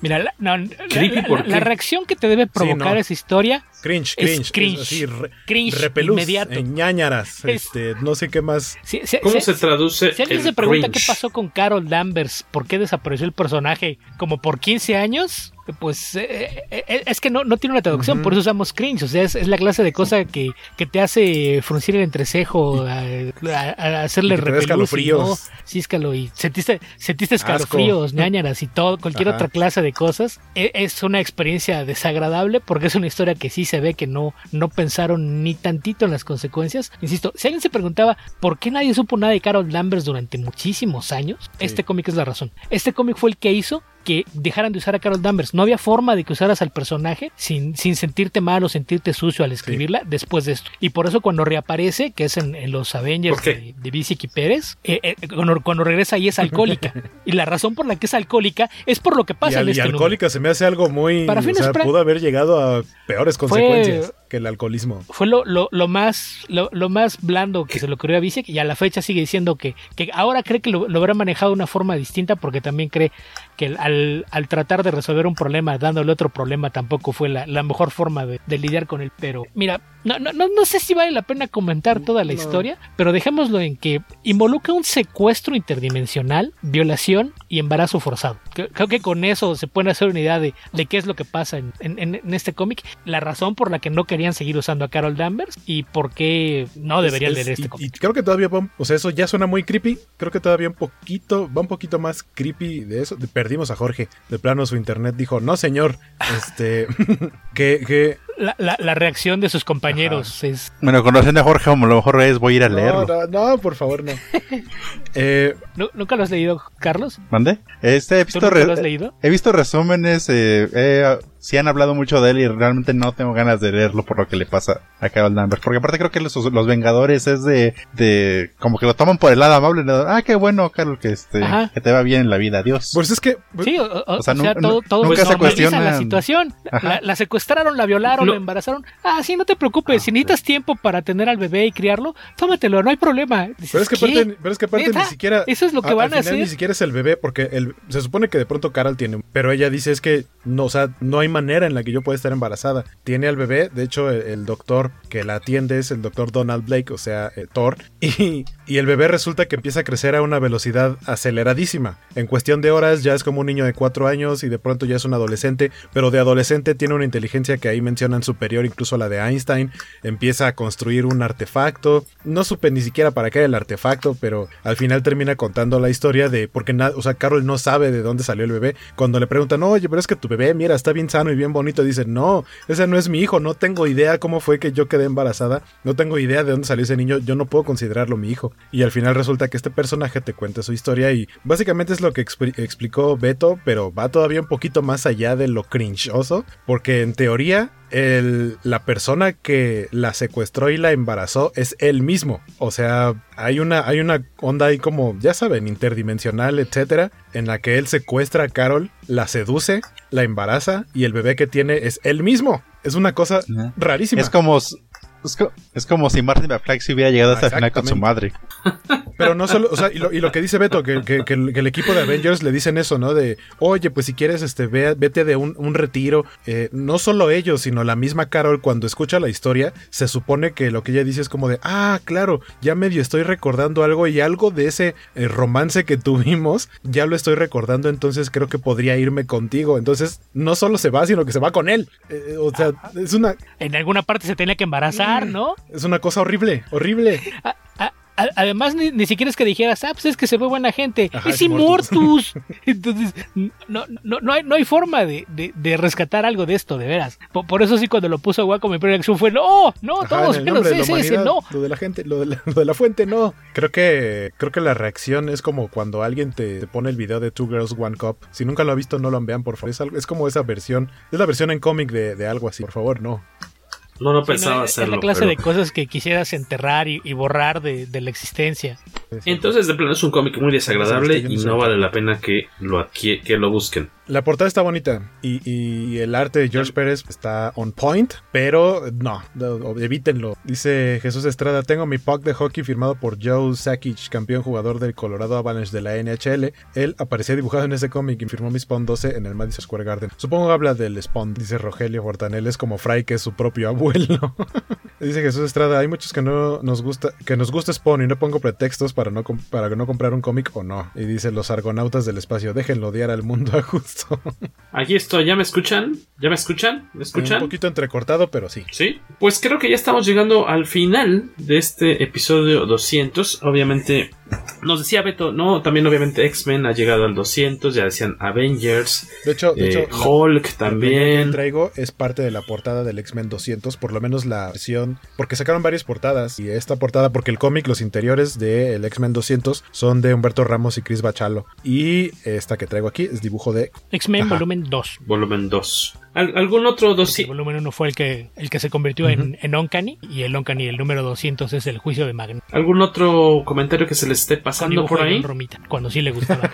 Mira, la, no, creepy la, la, la reacción que te debe provocar sí, no. esa historia... Cringe, cringe, es cringe, es así, re, cringe repelús, inmediato. Ñañaras, es, este, no sé qué más. Si, si, ¿Cómo si, se traduce? Si alguien se pregunta cringe. Qué pasó con Carol Danvers, por qué desapareció el personaje como por quince años, pues eh, eh, es que no, no tiene una traducción, uh-huh. Por eso usamos cringe, o sea, es, es la clase de cosa que, que te hace fruncir el entrecejo, a, a, a hacerle repelús, ¿no? Císcalo y sentiste, sentiste escalofríos, ñañaras y todo, cualquier Ajá. otra clase de cosas. Es, es una experiencia desagradable porque es una historia que sí se ve que no, no pensaron ni tantito en las consecuencias. Insisto, si alguien se preguntaba por qué nadie supo nada de Carol Danvers durante muchísimos años, sí. Este cómic es la razón. Este cómic fue el que hizo que dejaran de usar a Carol Danvers. No había forma de que usaras al personaje sin, sin sentirte mal o sentirte sucio al escribirla sí. después de esto. Y por eso cuando reaparece, que es en, en los Avengers de, de Bisek y Pérez, eh, eh, cuando, cuando regresa ahí es alcohólica. Y la razón por la que es alcohólica es por lo que pasa y, en y este alcohólica número. Se me hace algo muy... Para o sea, pra... pudo haber llegado a peores consecuencias. Fue... que el alcoholismo. Fue lo, lo, lo más lo, lo más blando que se le ocurrió a Bisek y a la fecha sigue diciendo que, que ahora cree que lo, lo habrá manejado de una forma distinta porque también cree que al, al tratar de resolver un problema dándole otro problema tampoco fue la, la mejor forma de, de lidiar con él. Pero mira, no, no, no, no sé si vale la pena comentar toda la no. historia, pero dejémoslo en que involucra un secuestro interdimensional, violación y embarazo forzado. Creo que con eso se puede hacer una idea de, de qué es lo que pasa en, en, en este cómic, la razón por la que no querían seguir usando a Carol Danvers y por qué no deberían es, es, leer este y, cómic. Y creo que todavía va, o sea, eso ya suena muy creepy, creo que todavía un poquito, va un poquito más creepy de eso. De, perdimos a Jorge, de plano su internet dijo, no señor, este, que... que... La, la, la reacción de sus compañeros Ajá. es... Bueno, conociendo a Jorge, a lo mejor es voy a ir a no, leerlo. No, no, por favor, no. eh, ¿Nunca lo has leído, Carlos? ¿Mandé? Este, he visto ¿Tú nunca re- lo has leído? He visto resúmenes, eh, eh, sí han hablado mucho de él y realmente no tengo ganas de leerlo por lo que le pasa a Carol Danvers. Porque aparte creo que los, los Vengadores es de, de... como que lo toman por el lado amable. Ah, qué bueno, Carol, que este Ajá. que te va bien en la vida, adiós. Pues es que... Sí, o, o, o sea, o sea n- todo, todo nunca pues, se cuestiona la situación. La, la secuestraron, la violaron. Lo embarazaron. Ah, sí, no te preocupes. Ah, si necesitas pero... tiempo para tener al bebé y criarlo, tómatelo, no hay problema. Dices, pero es que aparte, pero es que aparte ni siquiera. Eso es lo que a, van a hacer. Ni siquiera es el bebé, porque el, se supone que de pronto Carol tiene. Pero ella dice: es que no, o sea, no hay manera en la que yo pueda estar embarazada. Tiene al bebé. De hecho, el, el doctor que la atiende es el doctor Donald Blake, o sea, eh, Thor. Y, y el bebé resulta que empieza a crecer a una velocidad aceleradísima. En cuestión de horas ya es como un niño de cuatro años y de pronto ya es un adolescente. Pero de adolescente tiene una inteligencia que ahí menciona superior incluso a la de Einstein, empieza a construir un artefacto, no supe ni siquiera para qué era el artefacto, pero al final termina contando la historia de porque na- o sea, Carol no sabe de dónde salió el bebé, cuando le preguntan, oye, pero es que tu bebé, mira, está bien sano y bien bonito, dice, no, ese no es mi hijo, no tengo idea cómo fue que yo quedé embarazada, no tengo idea de dónde salió ese niño, yo no puedo considerarlo mi hijo, y al final resulta que este personaje te cuenta su historia y básicamente es lo que exp- explicó Beto, pero va todavía un poquito más allá de lo cringeoso, porque en teoría el, la persona que la secuestró y la embarazó es él mismo. O sea, hay una, hay una onda ahí como, ya saben, interdimensional, etcétera, en la que él secuestra a Carol, la seduce, la embaraza y el bebé que tiene es él mismo. Es una cosa rarísima. Es como... Es como si Marty McFly se hubiera llegado hasta el final con su madre. Pero no solo, o sea, y lo, y lo que dice Beto, que, que, que, el, que el equipo de Avengers le dicen eso, ¿no? De, oye, pues si quieres, este, ve, vete de un, un retiro. Eh, no solo ellos, sino la misma Carol, cuando escucha la historia, se supone que lo que ella dice es como de, ah, claro, ya medio estoy recordando algo y algo de ese eh, romance que tuvimos, ya lo estoy recordando, entonces creo que podría irme contigo. Entonces, no solo se va, sino que se va con él. Eh, o sea, es una... En alguna parte se tenía que embarazar, ¿no? Es una cosa horrible, horrible. A, a, a, además, ni, ni siquiera es que dijeras, ah, pues es que se ve buena gente. Ajá, es Immortus. Entonces, no, no, no, hay, no hay forma de, de, de rescatar algo de esto, de veras. Por, por eso sí, cuando lo puso Guaco, mi primera reacción fue, no, no, ajá, todos menos ese, ese, no. Lo de la gente, lo de la, lo de la fuente, no. Creo que, creo que la reacción es como cuando alguien te, te pone el video de Two Girls, One Cup. Si nunca lo ha visto, no lo vean, por favor. Es, algo, es como esa versión, es la versión en cómic de, de algo así. Por favor, no. No, no pensaba sí, no, hacerlo. Es la clase pero... de cosas que quisieras enterrar y, y borrar de, de la existencia. Entonces, de plano, es un cómic muy desagradable y no vale la pena que lo, adquiere, que lo busquen. La portada está bonita y, y el arte de George Pérez está on point, pero no, evítenlo. Dice Jesús Estrada, tengo mi puck de hockey firmado por Joe Sakic, campeón jugador del Colorado Avalanche de la N H L. Él aparecía dibujado en ese cómic y firmó mi Spawn doce en el Madison Square Garden. Supongo que habla del Spawn, dice Rogelio Bortanel, es como Fry, que es su propio abuelo. Dice Jesús Estrada, hay muchos que no nos gusta, que nos gusta Spawn y no pongo pretextos para no, para no comprar un cómic o no. Y dice los argonautas del espacio, déjenlo odiar al mundo a justo. Aquí estoy, ¿ya me escuchan? ¿Ya me escuchan? ¿Me escuchan? Un poquito entrecortado, pero sí. Sí, pues creo que ya estamos llegando al final de este episodio doscientos. Obviamente, nos decía Beto, no, también obviamente X-Men ha llegado al doscientos, ya decían Avengers. De hecho, de eh, hecho Hulk la, también. Lo que traigo es parte de la portada del X-Men doscientos, por lo menos la versión, porque sacaron varias portadas y esta portada, porque el cómic, los interiores del X-Men doscientos son de Humberto Ramos y Chris Bachalo. Y esta que traigo aquí es dibujo de X-Men. Ajá. volumen dos. Volumen dos. ¿Al- ¿Algún otro doscientos? El volumen uno fue el que, el que se convirtió uh-huh. en, en Uncanny, y el Uncanny, el número doscientos, es el juicio de Magneto. ¿Algún otro comentario que se le esté pasando por ahí? Romita, cuando sí le gustaba.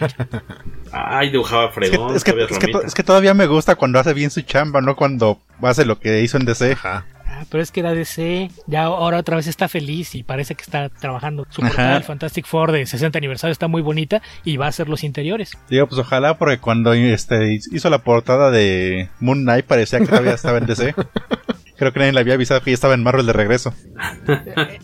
Ay, dibujaba fregón. Es que, es, que, es, que to- es que todavía me gusta cuando hace bien su chamba, no cuando hace lo que hizo en D C. Ajá. Pero es que era D C, ya ahora otra vez está feliz y parece que está trabajando. Su portada del Fantastic Four de sesenta aniversario está muy bonita y va a hacer los interiores. Digo, pues ojalá, porque cuando este hizo la portada de Moon Knight parecía que todavía estaba en D C. Creo que nadie le había avisado que ya estaba en Marvel de regreso.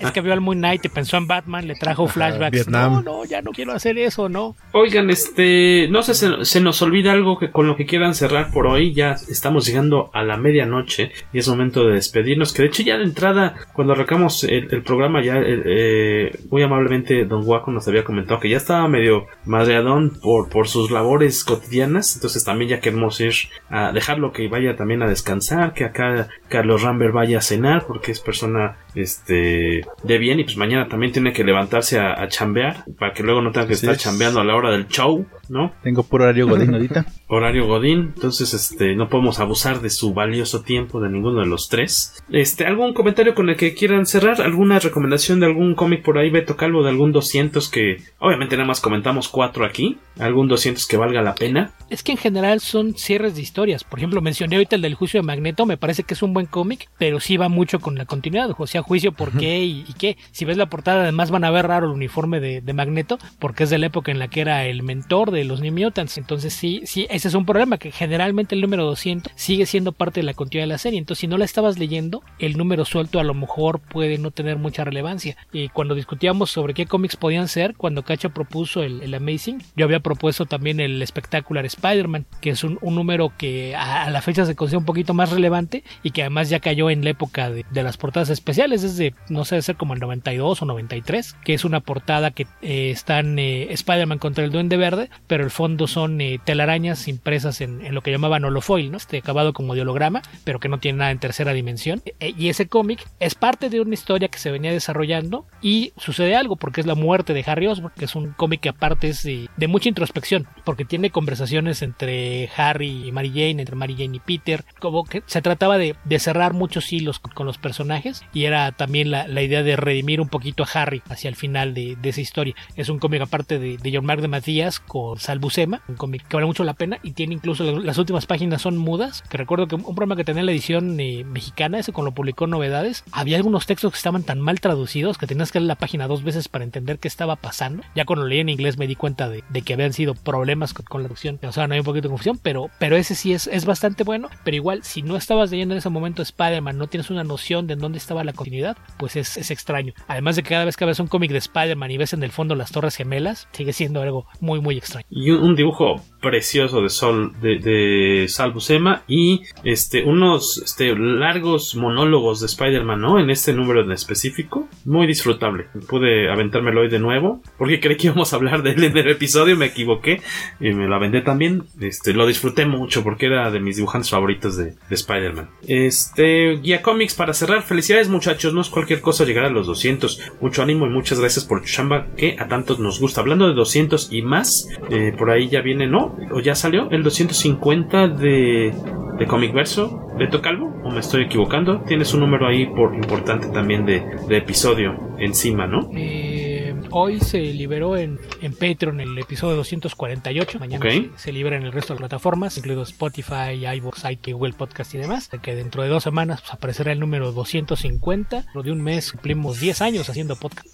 Es que vio al Moon Knight, pensó en Batman, le trajo flashbacks. Vietnam. No, no, ya no quiero hacer eso, no. Oigan, este, no sé, se, se nos olvida algo que con lo que quieran cerrar por hoy. Ya estamos llegando a la medianoche y es momento de despedirnos. Que de hecho ya de entrada, cuando arrancamos el, el programa, ya eh, muy amablemente Don Guaco nos había comentado que ya estaba medio madreadón por, por sus labores cotidianas. Entonces también ya queremos ir a dejarlo que vaya también a descansar, que acá Carlos Amber vaya a cenar porque es persona este de bien y pues mañana también tiene que levantarse a, a chambear para que luego no tenga que sí, estar es. chambeando a la hora del show, ¿no? Tengo puro horario godín ahorita. Horario godín, entonces este no podemos abusar de su valioso tiempo de ninguno de los tres. Este, ¿algún comentario con el que quieran cerrar? ¿Alguna recomendación de algún cómic por ahí, Beto Calvo, de algún doscientos que obviamente nada más comentamos cuatro aquí? ¿Algún doscientos que valga la pena? Es que en general son cierres de historias. Por ejemplo, mencioné ahorita el del juicio de Magneto, me parece que es un buen cómic, pero sí va mucho con la continuidad, o sea, juicio por qué y, y qué. Si ves la portada, además van a ver raro el uniforme de, de Magneto, porque es de la época en la que era el mentor de los New Mutants. Entonces sí, sí, ese es un problema, que generalmente el número doscientos sigue siendo parte de la continuidad de la serie. Entonces, si no la estabas leyendo, el número suelto a lo mejor puede no tener mucha relevancia. Y cuando discutíamos sobre qué cómics podían ser, cuando Cacho propuso el, el Amazing, yo había propuesto también el Spectacular Spider-Man, que es un, un número que a, a la fecha se considera un poquito más relevante y que además ya cayó en la época de, de las portadas especiales, es de, no sé, de ser como el noventa y dos o noventa y tres, que es una portada que eh, están eh, Spider-Man contra el Duende Verde, pero el fondo son eh, telarañas impresas en, en lo que llamaban holofoil, ¿no? Este acabado como de holograma, pero que no tiene nada en tercera dimensión. E- y ese cómic es parte de una historia que se venía desarrollando y sucede algo, porque es la muerte de Harry Osborn, que es un cómic que aparte es de, de mucha introspección, porque tiene conversaciones relaciones entre Harry y Mary Jane, entre Mary Jane y Peter, como que se trataba de, de cerrar muchos hilos con los personajes, y era también la, la idea de redimir un poquito a Harry hacia el final de, de esa historia. Es un cómic aparte de, de John Mark de Matías con Sal Buscema, un cómic que vale mucho la pena y tiene incluso las, las últimas páginas son mudas, que recuerdo que un programa que tenía la edición eh, mexicana, ese con lo publicó Novedades, había algunos textos que estaban tan mal traducidos que tenías que leer la página dos veces para entender qué estaba pasando. Ya cuando lo leí en inglés me di cuenta de, de que habían sido problemas con, con la traducción, o sea, no hay un poquito de confusión, pero, pero ese sí es, es bastante bueno. Pero igual, si no estabas leyendo en ese momento Spider-Man, no tienes una noción de en dónde estaba la continuidad, pues es, es extraño. Además de que cada vez que ves un cómic de Spider-Man y ves en el fondo las Torres Gemelas, sigue siendo algo muy muy extraño. Y un dibujo precioso de Sol, de, de Sal Buscema, y este, unos este, largos monólogos de Spider-Man, ¿no? En este número en específico, muy disfrutable. Pude aventármelo hoy de nuevo, porque creí que íbamos a hablar de él en el episodio, me equivoqué y me lo aventé también. Este, lo disfruté mucho porque era de mis dibujantes favoritos de, de Spider-Man. Este, Guía Comics para cerrar. Felicidades, muchachos, no es cualquier cosa llegar a los doscientos. Mucho ánimo y muchas gracias por tu chamba que a tantos nos gusta. Hablando de doscientos y más, eh, por ahí ya viene, ¿no? ¿O ya salió el doscientos cincuenta de, de Comic Verso? ¿Beto Calvo? ¿O me estoy equivocando? Tienes un número ahí por importante también de, de episodio encima, ¿no? Eh, hoy se liberó en, en Patreon el episodio doscientos cuarenta y ocho. Mañana okay. se, se libera en el resto de las plataformas, incluido Spotify, iVoox, iTunes, Google Podcast y demás. Que dentro de dos semanas pues, aparecerá el número doscientos cincuenta. Dentro de un mes cumplimos diez años haciendo podcast.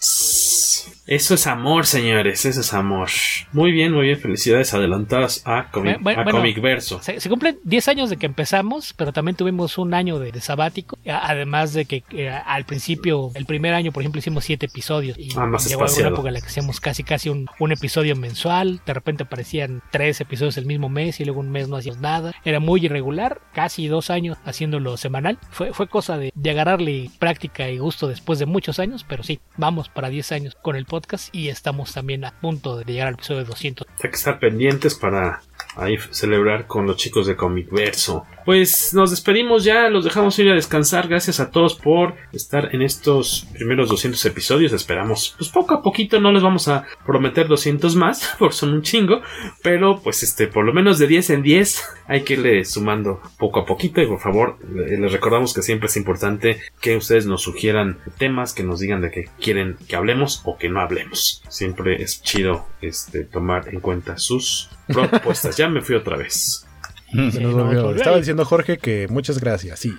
Eso es amor, señores, eso es amor. Muy bien, muy bien, felicidades adelantadas a Comic, bueno, a Comic Verso. Se, se cumplen diez años de que empezamos, pero también tuvimos un año de, de sabático. Además de que eh, al principio, el primer año, por ejemplo, hicimos siete episodios. Y ah, más llegó espaciado. Una época en la que hacíamos casi casi un, un episodio mensual. De repente aparecían tres episodios el mismo mes y luego un mes no hacíamos nada. Era muy irregular, casi dos años haciéndolo semanal. Fue, fue cosa de, de agarrarle práctica y gusto después de muchos años, pero sí, vamos para diez años con el podcast y estamos también a punto de llegar al episodio doscientos. Hay que estar pendientes para ahí celebrar con los chicos de Comic Verso. Pues nos despedimos ya, los dejamos ir a descansar. Gracias a todos por estar en estos primeros doscientos episodios. Esperamos, pues poco a poquito, no les vamos a prometer doscientos más, porque son un chingo, pero pues este, por lo menos de diez en diez hay que irle sumando poco a poquito. Y por favor, les recordamos que siempre es importante que ustedes nos sugieran temas, que nos digan de qué quieren que hablemos o que no hablemos. Siempre es chido este, tomar en cuenta sus propuestas. Ya me fui otra vez. Sí, no, no, estaba diciendo Jorge que muchas gracias, sí.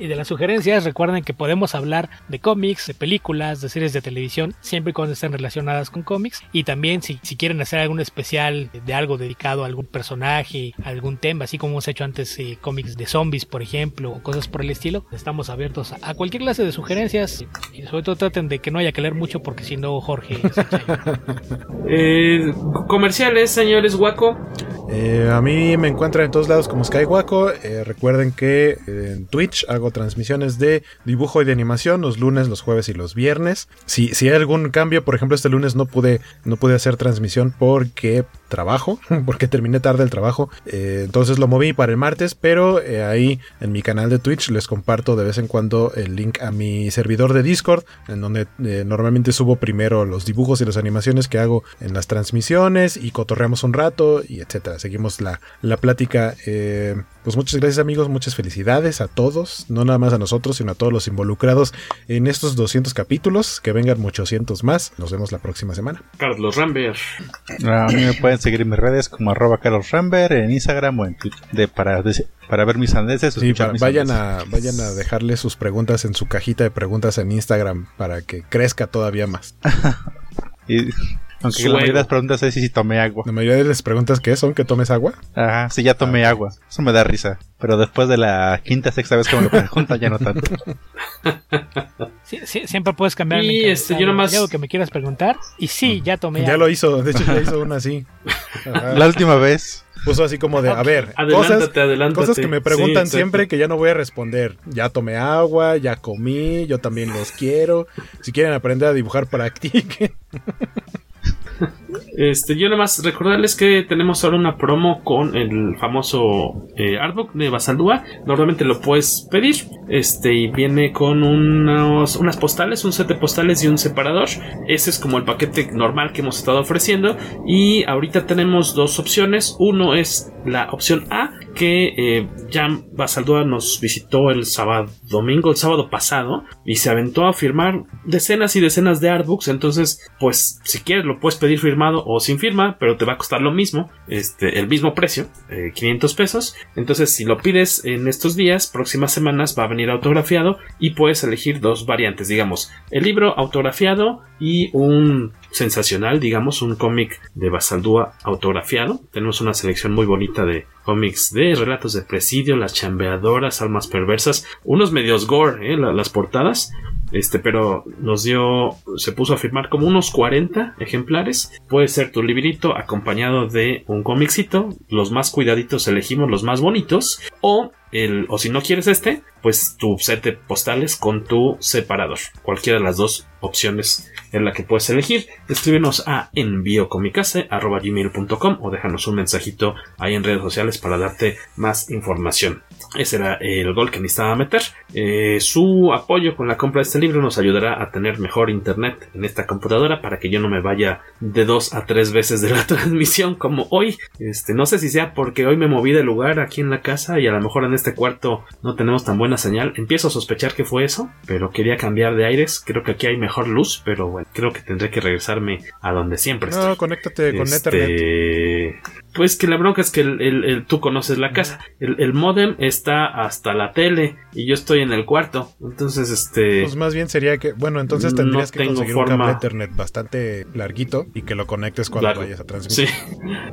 Y de las sugerencias, recuerden que podemos hablar de cómics, de películas, de series de televisión, siempre y cuando estén relacionadas con cómics. Y también si, si quieren hacer algún especial de algo dedicado a algún personaje, a algún tema, así como hemos hecho antes eh, cómics de zombies, por ejemplo, o cosas por el estilo, estamos abiertos a, a cualquier clase de sugerencias. Y sobre todo traten de que no haya que leer mucho, porque si no, Jorge se eh, comerciales, señores Guaco. Eh, a mí me encuentran en todos lados como Sky Guaco. Eh, recuerden que en Twitch hago transmisiones de dibujo y de animación los lunes, los jueves y los viernes. Si, si hay algún cambio, por ejemplo este lunes no pude, no pude hacer transmisión porque trabajo, porque terminé tarde el trabajo, eh, entonces lo moví para el martes, pero eh, ahí en mi canal de Twitch les comparto de vez en cuando el link a mi servidor de Discord, en donde eh, normalmente subo primero los dibujos y las animaciones que hago en las transmisiones y cotorreamos un rato y etcétera. Seguimos la, la plática. Eh, pues muchas gracias amigos, muchas felicidades a todos, no nada más a nosotros, sino a todos los involucrados en estos doscientos capítulos, que vengan ochocientos más. Nos vemos la próxima semana. Carlos Rambert. A mí me pueden seguir en mis redes como arroba Carlos Rambert, en Instagram o en Twitter, de, para, de, para ver mis andeses. Sí, para, mis vayan, andeses. A, vayan a dejarle sus preguntas en su cajita de preguntas en Instagram para que crezca todavía más. Y... aunque Suelo. La mayoría de las preguntas es si tomé agua. La mayoría de las preguntas que son que tomes agua. Ajá, sí, ya tomé ah, agua. Eso me da risa. Pero después de la quinta, sexta vez que me lo preguntan, ya no tanto. Sí, sí, siempre puedes cambiar. Y este, yo nomás... algo que me quieras preguntar. Y sí, ya tomé ya agua. Ya lo hizo. De hecho, ya hizo una así. Ajá. La última vez. Puso así como de, a ver, adelántate, cosas, adelántate. Cosas que me preguntan sí, siempre que ya no voy a responder. Ya tomé agua, ya comí, yo también los quiero. Si quieren aprender a dibujar, practiquen. Este, yo nada más recordarles que tenemos ahora una promo con el famoso eh, artbook de Basaldúa. Normalmente lo puedes pedir. Este, y viene con unos, unas postales, un set de postales y un separador. Ese es como el paquete normal que hemos estado ofreciendo. Y ahorita tenemos dos opciones. Uno es la opción A, que eh, Jan Basaldúa nos visitó el sábado domingo, el sábado pasado, y se aventó a firmar decenas y decenas de artbooks. Entonces, pues, si quieres lo puedes pedir firmado o sin firma, pero te va a costar lo mismo, este, el mismo precio, eh, quinientos pesos. Entonces, si lo pides en estos días, próximas semanas va a venir autografiado y puedes elegir dos variantes, digamos, el libro autografiado y un sensacional, digamos, un cómic de Basaldúa autografiado. Tenemos una selección muy bonita de cómics de relatos de presidio, las chambeadoras, almas perversas, unos medios gore, ¿eh? Las portadas, este, pero nos dio, se puso a firmar como unos cuarenta ejemplares. Puede ser tu librito acompañado de un cómicito, los más cuidaditos elegimos los más bonitos, o el, o si no quieres este, pues tu set de postales con tu separador. Cualquiera de las dos opciones en la que puedes elegir. Escríbenos a enviocomicase arroba gmail punto com o déjanos un mensajito ahí en redes sociales para darte más información. Ese era el gol que necesitaba meter. Eh, su apoyo con la compra de este libro nos ayudará a tener mejor internet en esta computadora para que yo no me vaya de dos a tres veces de la transmisión como hoy. Este, no sé si sea porque hoy me moví de lugar aquí en la casa y a lo mejor en este cuarto no tenemos tan buena señal. Empiezo a sospechar que fue eso, pero quería cambiar de aires. Creo que aquí hay mejor luz, pero bueno, creo que tendré que regresarme a donde siempre estoy. No, conéctate con este... Ethernet. Pues que la bronca es que el, el, el, tú conoces la casa. El, el módem está hasta la tele y yo estoy en el cuarto. Entonces, este... Pues más bien sería que... Bueno, entonces tendrías no que conseguir forma... un cable Ethernet bastante larguito y que lo conectes cuando Largo. Vayas a transmitir. Sí.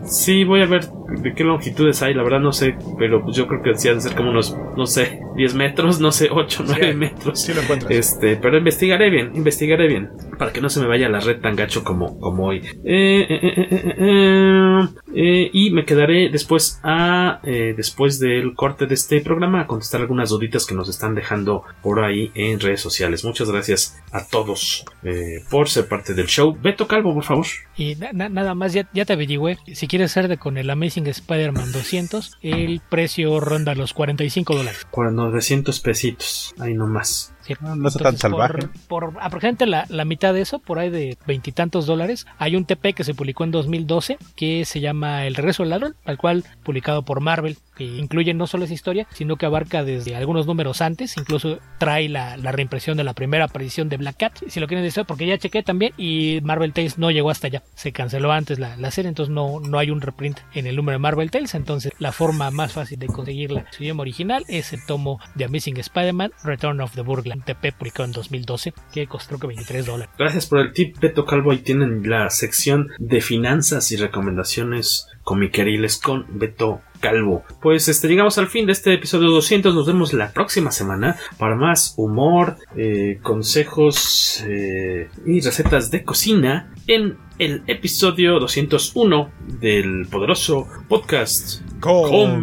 Sí, voy a ver de qué longitudes hay. La verdad no sé, pero pues yo creo que decían ser como unos, no sé, diez metros, no sé, ocho, nueve sí, metros. Sí lo encuentras. Este, pero investigaré bien, investigaré bien. Para que no se me vaya la red tan gacho como, como hoy. Eh, eh, eh, eh, eh, eh, Y me quedaré después a eh, después del corte de este programa a contestar algunas duditas que nos están dejando por ahí en redes sociales. Muchas gracias a todos eh, por ser parte del show. Beto Calvo, por favor. Y na- na- nada más, ya, ya te averigüé. Si quieres ser de con el Amazing Spider-Man doscientos, el precio ronda los cuarenta y cinco dólares. novecientos pesitos, ahí nomás. No, no está tan salvaje. Por, por aproximadamente la, la mitad de eso, por ahí de veintitantos dólares, hay un T P que se publicó en dos mil doce que se llama El regreso del ladrón, al cual publicado por Marvel, que incluye no solo esa historia, sino que abarca desde algunos números antes, incluso trae la, la reimpresión de la primera aparición de Black Cat, si lo quieren decir, porque ya chequé también y Marvel Tales no llegó hasta allá, se canceló antes la, la serie, entonces no, no hay un reprint en el número de Marvel Tales, entonces la forma más fácil de conseguir la idioma original es el tomo de Amazing Spider-Man Return of the Burglar, T P publicado en dos mil doce, que costó que veintitrés dólares. Gracias por el tip, Beto Calvo. Ahí tienen la sección de finanzas y recomendaciones comiqueriles con Beto Calvo. Pues este, llegamos al fin de este episodio doscientos. Nos vemos la próxima semana para más humor, eh, consejos eh, y recetas de cocina en el episodio doscientos uno del poderoso podcast Comicase.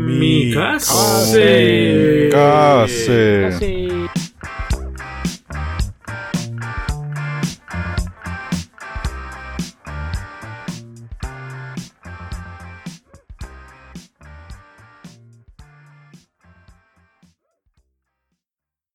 Comicase.